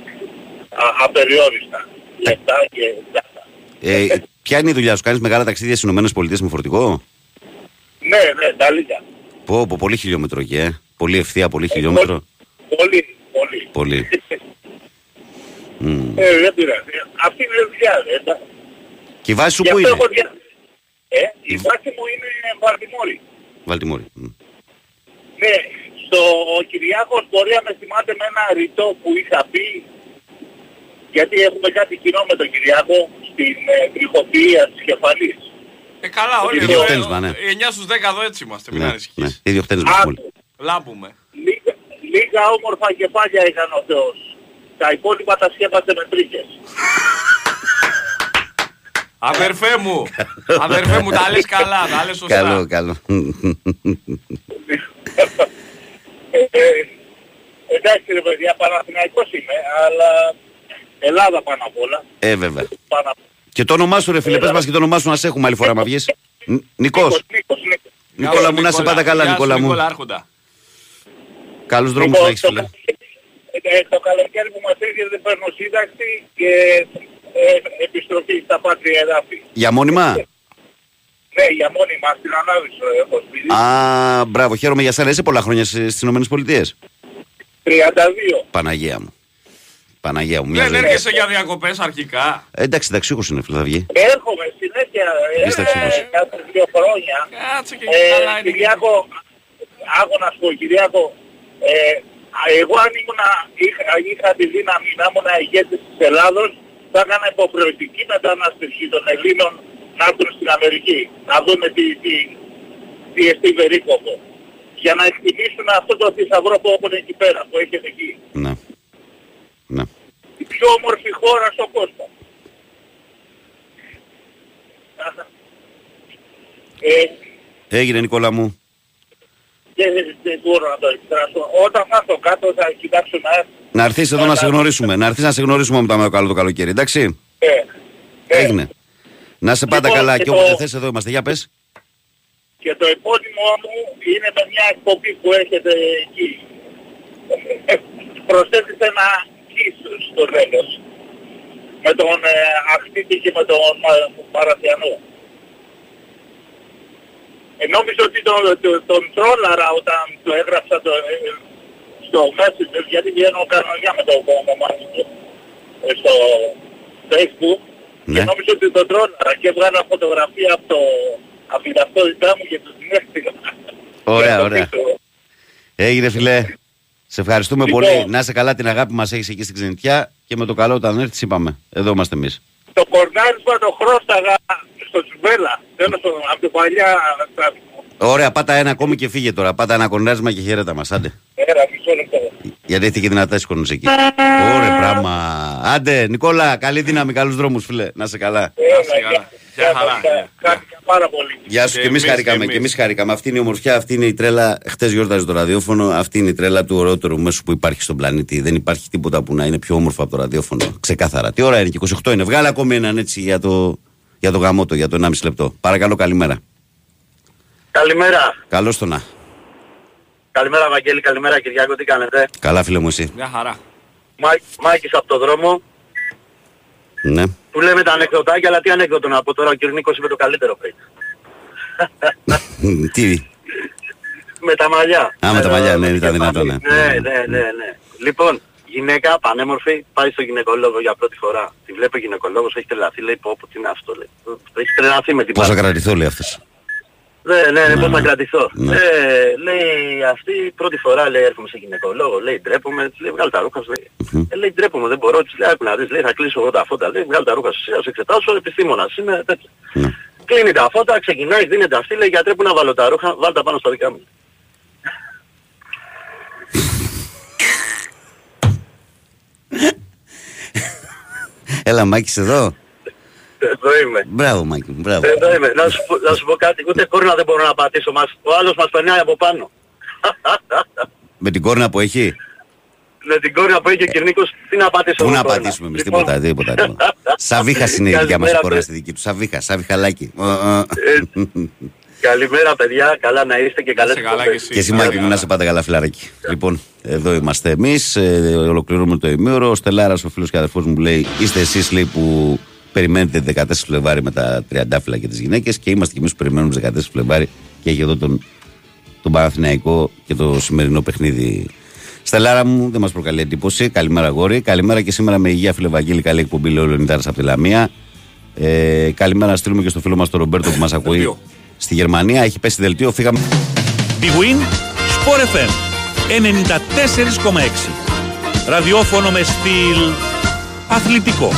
απεριόριστα. Λεπτά και λεπτά. Ποια είναι η δουλειά σου, κάνεις μεγάλα ταξίδια στις ΗΠΑ με φορτηγό? Ναι, τα λίγα. Πω, πολύ χιλιόμετρο πολύ ευθεία, πολύ χιλιόμετρο. Πολύ. Δεν πειράζει. Αυτή είναι η δουλειά, δεν. Και η βάση σου που είναι? Η βάση μου είναι Βαλτιμόρη. Βαλτιμόρη. Ναι, στο Κυριάκος Πορεία με θυμάται με ένα ρητό που είχα πει, γιατί έχουμε κάτι κοινό με τον Κυριάκο στην τριχοποιία της κεφαλής. Καλά, όλοι εδώ, 9 στους 10 εδώ έτσι είμαστε, μην ανησυχείς. Λάμπουμε. Λίγα όμορφα κεφάλια είχαν ο Θεός. Τα υπόλοιπα τα σκέπασε με τρίκες. Αδερφέ μου, τα λες καλά, τα λες σωστά. Καλό. Εντάξει ρε παιδιά, Παναθηναϊκός είμαι, αλλά Ελλάδα πάνω απ' όλα. Βέβαια. Και το όνομά σου ρε φίλε, πες μας και το όνομά σου να σε έχουμε άλλη φορά, μα βγεις. Νικός. Νικόλα μου, να σε πάντα καλά Νικόλα μου. Καλούς δρόμους να έχεις φίλε. Το καλοκαίρι που μας έγινε δεν παίρνω σύνταξη και επιστροφή στα πάτρια εδάφη. Για μόνιμα? Ναι, για μόνιμα, στην Ανάδυσο έχω σπίτι. Α, μπράβο, χαίρομαι για σένα. Είσαι πολλά χρόνια στις Ηνωμένες Πολιτείες? 32. Παναγία μου. Δεν έρχεσαι για διακοπές αρχικά? Εντάξει, ταξίκος είναι φίλε, θα βγει. Έρχομαι συνέχεια, κάθε 2 χρόνια. Κάτσε και καλά είναι. Κυριάκο, άκου να σου πω Κυριάκο, εγώ αν είχα τη δύναμη να ήμουν ηγέτης της Ελλάδος, θα έκανα υποχρεωτική μετανάστευση των Ελλήνων να έρθουν στην Αμερική, να δουν τι εστί περίκοπο, για να εκτιμήσουν αυτό το θησαυρό που έχουν εκεί πέρα, που έχετε εκεί. Ναι. Η πιο όμορφη χώρα στον κόσμο. Έγινε Νικόλα μου. Δεν μπορώ να το εκφράσω. Όταν θα έρθω κάτω θα κοιτάξω να έρθω. Να έρθεις εδώ να σε γνωρίσουμε. Να έρθεις να σε γνωρίσουμε μετά με καλό το καλοκαίρι. Εντάξει. Έγινε. Να σε πάντα καλά και όποτε θες εδώ είμαστε. Για πες. Και το επώνυμο μου είναι με μια εκπομπή που έχετε εκεί. Προσθέτεις ένα κίσος στο τέλος με τον Αχτίτη και με τον Παραθιανό. Νόμιζα ότι τον τρόλαρα όταν το έγραψα στο Messenger, γιατί βγαίνω κανονιά με το κομμάτι του στο Facebook, και νόμιζα ότι τον τρόλαρα και έβγανα φωτογραφία από την ταυτότητά μου και το συνέστημα. Ωραία. Έγινε φίλε. Σε ευχαριστούμε πολύ. Να είσαι καλά, την αγάπη μας έχεις εκεί στην ξενιτιά και με το καλό όταν έρθεις είπαμε. Εδώ είμαστε εμείς. Το κορνάρισμα το χρώσταγα στο Τσουμπέλα. Τέλος πάντων, από την παλιά τράπεζα. Ωραία, πάτα ένα ακόμη και φύγε τώρα. Πάτα ένα κορνάρισμα και χαιρέτα μας. Άντε. Μισό λεπτό. Γιατί έχετε και δυνατά σκόνους εκεί. Ωραία πράγμα. Άντε, Νικόλα, καλή δύναμη, καλούς δρόμους φίλε. Να είσαι καλά. Χάρηκα πάρα πολύ. Γεια σου, και εμείς χαρήκαμε. Αυτή είναι η ομορφιά, αυτή είναι η τρέλα. Χτες γιόρταζε το ραδιόφωνο. Αυτή είναι η τρέλα του ωραιότερου μέσου που υπάρχει στον πλανήτη. Δεν υπάρχει τίποτα που να είναι πιο όμορφο από το ραδιόφωνο. Ξεκάθαρα. Τι ώρα είναι, και 28 είναι. Βγάλε ακόμη έναν έτσι για το γαμότο, για το 1,5 λεπτό. Παρακαλώ, καλημέρα. Καλημέρα. Καλώς το να. Καλημέρα, Βαγγέλη, καλημέρα, Κυριάκο, τι κάνετε? Καλά, φίλε μου, εσύ? Μια χαρά. Μάκης από το δρόμο. Ναι. Του λέμε τα ανεκδοτάκια, αλλά τι ανεκδότο να πω τώρα, ο Κυρνίκος είπε το καλύτερο πριν. Τι? Με τα μαλλιά. Α, με τα μαλλιά, ναι, ήταν δυνατό, ναι. Ναι. Λοιπόν, γυναίκα, πανέμορφη, πάει στο γυναικολόγο για πρώτη φορά. Τη βλέπει ο γυναικολόγος, έχει τρελαθεί, λέει, πω, τι είναι αυτό, λέει. Έχει τρελαθεί με την παρέα. Πώς θα κρατηθώ, λέει αυτός. Ναι, πώς θα κρατηθώ. Ναι. Λέει αυτή πρώτη φορά, λέει, έρχομαι σε γυναικολόγο, λέει, ντρέπομαι, της λέει, βγάλω τα ρούχα σου, λέει. Λέει, ντρέπομαι, δεν μπορώ, της λέει, άκου να δεις, λέει, θα κλείσω εγώ τα φώτα, λέει, βγάλω τα ρούχα σου, ας εξετάσω, επιστήμονας είμαι, τέτοια. Κλείνει τα φώτα, ξεκινάει, δίνεται αυτή, λέει, γιατρέ, πού να βάλω τα ρούχα, βάλ τα πάνω στα δικά μου. Έλα, Μάκης, εδώ. Εδώ είμαι. Μπράβο, Μάκη, μπράβο. Εδώ είμαι. Να σου πω κάτι, ούτε κόρνα δεν μπορώ να πατήσω. Ο άλλος μας περνάει από πάνω. Με την κόρνα που έχει. Με την κόρνα που έχει ο Κυρνίκος, τι να πατήσω. Πού να πατήσουμε εμείς, τίποτα. Σαβίχας είναι η δικιά μας κόρνα, στη δική του. Σαβίχαλάκι. Καλημέρα, παιδιά. Καλά να είστε και καλές φορές. Και εσύ, Μάκη, να σε πάτε καλά, φιλαράκι. Λοιπόν, εδώ είμαστε εμείς. Ολοκληρώνουμε το ημίωρο. Ο Στελάρας, ο φίλος και αδερφός μου, λέει, είστε εσείς, λέει, που περιμένετε 14 Φλεβάρι με τα τριαντάφυλλα και τις γυναίκες, και είμαστε κι εμείς που περιμένουμε 14 Φλεβάρι και έχει εδώ τον Παναθηναϊκό και το σημερινό παιχνίδι. Στελάρα μου, δεν μας προκαλεί εντύπωση. Καλημέρα, αγόρι. Καλημέρα και σήμερα με υγεία, φίλε Βαγγέλη. Καλή εκπομπή, λέει ο Λεωνιδάρης από τη Λαμία. Καλημέρα να στείλουμε και στο φίλο μας τον Ρομπέρτο που μας ακούει στη Γερμανία. Έχει πέσει δελτίο, φύγαμε. Bewin Sport FM 94,6. Ραδιόφωνο με στυλ αθλητικό.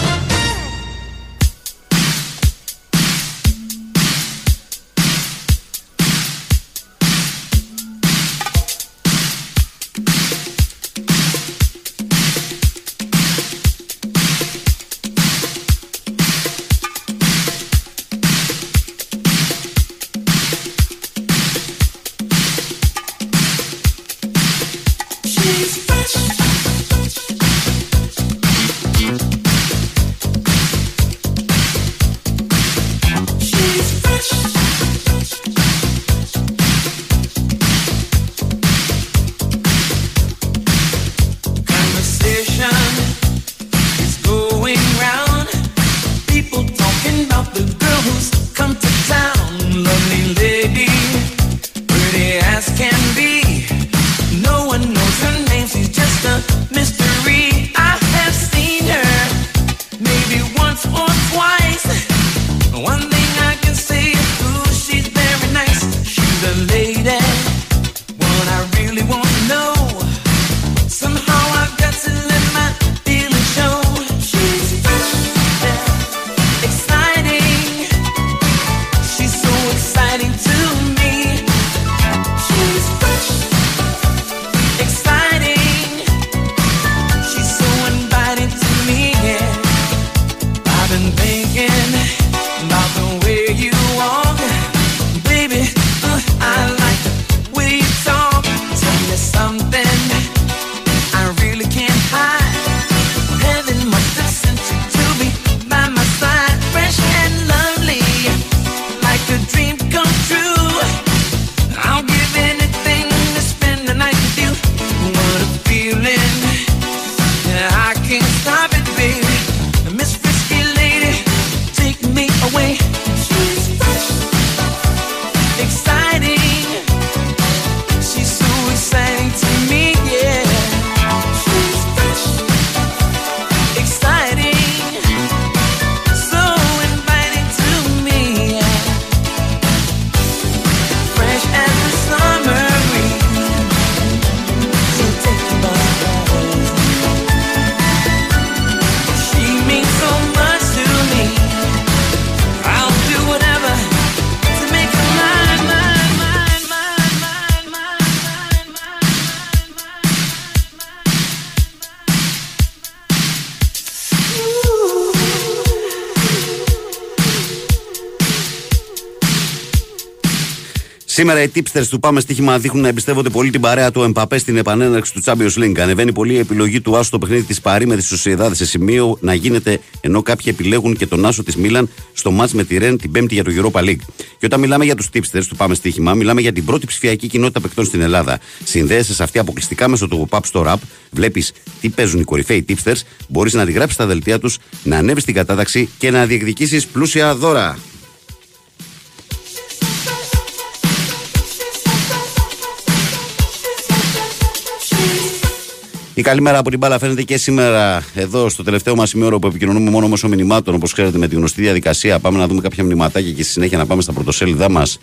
Σήμερα οι tipsters του Πάμε Στοίχημα δείχνουν να εμπιστεύονται πολύ την παρέα του Εμπαπέ στην επανέναρξη του Champions League. Ανεβαίνει πολύ η επιλογή του Άσου στο παιχνίδι της Παρή με τη Σοσιεδάδ σε σημείο να γίνεται, ενώ κάποιοι επιλέγουν και τον Άσο της Μίλαν στο μάτς με τη Ρεν την Πέμπτη για το Europa League. Και όταν μιλάμε για τους tipsters του Πάμε Στοίχημα, μιλάμε για την πρώτη ψηφιακή κοινότητα παικτών στην Ελλάδα. Συνδέεσαι σε αυτή αποκλειστικά μέσω του pop στο rap, βλέπεις τι παίζουν οι κορυφαίοι tipsters, μπορείς να τη γράψεις τα δελτία τους, να ανέβεις την κατάταξη και να διεκδικήσεις πλούσια δώρα. Η καλημέρα από την μπάλα φαίνεται και σήμερα εδώ στο τελευταίο μας ημίωρο που επικοινωνούμε μόνο μέσω μηνυμάτων, όπως ξέρετε, με τη γνωστή διαδικασία. Πάμε να δούμε κάποια μηνυματάκια και στη συνέχεια να πάμε στα πρωτοσέλιδά μας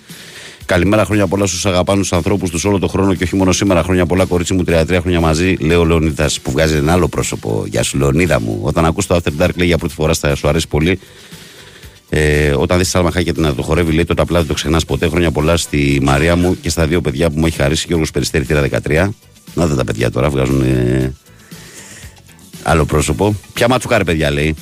Καλημέρα, χρόνια πολλά στους αγαπάνους ανθρώπους τους όλο τον χρόνο και όχι μόνο σήμερα. Χρόνια πολλά, κορίτσι μου, 33 χρόνια μαζί, λέει ο Λεωνίδας που βγάζει ένα άλλο πρόσωπο. Γεια σου, Λεωνίδα μου. Όταν ακούς το After Dark, λέει για πρώτη φορά, θα σου αρέσει πολύ. Όταν δεις Σάλμα Χάκετ να το χορεύει, λέει τότε απλά δεν το ξεχνάς ποτέ. Χρόνια πολλά στη Μαρία μου και στα δύο παιδιά που μου έχει χαρίσει, Γιώργος Περιστέρη, θύρα 13. Να τα παιδιά τώρα βγάζουν άλλο πρόσωπο. Πια ματσουκάρε, παιδιά, λέει.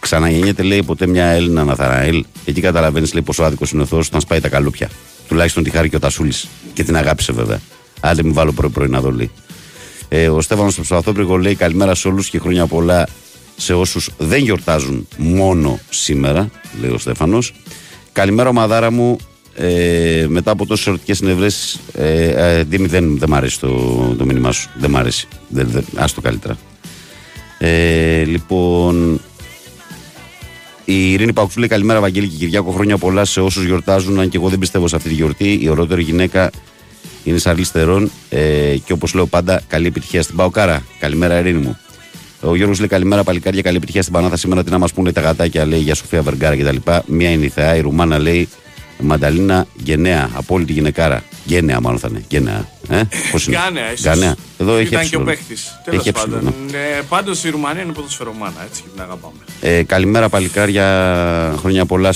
Ξαναγεννιέται, λέει, ποτέ μια Έλληνα Ναθαραέλ. Εκεί καταλαβαίνεις, λέει, πόσο άδικος είναι ο Θεός όταν σπάει τα καλούπια. Τουλάχιστον τη χάρη και ο Τασούλης. Και την αγάπησε, βέβαια. Άντε, μην βάλω πρωί-πρωί να δω. Ο Στέφανος στο Ψαθόπρυγο λέει: καλημέρα σε όλους και χρόνια πολλά σε όσους δεν γιορτάζουν μόνο σήμερα, λέει ο Στέφανος. Καλημέρα, μαδάρα μου. Μετά από τόσες ερωτικές συνευρέσεις, Ντίμη, δεν μ' αρέσει το μήνυμά σου. Δεν μ' αρέσει. Άστο καλύτερα. Λοιπόν. Η Ειρήνη Παουξού λέει: καλημέρα, Βαγγέλη και Κυριάκο. Χρόνια πολλά σε όσους γιορτάζουν. Αν και εγώ δεν πιστεύω σε αυτή τη γιορτή. Η ωραιότερη γυναίκα είναι η Σαρλή Στερών. Και όπως λέω πάντα, καλή επιτυχία στην Παοκάρα. Καλημέρα, Ειρήνη μου. Ο Γιώργος λέει: καλημέρα, παλικάρια. Καλή επιτυχία στην Πανάθα. Σήμερα τι να μας πούνε τα γατάκια, λέει, για Σοφία Βεργκάρα κτλ. Μία είναι η Θεά. Η Ρουμάνα, λέει, Μανταλίνα Γενναία. Απόλυτη γυναικάρα. Γενναία, μάλλον θα είναι. Γενναία. Πώς είναι. Γκάνεα. Εδώ έχει έψει. Ήταν και ο παίχτης. Τέλος πάντων. Πάντως η Ρουμανία είναι ποδοσφαιρομάνα. Έτσι και την αγαπάμε. Καλημέρα, παλικάρια. Χρόνια πολλά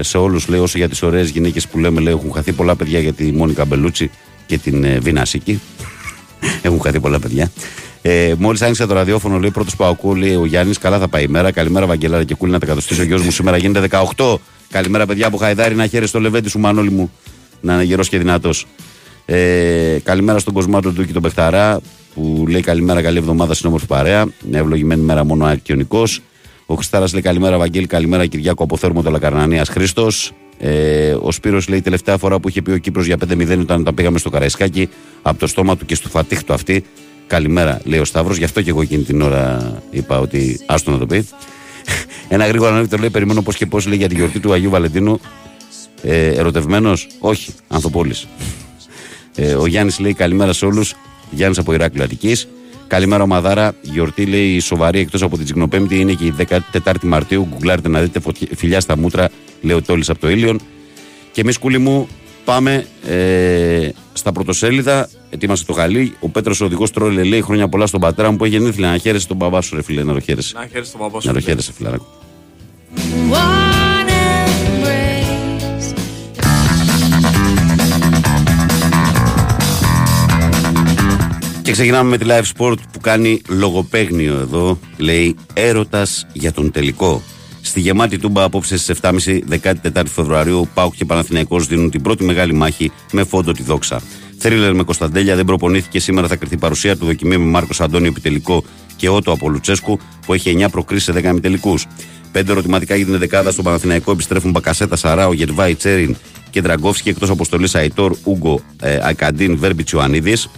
σε όλους. Λέω όσο για τις ωραίες γυναίκες που λέμε, λέει, έχουν χαθεί πολλά παιδιά για τη Μόνικα Μπελούτσι και την Βίνα Σίκη. Έχουν χαθεί πολλά παιδιά. Μόλις άνοιξα το ραδιόφωνο, λέει, πρώτος Παοκού, λέει ο Γιάννης. Καλά θα πάει η μέρα. Καλημέρα, Βαγγελάρα και Κούλη, να τα κατοστήσει ο γιος μου σήμερα. Γίνεται 18. Καλημέρα, παιδιά από Χαϊδάρι, να χαίρεσαι το Λεβέντι σου, Μανώλη μου. Να είναι γερός και δυνατός. Καλημέρα στον Κοσμάτο του και τον Πεχταρά που λέει: καλημέρα, καλή εβδομάδα στην όμορφη παρέα. Μια ευλογημένη μέρα μόνο Αρκιονικός. Ο Χριστάρας λέει: καλημέρα, Βαγγέλη, καλημέρα, Κυριάκο από Θέρμο, το Λακαρνανίας Χρήστος. Ο Σπύρος λέει: τελευταία φορά που είχε πει ο Κύπρος για 5-0 όταν τα πήγαμε στο Καραϊσκάκι, από το στόμα του και στο φατίχ του αυτή. Καλημέρα, λέει ο Σταύρος. Γι' αυτό και εγώ εκείνη την ώρα είπα ότι άστο να το πει. Ένα γρήγορο ανέβητο, λέει: περιμένω πώς και πώς, λέει, για τη γιορτή του Αγίου Βαλεντίνου. Ερωτευμένος, όχι, Ανθοπόλης. Ο Γιάννης λέει: καλημέρα σε όλους. Γιάννης από Ηράκλειο Αττικής. Καλημέρα, Μαδάρα. Γιορτή, λέει, σοβαρή εκτός από την Τσικνοπέμπτη, είναι και η 14η Μαρτίου. Γκουγκλάρετε να δείτε, φιλιά στα μούτρα, λέει ο Τόλης από το Ήλιον. Και εμείς, κούλη μου, πάμε στα πρωτοσέλιδα. Ετοίμασε το χαλί. Ο Πέτρος ο οδηγός τρόλε, λέει: χρόνια πολλά στον πατέρα μου που έχει γεννήθει. Να χαίρεσαι τον μπαμπά σου, ρε φίλε. Να το χαίρεσαι. Να χαίρεσαι τον μπαμπά σου. Να το χαίρεσαι, φιλαράκο. Και ξεκινάμε με τη Live Sport που κάνει λογοπαίγνιο εδώ. Λέει: έρωτας για τον τελικό. Στη γεμάτη Τούμπα απόψε στις 7.30, 14 Φεβρουαρίου, ΠΑΟΚ και Παναθηναϊκός δίνουν την πρώτη μεγάλη μάχη με φόντο τη δόξα. Θρίλερ με Κωνσταντέλια δεν προπονήθηκε. Σήμερα θα κριθεί παρουσία του δοκιμίου με Μάρκος Αντώνιο επιτελικό και Ότο από Λουτσέσκου που έχει 9 προκρίσεις σε 10 επιτελικούς. 5 ερωτηματικά για την δεκάδα στον Παναθηναϊκό επιστρέφουν Μπακασέτα, Σαράο, Γερβάη, Τσέριν και Τραγκόφσκι, εκτός αποστολής Αϊτόρ, Ούγκο, Ακαντίν, Βέρμπιτς, Ιωαννίδης.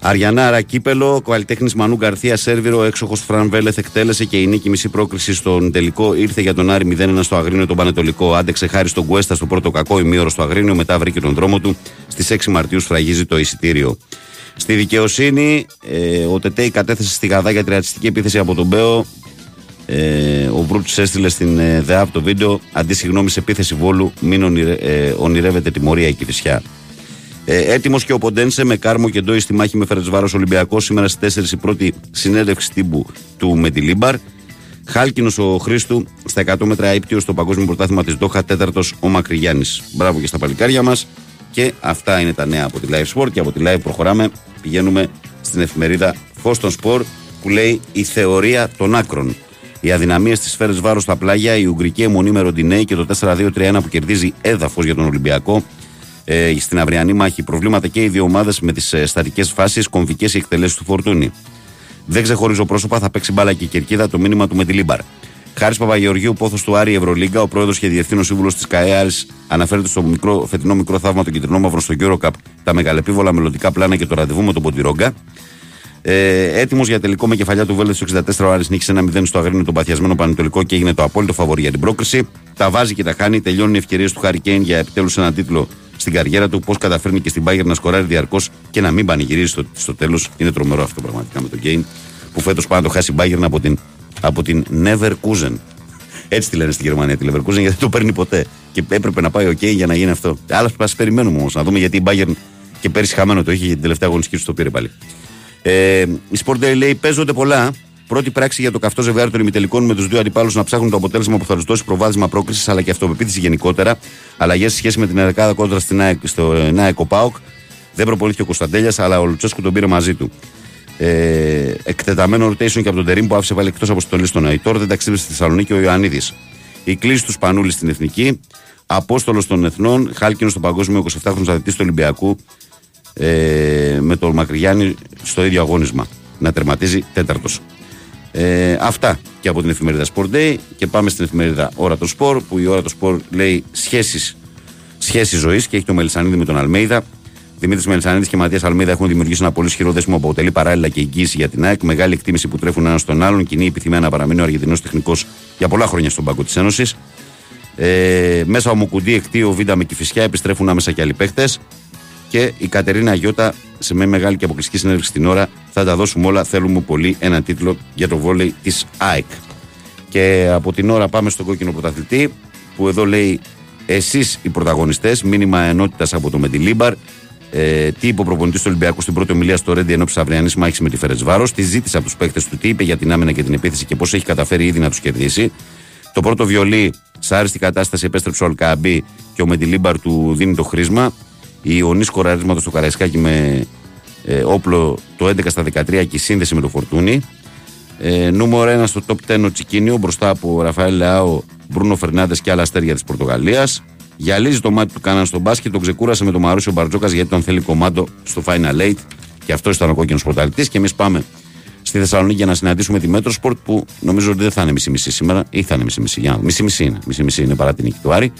Αριανάρα Κύπελο, καλλιτέχνης Μανού Γκαρθία Σέρβιρο, έξοχος Φραν Βέλεθ εκτέλεσε και η νίκη μισή πρόκριση στον τελικό ήρθε για τον Άρη 0-1 στο Αγρίνιο τον Πανετολικό. Άντεξε χάρη στον Κουέστα στο πρώτο κακό ημίωρο στο Αγρίνιο, μετά βρήκε τον δρόμο του. Στις 6 Μαρτίου σφραγίζει το εισιτήριο. Στη δικαιοσύνη, ο Τετέι κατέθεσε στη Γαδά για τριατσιστική επίθεση από τον Μπέο. Ο Βρούτς έστειλε στην ΔΕΑΠ το βίντεο. Αντί συγγνώμη σε επίθεση Βόλου, μην ονειρεύεται τιμωρία η Κηφισιά. Έτοιμος και ο Ποντένσε με Κάρμο και Ντόι στη μάχη με Φέρεντσβάρος Ολυμπιακός. Σήμερα στις 4 η πρώτη συνέλευξη τύπου του Μεντιλίμπαρ. Χάλκινος ο Χρήστου στα 100 μέτρα ύπτιο στο Παγκόσμιο Πρωτάθλημα της Ντόχα. Τέταρτος ο Μακρυγιάννης. Μπράβο και στα παλικάρια μας. Και αυτά είναι τα νέα από τη Live Sport. Και από τη Live προχωράμε. Πηγαίνουμε στην εφημερίδα Φως των Σπορ που λέει: η θεωρία των άκρων. Οι αδυναμίες της Φέρεντσβάρος στα πλάγια, η ουγγρική αιμονή με Ροντινέι και το 4-2-3-1 που κερδίζει έδαφος για τον Ολυμπιακό. Στην αυριανή μάχη, προβλήματα και οι δύο ομάδες με τις στατικές φάσεις, κομβικές οι εκτελέσεις του Φορτούνη. Δεν ξεχωρίζω πρόσωπα, θα παίξει μπάλα και η κερκίδα, το μήνυμα του Μεντιλίμπαρ. Χάρης Παπαγεωργίου, πόθος του Άρη Ευρωλίγκα, ο πρόεδρος και διευθύνων σύμβουλος της ΚΑΕ Άρης, αναφέρεται στο φετινό μικρό θαύμα των κυτρινών μαύρων στο Eurocup, τα μεγαλεπίβολα μελλοντικά πλάνα και το ραντεβού με τον Ποντιρόγκα. Έτοιμος για τελικό με κεφαλιά του Βέλεθ στο 64, ο Άρης νίκησε 1-0 στο Αγρίνιο τον παθιασμένο Πανετολικό και έγινε το απόλυτο φαβορί για την πρόκριση. Τα βάζει και τα χάνει, τελειώνουν οι ευκαιρίες του Χάρη Κέιν για επιτέλους έναν τίτλο στην καριέρα του. Πώς καταφέρνει και στην Bayern να σκοράρει διαρκώς και να μην πανηγυρίζει στο τέλος. Είναι τρομερό αυτό πραγματικά με τον Κέιν που φέτος πάει να το χάσει η Bayern από την Leverkusen. Έτσι τη λένε στη Γερμανία τη Leverkusen, γιατί δεν το παίρνει ποτέ. Και έπρεπε να πάει ο Κέιν για να γίνει αυτό. Άλλα πα περιμένουμε όμως να δούμε, γιατί η Bayern και πέρυσι χαμένο το είχε, για την τελευταία αγωνιστική του το πήρε πάλι. Η Sport Daily λέει: παίζονται πολλά. Πρώτη πράξη για το καυτό ζευγάρι των ημιτελικών με τους δύο αντιπάλους να ψάχνουν το αποτέλεσμα που θα τους δώσει προβάδισμα πρόκρισης αλλά και αυτοπεποίθηση γενικότερα. Αλλαγές σε σχέση με την ενδεκάδα κόντρα στην ΑΕΚ ΠΑΟΚ. Δεν προπολήθηκε ο Κωνσταντέλιας, αλλά ο Λουτσέσκου τον πήρε μαζί του. Εκτεταμένο rotation και από τον Τερίμ που άφησε πάλι εκτός αποστολής τον Αϊτόρ. Δεν ταξίδευσε στη Θεσσαλονίκη ο Ιωαννίδης. Η κλίση του Σπανούλη στην Εθνική. Απόστολος των Εθνών. Χάλκινο στον Παγκόσμιο 27χρονο αθλητής του Ολυμπιακού. Με τον Μακρυγιάννη στο ίδιο αγώνισμα. Να τερματίζει τέταρτος. Αυτά και από την εφημερίδα Sport Day. Και πάμε στην εφημερίδα Ώρα το Σπορ, που η Ώρα το Σπορ λέει σχέσεις ζωής και έχει το Μελισανίδη με τον Αλμέιδα. Δημήτρης Μελισανίδης και Ματίας Αλμέιδα έχουν δημιουργήσει ένα πολύ ισχυρό δέσμο που αποτελεί παράλληλα και εγγύηση για την ΑΕΚ. Μεγάλη εκτίμηση που τρέφουν ένα στον άλλον. Κοινή επιθυμία να παραμείνει ο Αργεντινός τεχνικός για πολλά χρόνια στον πάγκο της Ένωσης. Μέσα ο Μουκουντή, Εκτείο, Βίντα με Κηφισιά επιστρέφουν άμεσα και άλλοι παίχτες. Και η Κατερίνα Αγιώτα σε μια μεγάλη και αποκλειστική συνέντευξη στην Ώρα. Θα τα δώσουμε όλα. Θέλουμε πολύ έναν τίτλο για το βόλεϊ της ΑΕΚ. Και από την Ώρα πάμε στον κόκκινο πρωταθλητή, που εδώ λέει: εσείς οι πρωταγωνιστές. Μήνυμα ενότητας από το Μεντιλίμπαρ. Τι είπε ο προπονητής του Ολυμπιακού στην πρώτη ομιλία στο Ρέντι ενόψει αυριανής μάχης με τη Φέρεντσβάρος. Τη ζήτησε από τους παίκτες του τι είπε για την άμυνα και την επίθεση και πώς έχει καταφέρει ήδη να τους κερδίσει. Το πρώτο βιολί, σε άριστη κατάσταση, επέστρεψε ο Αλκαμπή και ο Μεντιλίμπαρ του δίνει το χρήσμα. Η Ιωνή σκοραρίσματος στο Καραϊσκάκι με όπλο το 11 στα 13 και η σύνδεση με το Φορτούνι. Νούμερο 1 στο top 10 ο Τσικίνιο μπροστά από Ραφαέλ Λεάο, Μπρούνο Φερνάντες και άλλα αστέρια της Πορτογαλίας. Γυαλίζει το μάτι του Κάναν στον μπάσκετ, τον ξεκούρασε με τον Μαρούσιο Μπαρτζόκας γιατί τον θέλει κομμάτι στο Final 8. Και αυτό ήταν ο κόκκινος πρωταθλητής. Και εμείς πάμε στη Θεσσαλονίκη για να συναντήσουμε τη Μέτρο Σπορτ, που νομίζω ότι δεν θα είναι μισή-μισή σήμερα, ή θα είναι μισή-μισή. Για να μισή-μισή είναι παρά την νίκη του Άρη.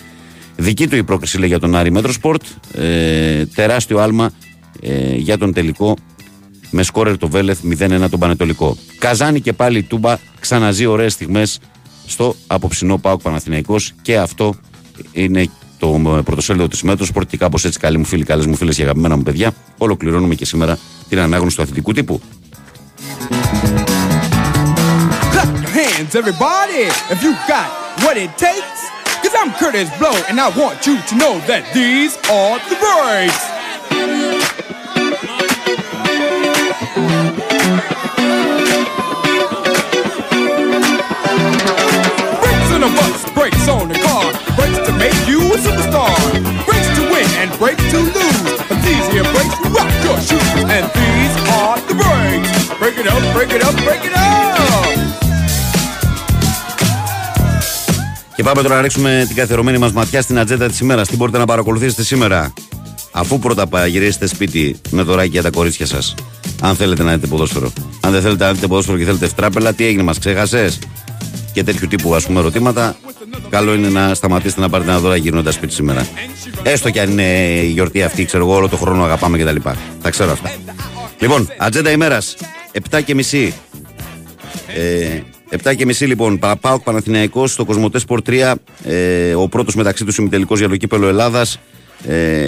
Δική του η πρόκριση λέει για τον Άρη Μέτρο Σπορτ. Τεράστιο άλμα για τον τελικό με σκόρερ το Βέλεθ 0-1 τον Πανετολικό. Καζάνη και πάλι η Τούμπα ξαναζεί ωραίες στιγμές στο αποψινό ΠΑΟΚ Παναθηναϊκός, και αυτό είναι το πρωτοσέλιδο της Μέτρο Σπορτ. Και κάπως έτσι, καλοί μου φίλοι, καλές μου φίλες και αγαπημένα μου παιδιά, ολοκληρώνουμε και σήμερα την ανάγνωση του αθλητικού τύπου. Cause I'm Curtis Blow and I want you to know that these are the breaks. Breaks on the bus, breaks on the car, breaks to make you a superstar, breaks to win and breaks to lose. But these here breaks rock your shoes and these are the breaks. Break it up, break it up, break it up. Και πάμε τώρα να ρίξουμε την καθιερωμένη μας ματιά στην ατζέντα της ημέρας. Τι μπορείτε να παρακολουθήσετε σήμερα, αφού πρώτα γυρίσετε σπίτι με δωράκι για τα κορίτσια σας. Αν θέλετε να δείτε ποδόσφαιρο. Αν δεν θέλετε να δείτε ποδόσφαιρο και θέλετε ευτράπελα, τι έγινε, μας ξέχασες? Και τέτοιου τύπου ας πούμε ερωτήματα. Καλό είναι να σταματήσετε να πάρετε ένα δωράκι γυρνώντας σπίτι σήμερα. Έστω κι αν είναι η γιορτή αυτή, ξέρω εγώ, όλο το χρόνο αγαπάμε κτλ. Τα ξέρω αυτά. Λοιπόν, ατζέντα ημέρας, 7:30. 7:30 λοιπόν, ΠΑΟΚ Παναθηναϊκός στο Κοσμοτέ Σπορτ 3, ο πρώτος μεταξύ τους ημιτελικός για το κύπελλο Ελλάδας.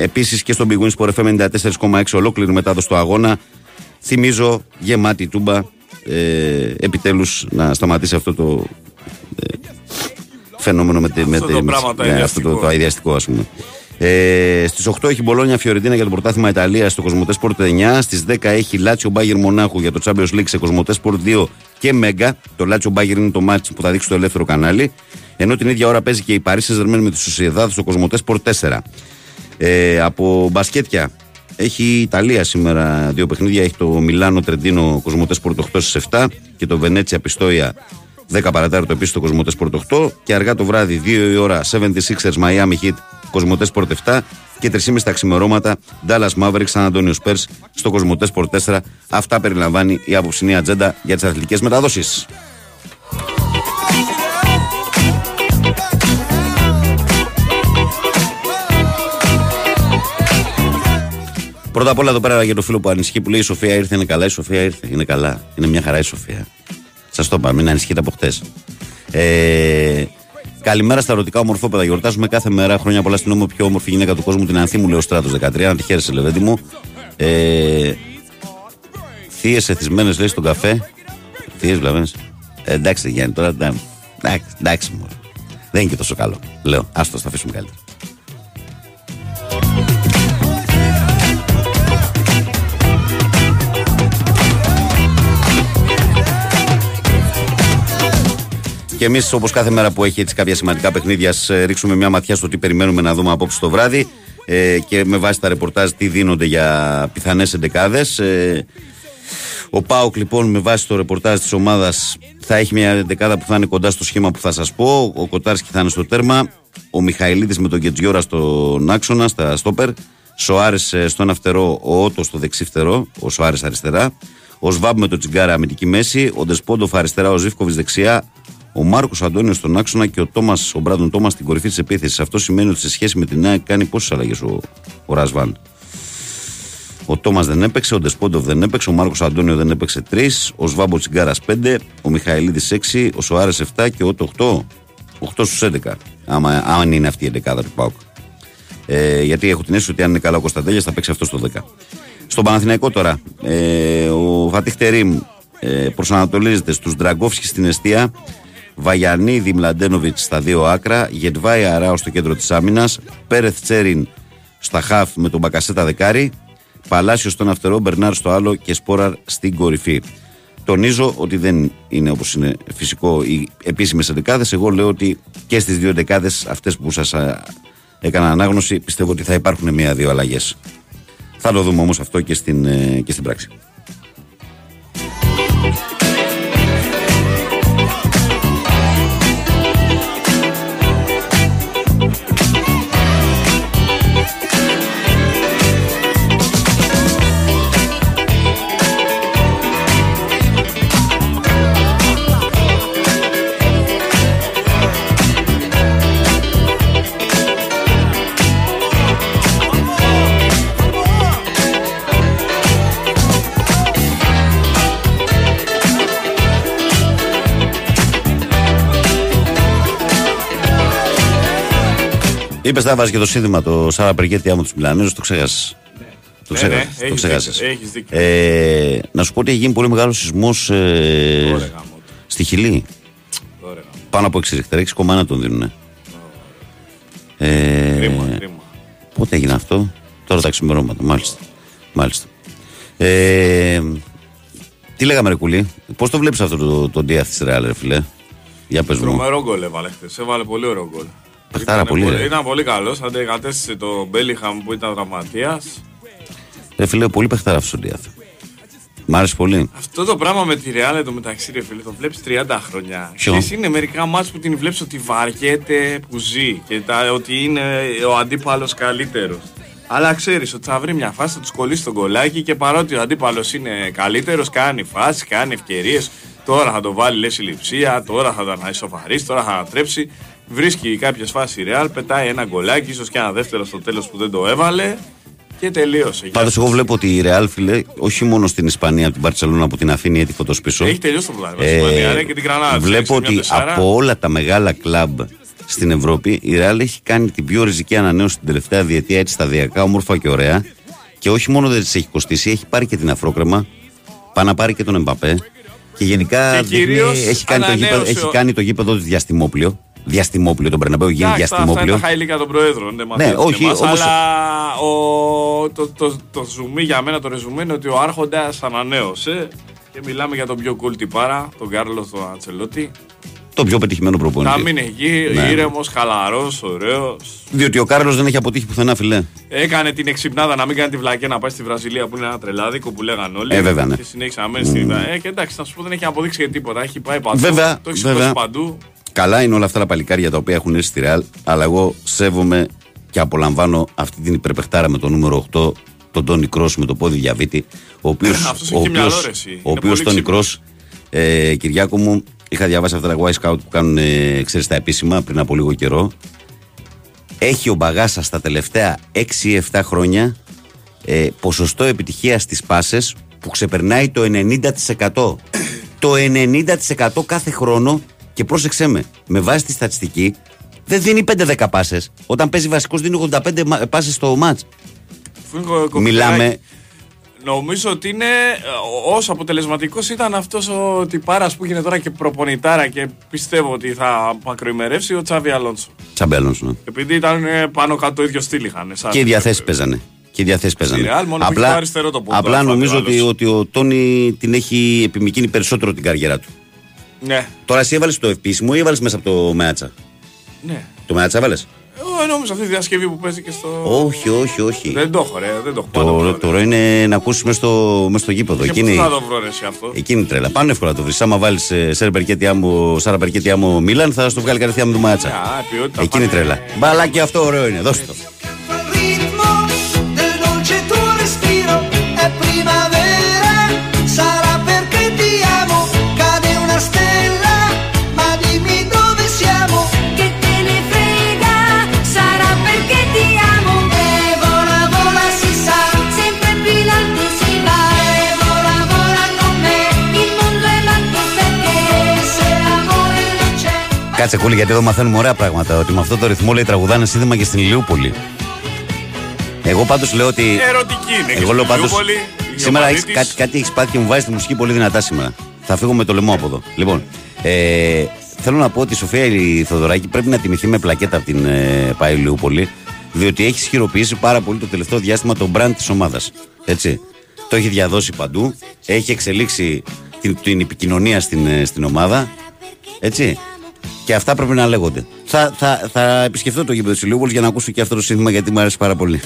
Επίσης και στο Bewin Sport FM 94,6 ολόκληρη μετάδοση του αγώνα. Θυμίζω, γεμάτη Τούμπα, επιτέλους να σταματήσει αυτό το φαινόμενο με αυτό το αειδιαστικό ας πούμε. Στις 8 έχει Μπολόνια Φιωρεντίνα για το πρωτάθλημα Ιταλίας στο Κοσμοτέ Σπορτ 9. Στις 10 έχει Λάτσιο Μπάγερ Μονάχου για το Champions League σε Κοσμοτέ Σπορτ 2 και Μέγκα. Το Λάτσιο Μπάγερ είναι το μάτι που θα δείξει στο ελεύθερο κανάλι. Ενώ την ίδια ώρα παίζει και η Παρή Σεζερμένη με τη Σοσιεδάδ στο Κοσμοτέ Σπορτ 4. Από μπασκέτια έχει η Ιταλία σήμερα δύο παιχνίδια. Έχει το Μιλάνο Τρεντίνο Κοσμοτέ Σπορτ 8 στις 7 και το Βενέτσια Πιστόια 10 παρατάρτο επίσης στο Κοσμοτέ Σπορτ 8. Και αργά το βράδυ 2 η ώρα 76ers Miami Heat Κοσμοτέ Σπορτ 7 και 3.30 τα ξημερώματα Dallas Mavericks San Antonio Spurs στο Κοσμοτέ Σπορτ 4. Αυτά περιλαμβάνει η αποψινή ατζέντα για τις αθλητικές μεταδόσεις. Πρώτα απ' όλα εδώ πέρα για το φίλο που ανησυχεί, που λέει η Σοφία ήρθε, είναι καλά. Η Σοφία ήρθε, είναι καλά. Είναι μια χαρά η Σοφία. Σας το είπα, μην ανησυχείτε από χτες. Καλημέρα στα ερωτικά ομορφόπεδα. Γιορτάζουμε κάθε μέρα. Χρόνια πολλά στην πιο όμορφη γυναίκα του κόσμου, την Ανθή μου, λέει ο Στράτος 13. Να τη χαίρεσαι, Λεβέντη μου. Θείες εθισμένες, λέει στον καφέ. Θείες βλαβένες. Εντάξει, Γιάννη, τώρα εντάξει, εντάξει, Δεν είναι και τόσο καλό. Λέω, άστο, θα αφήσουμε καλύτερα. Και εμείς, όπως κάθε μέρα που έχει έτσι κάποια σημαντικά παιχνίδια, ρίξουμε μια ματιά στο τι περιμένουμε να δούμε απόψε το βράδυ και με βάση τα ρεπορτάζ τι δίνονται για πιθανές εντεκάδες. Ο ΠΑΟΚ λοιπόν με βάση το ρεπορτάζ της ομάδας θα έχει μια εντεκάδα που θα είναι κοντά στο σχήμα που θα σας πω. Ο Κοτάρσκι θα είναι στο τέρμα, ο Μιχαηλίδης με τον Κετζιόρα στον άξονα, στα στόπερ, Σοάρες στο ένα φτερό, ο Ότος στο δεξί φτερό, ο Σοάρες αριστερά, ο Σβάμπ με τον Τσιγκάρα αμυντική μέση, ο Ντεσπόντοφ αριστερά, ο Ζήφκοβιτς δεξιά, ο Μάρκος Αντώνιος στον άξονα και ο Μπράντον Τόμας στην κορυφή της επίθεσης. Αυτό σημαίνει ότι σε σχέση με την ΑΕΚ κάνει πόσες αλλαγές ο Ρασβάν. Ο Τόμας δεν έπαιξε, ο Ντεσπόντοφ δεν έπαιξε, ο Μάρκος Αντώνιο δεν έπαιξε 3, ο Σβάμπο Τσιγκάρας 5, ο Μιχαηλίδης 6, ο Σοάρες 7 και ο 8 στους 11. Αν είναι αυτή η 11 του ΠΑΟΚ. Γιατί έχω την αίσθηση ότι αν είναι καλά ο Κωνσταντέλιας θα παίξει αυτό στο 10. Στον Παναθηναϊκό τώρα, ο Φατίχ Τερίμ προσανατολίζεται στους Ντραγκόφσκι στην εστία. Βαγιανίδη Μλαντένοβιτς στα δύο άκρα, Γετβάη Αράου στο κέντρο της άμυνας, Πέρεθ Τσέριν στα χαφ με τον Μπακασέτα δεκάρι, Παλάσιο στον αριστερό, Μπερνάρ στο άλλο και Σπόραρ στην κορυφή. Τονίζω ότι δεν είναι όπως είναι φυσικό οι επίσημες εντεκάδες. Εγώ λέω ότι και στις δύο εντεκάδες αυτές που σας έκανα ανάγνωση πιστεύω ότι θα υπάρχουν μία-δύο αλλαγές. Θα το δούμε όμως αυτό και στην πράξη. Είπες να βάζεις και το σύνθημα το Σάρα Περκέτη άμα τους Μιλανέζους, το ξέχασες. Το ξέχασες. Έχεις δίκιο. Να σου πω ότι έχει γίνει πολύ μεγάλος σεισμός στη Χιλή. Πάνω από 6 Ριχτερ, 6,1 τον δίνουνε. Κρίμα. Πότε έγινε αυτό? Τώρα τα ξημερώματα, μάλιστα. Τι λέγαμε ρε κουλή, πώς το βλέπεις αυτό το Ντίαθ της Ρεάλ ρε φίλε? Για πες μου. Τρομερό γκολ έβαλε πολύ ωραίο γκολ. Ήταν πολύ καλό, αντεκατέστησε τον Μπέλιχαμ που ήταν τραυματίας. Ρε φίλε, πολύ παιχτάρα αυτός ο Ντίαθ. Μ' άρεσε πολύ. Αυτό το πράγμα με τη Ρεάλ εντωμεταξύ, ρε φίλε, το βλέπεις 30 χρόνια. Και εσύ είναι μερικά μάτς που την βλέπεις ότι βαριέται, που ζει και ότι είναι ο αντίπαλος καλύτερος. Αλλά ξέρεις ότι θα βρει μια φάση, θα του κολλήσει τον κολάκι και παρότι ο αντίπαλος είναι καλύτερος, κάνει φάση, κάνει ευκαιρίες. Τώρα θα το βάλει λες η λειψία, τώρα θα τον ισοφαρίσει, τώρα θα ανατρέψει. Βρίσκει κάποιες φάσεις η Ρεάλ, πετάει ένα γκολάκι, ίσως και ένα δεύτερο στο τέλος που δεν το έβαλε και τελείωσε. Πάντως, εγώ βλέπω ότι η Ρεάλ, φίλε, όχι μόνο στην Ισπανία, από την Μπαρτσελόνα, από την Αθήνα, γιατί φωτός πίσω. Έχει τελειώσει το πλάνο. Και την Γρανάδα. Βλέπω ότι από όλα τα μεγάλα κλαμπ στην Ευρώπη, η Ρεάλ έχει κάνει την πιο ριζική ανανέωση την τελευταία διετία, έτσι σταδιακά, όμορφα και ωραία. Και όχι μόνο δεν της έχει κοστίσει, έχει πάρει και την Αφρόκρεμα, πάει να πάρει και τον Εμπαπέ. Και γενικά και έχει κάνει το γήπεδο του διαστημόπλιο, τον Περναμπέου γίνει διαστημόπλιο. Αυτά είναι τα χαϊλίκα των Προέδρων, ναι, όχι, μας, όμως... αλλά το ζουμί για μένα, το ρεζουμί είναι ότι ο Άρχοντας ανανέωσε και μιλάμε για τον πιο cool τυπάρα, τον Κάρλος τον Αντσελότη. Το πιο πετυχημένο προπονητή. Να μην έχει, ναι. Ήρεμος, χαλαρός, ωραίος. Διότι ο Κάρλος δεν έχει αποτύχει πουθενά, φιλέ. Έκανε την εξυπνάδα να μην κάνει τη βλακιά να πάει στη Βραζιλία που είναι ένα τρελάδικο που λέγαν όλοι. Βέβαια, ναι. Και συνέχισε να μένει στην Ιταλία. Και εντάξει, να σου πω δεν έχει αποδείξει τίποτα. Έχει πάει παντού. Βέβαια, το έχει σηκώσει παντού. Καλά είναι όλα αυτά τα παλικάρια τα οποία έχουν έρθει στη Ρεάλ, αλλά εγώ σέβομαι και απολαμβάνω αυτή την υπερπαιχτάρα με το νούμερο 8, τον Τόνι Κρος με το πόδι διαβήτη. Ο οποίος Τόνι Κρος, Κυριάκο μου, είχα διαβάσει αυτά τα White Scout που κάνουν ξέρεις τα επίσημα πριν από λίγο καιρό. Έχει ο Μπαγάσα στα τελευταία 6-7 χρόνια ποσοστό επιτυχίας στις πάσες που ξεπερνάει το 90%. Το 90% κάθε χρόνο. Και πρόσεξέ με βάση τη στατιστική, δεν δίνει 5-10 πάσες. Όταν παίζει βασικός δίνει 85 πάσες στο μάτς. Μιλάμε. Νομίζω ότι είναι όσο αποτελεσματικός ήταν αυτός ο τυπάρας που γίνεται τώρα και προπονητάρα και πιστεύω ότι θα μακροημερεύσει, ο Τσάβι Αλόνσο. Τσάβι Αλόνσο, ναι. Επειδή ήταν πάνω κάτω το ίδιο στυλ είχαν. Και οι διαθέσεις παίζανε. Ρεάλ, μόνο απλά νομίζω ότι ο Τόνι την έχει επιμηκύνει περισσότερο την καριέρα του. Ναι. Τώρα εσύ έβαλες το επίσημο ή έβαλες μέσα από το Μεάτσα? Ναι. Το Μεάτσα έβαλες? Νόμιζα αυτή τη διασκευή που παίζει και στο. Όχι. Δεν το έχω, ρε. Τώρα είναι να ακούσει μέσα στο γήπεδο. Εκείνη είναι τρέλα. Πάνω εύκολα το βρει. Άμα βάλει Σάρα Μπερκέτι Άμμο Μίλαν, θα στο βγάλει κατευθείαν με το Μάτσα. Εκείνη τρέλα. Μπαλάκι αυτό ωραίο είναι. Δώστε το. Κάτσε κούλη, γιατί εδώ μαθαίνουμε ωραία πράγματα. Ότι με αυτό το ρυθμό λέει τραγουδάνε σύνθημα και στην Ηλιούπολη. Εγώ πάντως λέω ότι. Ερωτική είναι. Εγώ λέω πάντως. Σήμερα κάτι έχεις πάθει και μου βάζει τη μουσική πολύ δυνατά σήμερα. Θα φύγω με το λαιμό από εδώ. Λοιπόν, θέλω να πω ότι η Σοφία η Θοδωράκη πρέπει να τιμηθεί με πλακέτα από την ΠΑΕ Ηλιούπολη. Διότι έχει ισχυροποιήσει πάρα πολύ το τελευταίο διάστημα το brand της ομάδας. Έτσι. Το έχει διαδώσει παντού. Έχει εξελίξει την επικοινωνία στην ομάδα. Έτσι. Και αυτά πρέπει να λέγονται. Θα επισκεφτώ το γήπεδο της Ηλιούπολης για να ακούσω και αυτό το σύνθημα, γιατί μου αρέσει πάρα πολύ.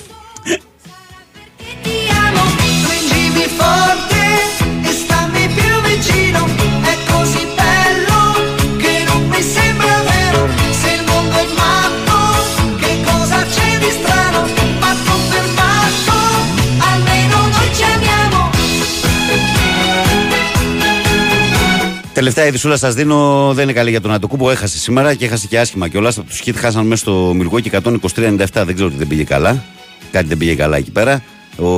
Τελευταία ειδισούλα σας δίνω, δεν είναι καλή για τον Αντοκούμπο. Έχασε σήμερα και έχασε και άσχημα κιόλας. Από τους Χιτ χάσαν μέσα στο Μιλγουόκι 123-97. Δεν ξέρω τι δεν πήγε καλά. Κάτι δεν πήγε καλά εκεί πέρα. Ο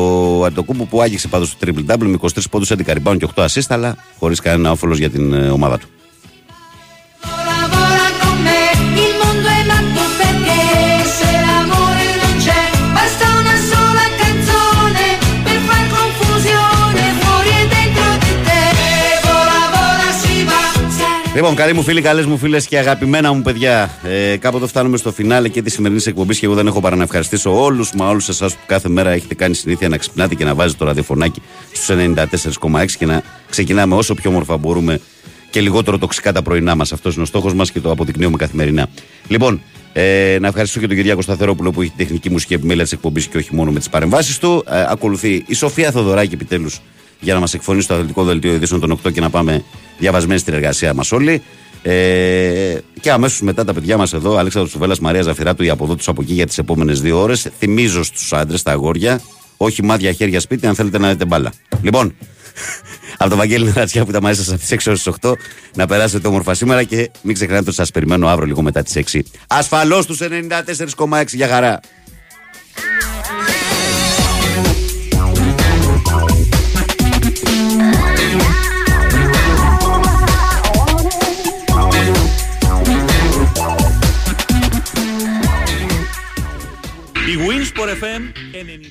Αντοκούμπο που άγγιξε πάντως το triple double με 23 πόντους, 11 rebound και 8 assist, αλλά χωρίς κανένα όφελος για την ομάδα του. Λοιπόν, καλοί μου φίλοι, καλές μου φίλες και αγαπημένα μου παιδιά, κάποτε φτάνουμε στο φινάλε και τη σημερινή εκπομπή. Και εγώ δεν έχω παρά να ευχαριστήσω όλους, μα όλους εσάς που κάθε μέρα έχετε κάνει συνήθεια να ξυπνάτε και να βάζετε το ραδιοφωνάκι στους 94,6 και να ξεκινάμε όσο πιο όμορφα μπορούμε και λιγότερο τοξικά τα πρωινά μας. Αυτός είναι ο στόχος μας και το αποδεικνύουμε καθημερινά. Λοιπόν, να ευχαριστήσω και τον Κυριάκο Σταθερόπουλο που έχει τεχνική μουσική επιμέλεια της εκπομπής και όχι μόνο με τις παρεμβάσεις του. Ακολουθεί η Σοφία Θοδωράκη επιτέλους, για να μας εκφωνήσει το αθλητικό δελτίο ειδήσεων των 8 και να πάμε διαβασμένοι στην εργασία μας όλοι. Και αμέσως μετά τα παιδιά μας εδώ, Αλέξανδρος Τσουβέλλας, Μαρία Ζαφυράτου, οι από εδώ τους από εκεί για τις επόμενες 2 ώρες. Θυμίζω στους άντρες, τα αγόρια, όχι μάτια, χέρια, σπίτι, αν θέλετε να δείτε μπάλα. Λοιπόν, από τον Βαγγέλη Νεραντζιά που ήταν μαζί σας από τις 6 ώρες 8, να περάσετε όμορφα σήμερα και μην ξεχνάτε ότι σας περιμένω αύριο λίγο μετά τις 6. Ασφαλώς στους 94,6, για χαρά. Bewin Sport FM 90.